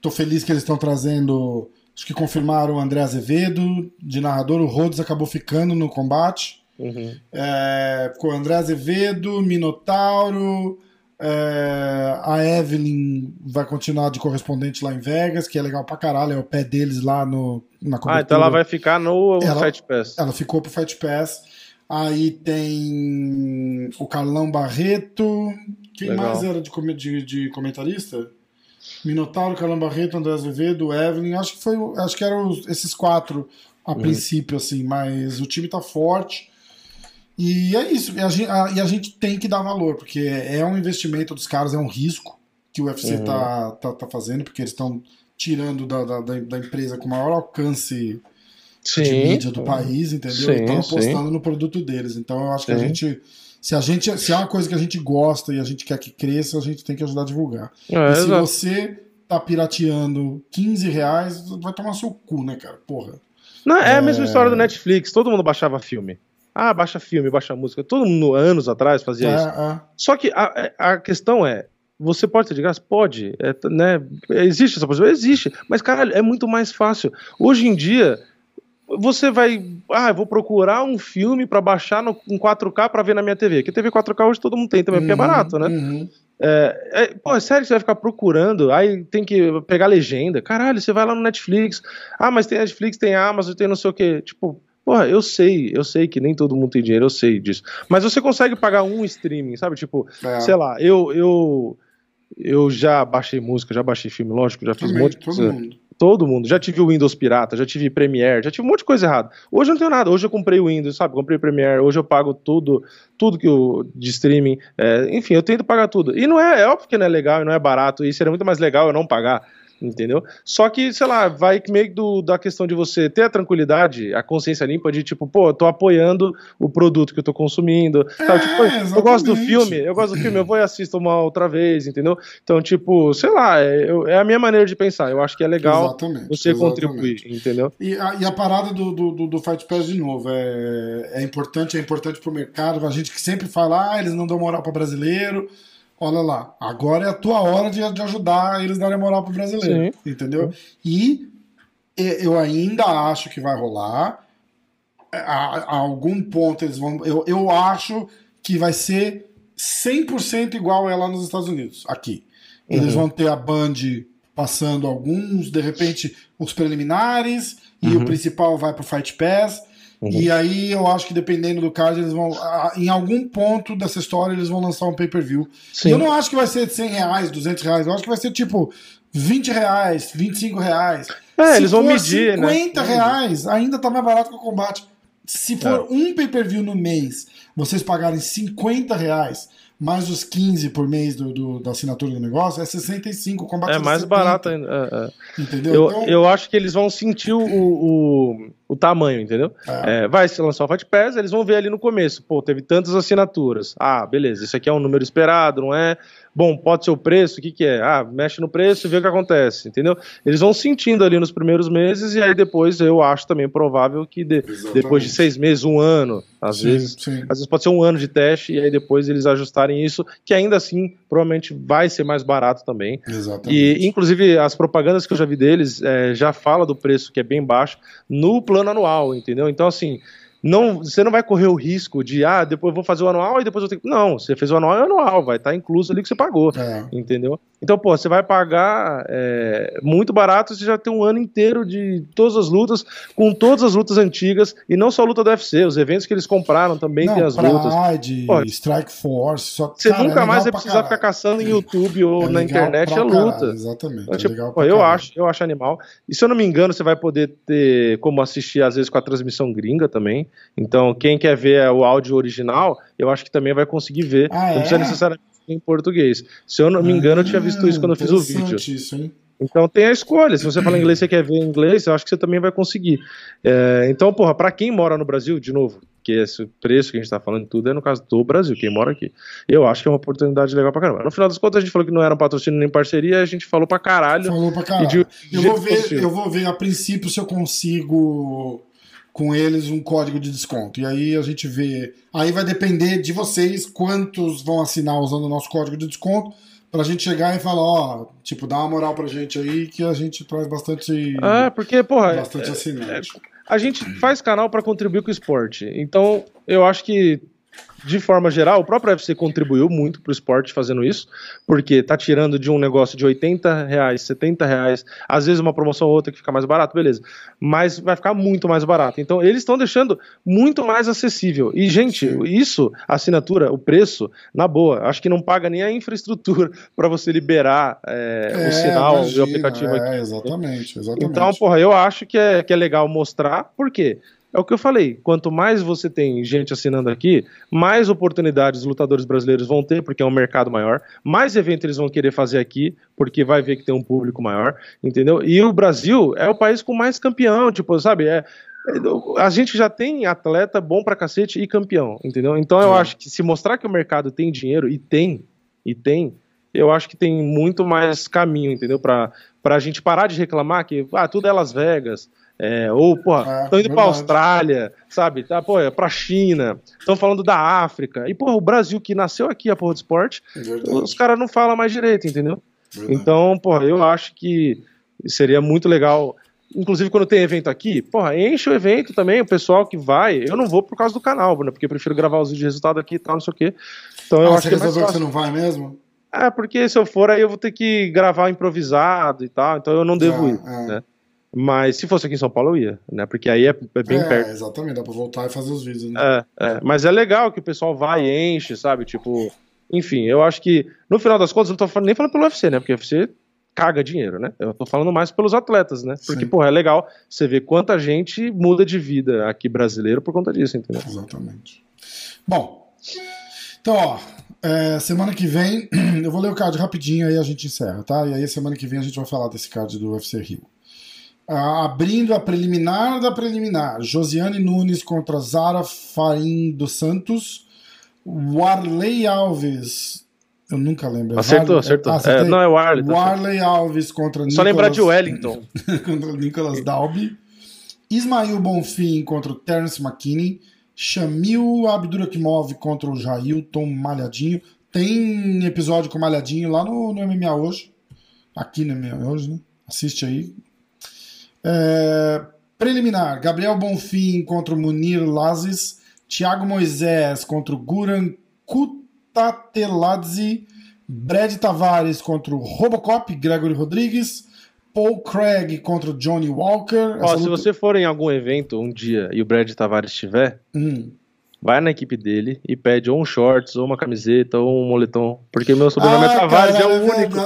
Tô feliz que eles estão trazendo... Acho que confirmaram o André Azevedo de narrador. O Rhodes acabou ficando no combate. Uhum. É, com o André Azevedo, Minotauro... É, a Evelyn vai continuar de correspondente lá em Vegas, que é legal pra caralho, é o pé deles lá no, na cobertura. Ah, então ela vai ficar no ela, Fight Pass. Ela ficou pro Fight Pass. Aí tem o Carlão Barreto. Quem legal. mais era de, de, de comentarista? Minotauro, Carlão Barreto, André Azevedo, Evelyn. Acho que, foi, acho que eram esses quatro a uhum. princípio, assim, mas o time tá forte. E é isso, e a, gente, a, e a gente tem que dar valor, porque é um investimento dos caras, é um risco que o U F C uhum. tá, tá, tá fazendo, porque eles estão tirando da, da, da empresa com o maior alcance sim, de mídia do país, entendeu? E estão apostando sim. no produto deles. Então eu acho que sim. a gente. Se a gente. Se é uma coisa que a gente gosta e a gente quer que cresça, a gente tem que ajudar a divulgar. É, e se exato. você tá pirateando quinze reais, vai tomar seu cu, né, cara? Porra. Não, é, é a mesma história do Netflix, todo mundo baixava filme. Ah, baixa filme, baixa música. Todo mundo, anos atrás, fazia é, isso. É. Só que a, a questão é, você pode ser de graça? Pode. É, né? Existe essa possibilidade? Existe. Mas, caralho, é muito mais fácil. Hoje em dia, você vai... Ah, eu vou procurar um filme pra baixar no, em quatro K pra ver na minha T V. Porque T V quatro K hoje todo mundo tem também, uhum, porque é barato, né? Uhum. É, é, pô, é sério que você vai ficar procurando? Aí tem que pegar legenda. Caralho, você vai lá no Netflix. Ah, mas tem Netflix, tem Amazon, tem não sei o quê. Tipo... Porra, eu sei, eu sei que nem todo mundo tem dinheiro, eu sei disso. Mas você consegue pagar um streaming, sabe? Tipo, é. sei lá, eu, eu, eu já baixei música, já baixei filme, lógico, já fiz Também, um monte de todo coisa. Mundo. Todo mundo. Já tive o Windows pirata, já tive Premiere, já tive um monte de coisa errada. Hoje eu não tenho nada. Hoje eu comprei o Windows, sabe? Comprei o Premiere. Hoje eu pago tudo, tudo que eu, de streaming. É, enfim, eu tento pagar tudo. E não é, é óbvio que não é legal e não é barato. E seria muito mais legal eu não pagar. entendeu? Só que, sei lá, vai meio do, da questão de você ter a tranquilidade, a consciência limpa de, tipo, pô, eu tô apoiando o produto que eu tô consumindo, é, sabe? Tipo, eu, eu gosto do filme, eu gosto do filme, eu vou e assisto uma outra vez, entendeu? Então, tipo, sei lá, eu, é a minha maneira de pensar, eu acho que é legal exatamente, você exatamente. contribuir, entendeu? E a, e a parada do, do, do Fight Pass, de novo, é, é importante, é importante pro mercado, a gente que sempre fala, ah, eles não dão moral pra brasileiro, olha lá, agora é a tua hora de, de ajudar eles a darem moral pro brasileiro, sim, entendeu? E eu ainda acho que vai rolar, a, a algum ponto eles vão, eu, eu acho que vai ser cem por cento igual é lá nos Estados Unidos, aqui. Eles uhum. vão ter a Band passando alguns, de repente os preliminares, uhum. e o principal vai pro Fight Pass, uhum. e aí eu acho que dependendo do card, eles vão, em algum ponto dessa história, eles vão lançar um pay-per-view. Sim. Eu não acho que vai ser de cem reais, duzentos reais, eu acho que vai ser tipo vinte reais, vinte e cinco reais. É, se eles vão medir, né? cinquenta reais, ainda tá mais barato que o combate. Se for é. um pay-per-view no mês, vocês pagarem cinquenta reais, mais os quinze por mês do, do, da assinatura do negócio, é sessenta e cinco, o combate é mais barato ainda. É, é. Entendeu? Eu, então... eu acho que eles vão sentir o, o, o tamanho, entendeu? É. É, vai se lançar o Fight Pass, eles vão ver ali no começo, pô, teve tantas assinaturas. Ah, beleza, isso aqui é um número esperado, não é? Bom, pode ser o preço, o que que é? Ah, mexe no preço e vê o que acontece, entendeu? Eles vão sentindo ali nos primeiros meses e aí depois eu acho também provável que de, depois de seis meses, um ano, às sim, vezes, sim. às vezes pode ser um ano de teste e aí depois eles ajustarem isso, que ainda assim, provavelmente vai ser mais barato também. Exatamente. E inclusive as propagandas que eu já vi deles é, já fala do preço que é bem baixo no plano anual, entendeu? Então assim, não, você não vai correr o risco de, ah, depois eu vou fazer o anual e depois eu tenho que... Não, você fez o anual, é o anual, vai estar tá incluso ali que você pagou, é. entendeu? Então, pô, você vai pagar é, muito barato, você já tem um ano inteiro de todas as lutas, com todas as lutas antigas, e não só a luta do U F C, os eventos que eles compraram também não, tem as Pride, lutas. Pô, Strike Force, só você cara, nunca é mais vai precisar caralho. ficar caçando em YouTube ou é na internet a luta. Caralho, exatamente, então, é tipo, legal pô, eu, acho, eu acho animal. E se eu não me engano, você vai poder ter como assistir, às vezes, com a transmissão gringa também. Então, quem quer ver o áudio original, eu acho que também vai conseguir ver. Ah, não precisa é? necessariamente em português. Se eu não me engano, ah, eu tinha visto isso quando eu fiz o vídeo. Isso, hein? Então tem a escolha. Se você fala inglês e você quer ver em inglês, eu acho que você também vai conseguir. É, então, porra, pra quem mora no Brasil, de novo, que esse preço que a gente tá falando tudo é no caso do Brasil, quem mora aqui. Eu acho que é uma oportunidade legal pra caramba. No final das contas, a gente falou que não era um patrocínio nem parceria, a gente falou pra caralho. Falou pra caralho. De, de eu, vou ver, eu vou ver a princípio se eu consigo... com eles um código de desconto. E aí a gente vê... Aí vai depender de vocês quantos vão assinar usando o nosso código de desconto pra gente chegar e falar, ó, tipo, dá uma moral pra gente aí que a gente traz bastante... Ah, porque, porra... Bastante é, assinante. É, a gente faz canal pra contribuir com o esporte. Então, eu acho que, de forma geral, o próprio U F C contribuiu muito pro esporte fazendo isso, porque tá tirando de um negócio de oitenta reais, setenta reais, às vezes uma promoção ou outra que fica mais barato, beleza, mas vai ficar muito mais barato, então eles estão deixando muito mais acessível, e gente, isso, a assinatura, o preço, na boa, acho que não paga nem a infraestrutura pra você liberar é, é, o sinal do aplicativo é, aqui. Exatamente, exatamente. Então, porra, eu acho que é, que é legal mostrar, por quê? É o que eu falei, quanto mais você tem gente assinando aqui, mais oportunidades os lutadores brasileiros vão ter, porque é um mercado maior, mais eventos eles vão querer fazer aqui, porque vai ver que tem um público maior, entendeu? E o Brasil é o país com mais campeão, tipo, sabe, é, a gente já tem atleta bom pra cacete e campeão, entendeu? Então eu [S2] É. [S1] Acho que se mostrar que o mercado tem dinheiro, e tem, e tem, eu acho que tem muito mais caminho, entendeu? Pra, pra gente parar de reclamar que, ah, tudo é Las Vegas... É, ou, porra, estão é, indo verdade. pra Austrália, sabe? Tá, porra, pra China, estão falando da África. E, porra, o Brasil que nasceu aqui, a porra do esporte, verdade. os caras não falam mais direito, entendeu? Verdade. Então, porra, eu acho que seria muito legal. Inclusive, quando tem evento aqui, porra, enche o evento também, o pessoal que vai. Eu não vou por causa do canal, né? Porque eu prefiro gravar os vídeos de resultado aqui e tal, não sei o quê. Então, eu ah, acho você que. Você resolveu que você não vai mesmo? É, porque se eu for, aí eu vou ter que gravar improvisado e tal, então eu não devo é, ir, é. né? Mas se fosse aqui em São Paulo eu ia, né? Porque aí é bem é, perto. Exatamente, dá pra voltar e fazer os vídeos, né? É, é. Mas é legal que o pessoal vai e enche, sabe? Tipo, enfim, eu acho que no final das contas, eu não tô nem falando pelo U F C, né? Porque o U F C caga dinheiro, né? Eu tô falando mais pelos atletas, né? Porque, Sim. porra, é legal você ver quanta gente muda de vida aqui brasileiro por conta disso, entendeu? Exatamente. Bom, então, ó, É, semana que vem, eu vou ler o card rapidinho e aí a gente encerra, tá? E aí semana que vem a gente vai falar desse card do U F C Rio. Ah, abrindo a preliminar da preliminar, Josiane Nunes contra Zara Farim dos Santos, Warley Alves, eu nunca lembro. Acertou, War... acertou. É, não, é Warley. Tá Warley certo. Alves contra Nicolas... Só lembrar de Wellington. Contra Nicolas Dalby. Ismail Bonfim contra o Terence McKinney. Shamil Abdurakimov contra o Jailton Malhadinho. Tem episódio com o Malhadinho lá no, no M M A hoje. Aqui no M M A hoje, né? Assiste aí. É, preliminar. Gabriel Bonfim contra o Munir Lazes. Thiago Moisés contra o Guran Kutateladze. Brad Tavares contra o Robocop, Gregory Rodrigues. Paul Craig contra o Johnny Walker. Ó, se luta... você for em algum evento um dia e o Brad Tavares estiver, hum. vai na equipe dele e pede ou um shorts, ou uma camiseta, ou um moletom. Porque meu sobrenome ah, é Tavares, cara, é, é o único.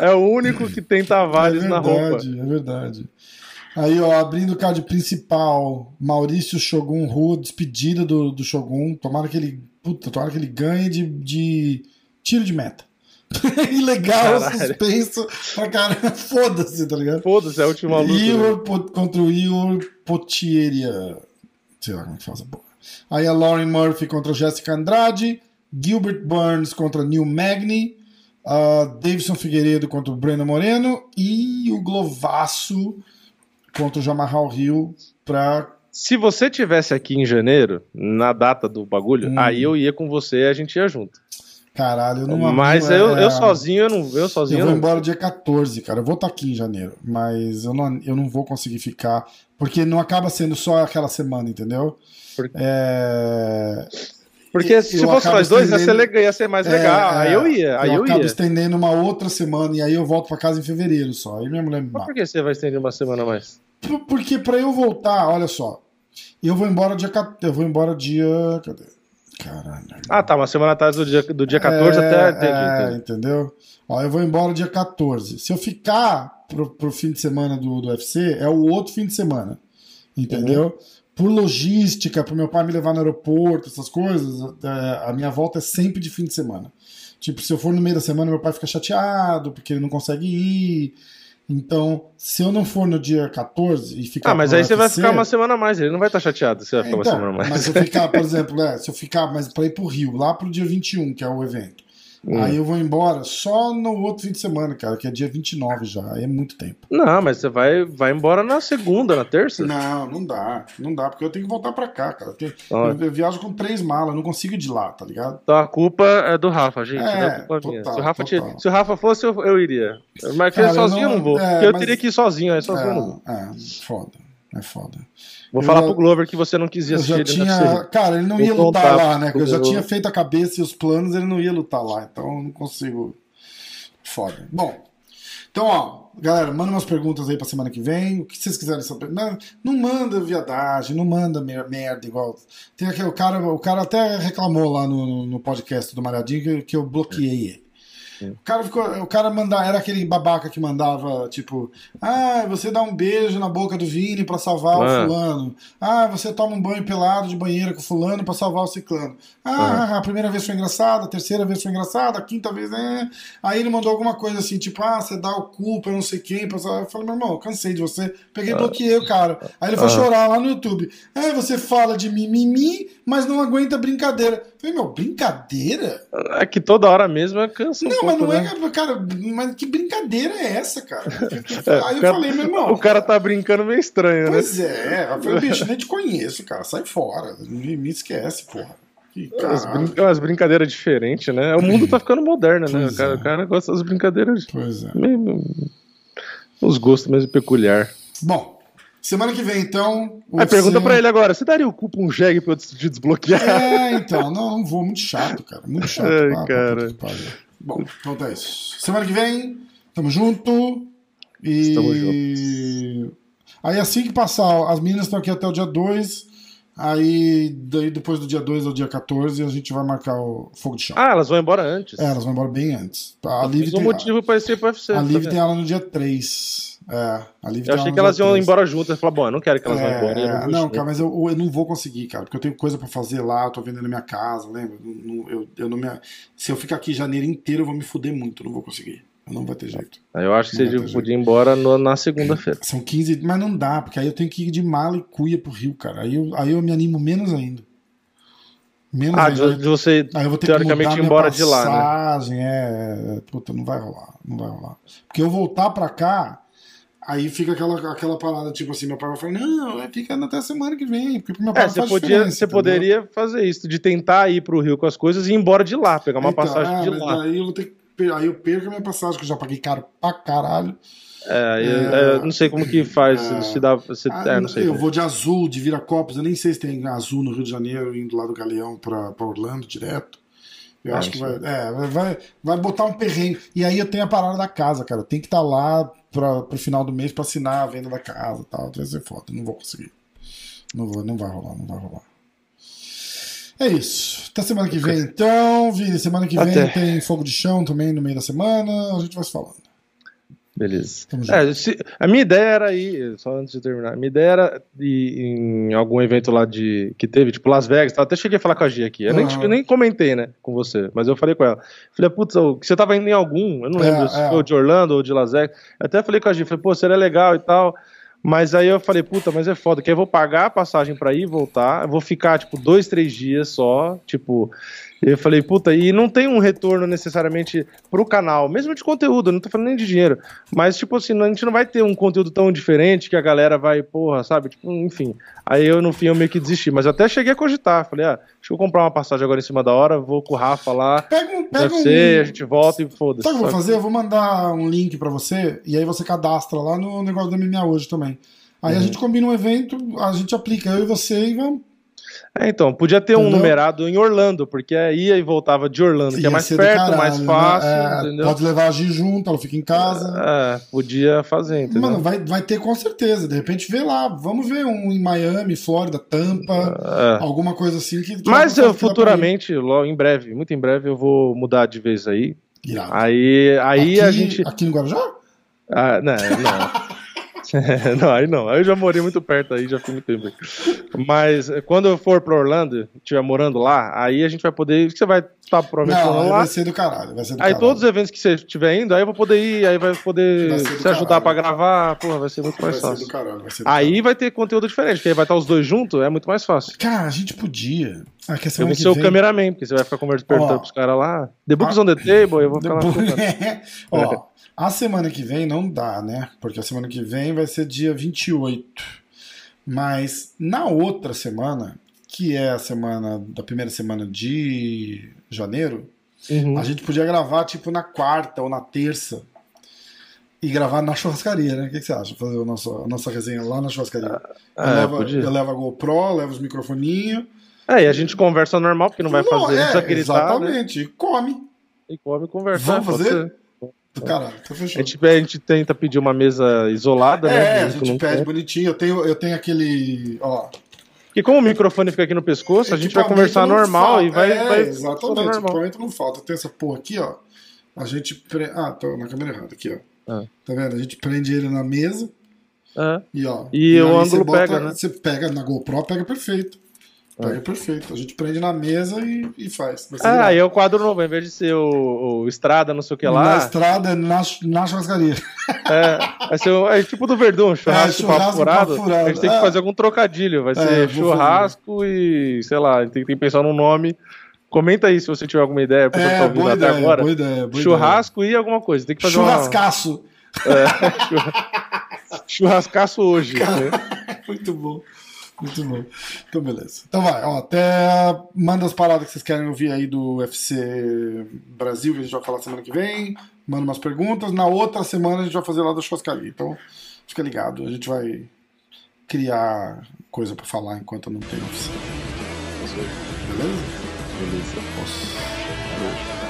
É o único que tem Tavares é verdade, na roupa. É verdade, é verdade. Aí, ó, abrindo o card principal, Maurício Shogun Rua, despedida do, do Shogun. Tomara que ele, puta, tomara que ele ganhe de, de tiro de meta. Ilegal, suspenso pra caramba, foda-se, tá ligado? Foda-se, é a última luta. Igor po- contra o Igor Potieria. Sei lá como é que faz a bola. Aí a Lauren Murphy contra Jessica Andrade. Gilbert Burns contra Neil Magny. Uh, Davidson Figueiredo contra o Breno Moreno. E o Glovasso contra o Jamahal Hill pra... Se você tivesse aqui em janeiro, na data do bagulho, hum. aí eu ia com você e a gente ia junto. Caralho, eu não... Mas eu, é... eu sozinho, eu não... Eu, sozinho, eu vou embora não... dia quatorze, cara. Eu vou estar aqui em janeiro, mas eu não, eu não vou conseguir ficar, porque não acaba sendo só aquela semana, entendeu? Porque, é... porque eu, se eu fosse nós dois, estendendo... ia ser mais legal. É, aí eu ia, aí eu, eu acabo ia. estendendo uma outra semana, e aí eu volto pra casa em fevereiro só. Aí minha mulher me mata. Por que você vai estender uma semana a mais? Por, porque pra eu voltar, olha só, eu vou embora dia... Eu vou embora dia... Cadê? Caralho. Ah, tá, uma semana atrás do dia, do dia quatorze é, até... até é, dia, entendeu? Ó, eu vou embora dia quatorze. Se eu ficar pro, pro fim de semana do, do U F C, é o outro fim de semana. Entendeu? Uhum. Por logística, pro meu pai me levar no aeroporto, essas coisas, é, a minha volta é sempre de fim de semana. Tipo, se eu for no meio da semana, meu pai fica chateado, porque ele não consegue ir... Então, se eu não for no dia quatorze e ficar... Ah, mas aí U F C, você vai ficar uma semana a mais, ele não vai estar chateado se vai ficar então, uma semana a mais. Mas se eu ficar, por exemplo, é, se eu ficar mas pra ir pro Rio, lá pro dia vinte e um, que é o evento, hum. aí eu vou embora só no outro fim de semana, cara, que é dia vinte e nove já, aí é muito tempo. Não, mas você vai, vai embora na segunda, na terça? Não, não dá, não dá, porque eu tenho que voltar pra cá, cara. Eu, eu, eu viajo com três malas, eu não consigo ir de lá, tá ligado? Então a culpa é do Rafa, gente, é, né? Culpa total, minha. Se, o Rafa tinha, se o Rafa fosse, eu, eu iria. Mas cara, sozinho eu não, eu não vou, é, eu mas... teria que ir sozinho, aí sozinho é, eu não vou. É, foda, é foda. Vou eu falar já... pro Glover que você não quis assistir. Tinha... Cara, ele não eu ia lutar tá, lá, né? Eu já tinha feito a cabeça e os planos, ele não ia lutar lá. Então eu não consigo. Foda. Bom, então, ó, galera, manda umas perguntas aí pra semana que vem. O que vocês quiserem saber. Não, não manda viadagem, não manda merda igual. Tem aquele, o, cara, o cara até reclamou lá no, no podcast do Malhadinho que, que eu bloqueei ele. O cara, ficou, o cara mandava, era aquele babaca que mandava, tipo, ah, você dá um beijo na boca do Vini pra salvar ah. o fulano. Ah, você toma um banho pelado de banheira com o fulano pra salvar o ciclano. Ah, ah, a primeira vez foi engraçada, a terceira vez foi engraçada, a quinta vez, né? Aí ele mandou alguma coisa assim, tipo, ah, você dá o cu pra não sei quem. Pra salvar. Eu falei, meu irmão, cansei de você. Peguei e ah. bloqueei o cara. Aí ele foi ah. chorar lá no YouTube. Ah, você fala de mimimi, mas não aguenta brincadeira. Eu falei, meu, brincadeira? É que toda hora mesmo eu canso. Não, mas não é, cara, mas que brincadeira é essa, cara? Aí eu falei, meu irmão... O cara tá brincando meio estranho, né? Pois é, eu falei, bicho, nem te conheço, cara, sai fora, me esquece, porra. As, brinca- as brincadeiras diferentes, né? O mundo tá ficando moderno, né? O cara, é. o cara gosta das brincadeiras... Pois é. Meio, os gostos mesmo peculiar. Bom... Semana que vem, então... Aí pergunta seu... pra ele agora, você daria o cu pra um jegue pra eu te desbloquear? É, então, não, não vou, muito chato, cara, muito chato. Ai, lá, cara. Bom, então tá isso. Semana que vem, tamo junto e... Estamos juntos. Aí assim que passar, as meninas estão aqui até o dia dois, aí daí depois do dia dois ao dia quatorze a gente vai marcar o fogo de chão. Ah, elas vão embora antes? É, elas vão embora bem antes. A Liv tem um motivo pra ir pro U F C. A Liv tem ela no dia três. É, a Liv eu achei tá que elas iam embora juntas. Falar, bom, eu não quero que elas é, vão embora. É, não, não, cara, mas eu, eu não vou conseguir, cara, porque eu tenho coisa pra fazer lá, eu tô vendendo minha casa, lembra? Eu, eu, eu não me... Se eu ficar aqui janeiro inteiro, eu vou me fuder muito, não vou conseguir. Não vai ter jeito. Eu acho que você podia ir embora no, na segunda-feira. São quinze, mas não dá, porque aí eu tenho que ir de mala e cuia pro Rio, cara. Aí eu, aí eu me animo menos ainda. Menos ah, ainda. De você aí eu vou ter teoricamente ir embora de lá, né? É, puta, não vai rolar, não vai rolar. Porque eu voltar pra cá, aí fica aquela, aquela parada, tipo assim, meu pai vai falar, não, fica até a semana que vem, porque pro meu pai é, você podia, você poderia fazer isso, de tentar ir pro Rio com as coisas e ir embora de lá, pegar uma então, passagem é, de lá. Aí eu vou ter que aí eu perco a minha passagem, que eu já paguei caro pra caralho. É, eu, é, eu não sei como que faz, é, se dá... Se, a, é, não sei. Eu vou de Azul, de Viracopos, eu nem sei se tem Azul no Rio de Janeiro, indo lá do Galeão pra, pra Orlando, direto. Eu é, acho que vai, é, vai, vai botar um perrengue. E aí eu tenho a parada da casa, cara. Eu tenho que estar tá lá pra, pro final do mês pra assinar a venda da casa e tal. Vai ser foda, não vou conseguir. Não, vou, não vai rolar, não vai rolar. É isso. Até semana que vem, então. Semana que vem Até. tem fogo de chão também no meio da semana. A gente vai se falando. Beleza. É, se, a minha ideia era aí, só antes de terminar, a minha ideia era ir em algum evento lá de, que teve, tipo Las Vegas, até cheguei a falar com a Gia aqui. Eu nem, eu nem comentei, né, com você, mas eu falei com ela. Falei, putz, você tava indo em algum, eu não lembro é, se é. foi de Orlando ou de Las Vegas. Eu até falei com a Gia, falei, pô, seria legal e tal. Mas aí eu falei, puta, mas é foda, que aí eu vou pagar a passagem pra ir e voltar, eu vou ficar, tipo, dois, três dias só, tipo... Eu falei, puta, e não tem um retorno necessariamente pro canal, mesmo de conteúdo, eu não tô falando nem de dinheiro, mas, tipo assim, a gente não vai ter um conteúdo tão diferente que a galera vai, porra, sabe, tipo, enfim. Aí eu, no fim, eu meio que desisti, mas até cheguei a cogitar, falei, ah, deixa eu comprar uma passagem agora em cima da hora, vou com o Rafa lá, pega um, pega U F C, um... a gente volta e foda-se. Sabe o que eu vou fazer? Eu vou mandar um link pra você, e aí você cadastra lá no negócio do M M A hoje também. Aí uhum. a gente combina um evento, a gente aplica, eu e você, e vamos. É, então, podia ter entendeu? um numerado em Orlando, porque ia e voltava de Orlando, ia que é mais perto, caralho, mais fácil, né? é, pode levar a Gi junto, ela fica em casa. É, podia fazer, entendeu? Mano, vai, vai ter com certeza, de repente vê lá, vamos ver um em Miami, Flórida, Tampa, é. alguma coisa assim. Que, que Mas eu futuramente, logo em breve, muito em breve, eu vou mudar de vez aí. Irado. Aí, aí aqui, a gente... Aqui no Guarujá? Ah, não, não. Não, aí não, aí eu já morei muito perto aí, já fui muito tempo. Mas quando eu for pra Orlando, estiver morando lá, aí a gente vai poder, você vai estar tá prometendo lá. Vai ser do caralho, vai ser do Aí caralho. Todos os eventos que você estiver indo, aí eu vou poder ir, aí vai poder vai se caralho. ajudar pra gravar, porra, vai ser muito mais vai fácil. Ser do caralho, vai ser do aí caralho. Vai ter conteúdo diferente, porque aí vai estar os dois juntos, é muito mais fácil. Cara, a gente podia. Ah, que eu vou ser o cameraman, porque você vai ficar conversando perguntando pros caras lá. The Books a... on the Table, eu vou ficar the... lá. É. Ó, a semana que vem não dá, né? Porque a semana que vem vai ser dia vinte e oito. Mas na outra semana, que é a semana da primeira semana de janeiro, uhum. a gente podia gravar tipo na quarta ou na terça. E gravar na churrascaria, né? O que, que você acha? Fazer a nossa, a nossa resenha lá na churrascaria. Ah, eu, é, levo, eu levo a GoPro, levo os microfoninhos. É, e a gente conversa normal, porque não vai não, fazer. É, só gritar, exatamente. Né? E come. E come e conversa. Vamos fazer? Você. Caralho, tá fechado. A gente, a gente tenta pedir uma mesa isolada, é, né? É, a gente pede quer. bonitinho. Eu tenho, eu tenho aquele. Ó. Porque como o microfone fica aqui no pescoço, a gente vai conversar normal falta. e vai. É, vai exatamente. O equipamento não falta. Tem essa porra aqui, ó. A gente. Pre... Ah, tô na câmera errada aqui, ó. Ah. Tá vendo? A gente prende ele na mesa. Ah. E, ó. E, e o ângulo bota, pega, né? Você pega na GoPro, pega perfeito. Pega perfeito, a gente prende na mesa e, e faz. Ah, aí é o quadro novo, em vez de ser o, o Estrada, não sei o que lá. Na Estrada, na, na churrascaria. É, vai ser o, é tipo do Verdun, churrasco, é, churrasco furado. A gente tem que fazer algum trocadilho, vai ser é, churrasco e, sei lá, a gente tem, tem que pensar num nome. Comenta aí se você tiver alguma ideia, porque é, eu tô ouvindo até agora. Boa ideia, boa churrasco ideia. E alguma coisa, tem que fazer Churrascaço. Uma... É, churras... Churrascaço hoje. Né? Muito bom. Muito bom. Então, beleza. Então vai, ó, até manda as paradas que vocês querem ouvir aí do U F C Brasil, que a gente vai falar semana que vem. Manda umas perguntas. Na outra semana a gente vai fazer lá da churrascaria. Então, fica ligado. A gente vai criar coisa pra falar enquanto não tem U F C. Beleza? Beleza. Posso...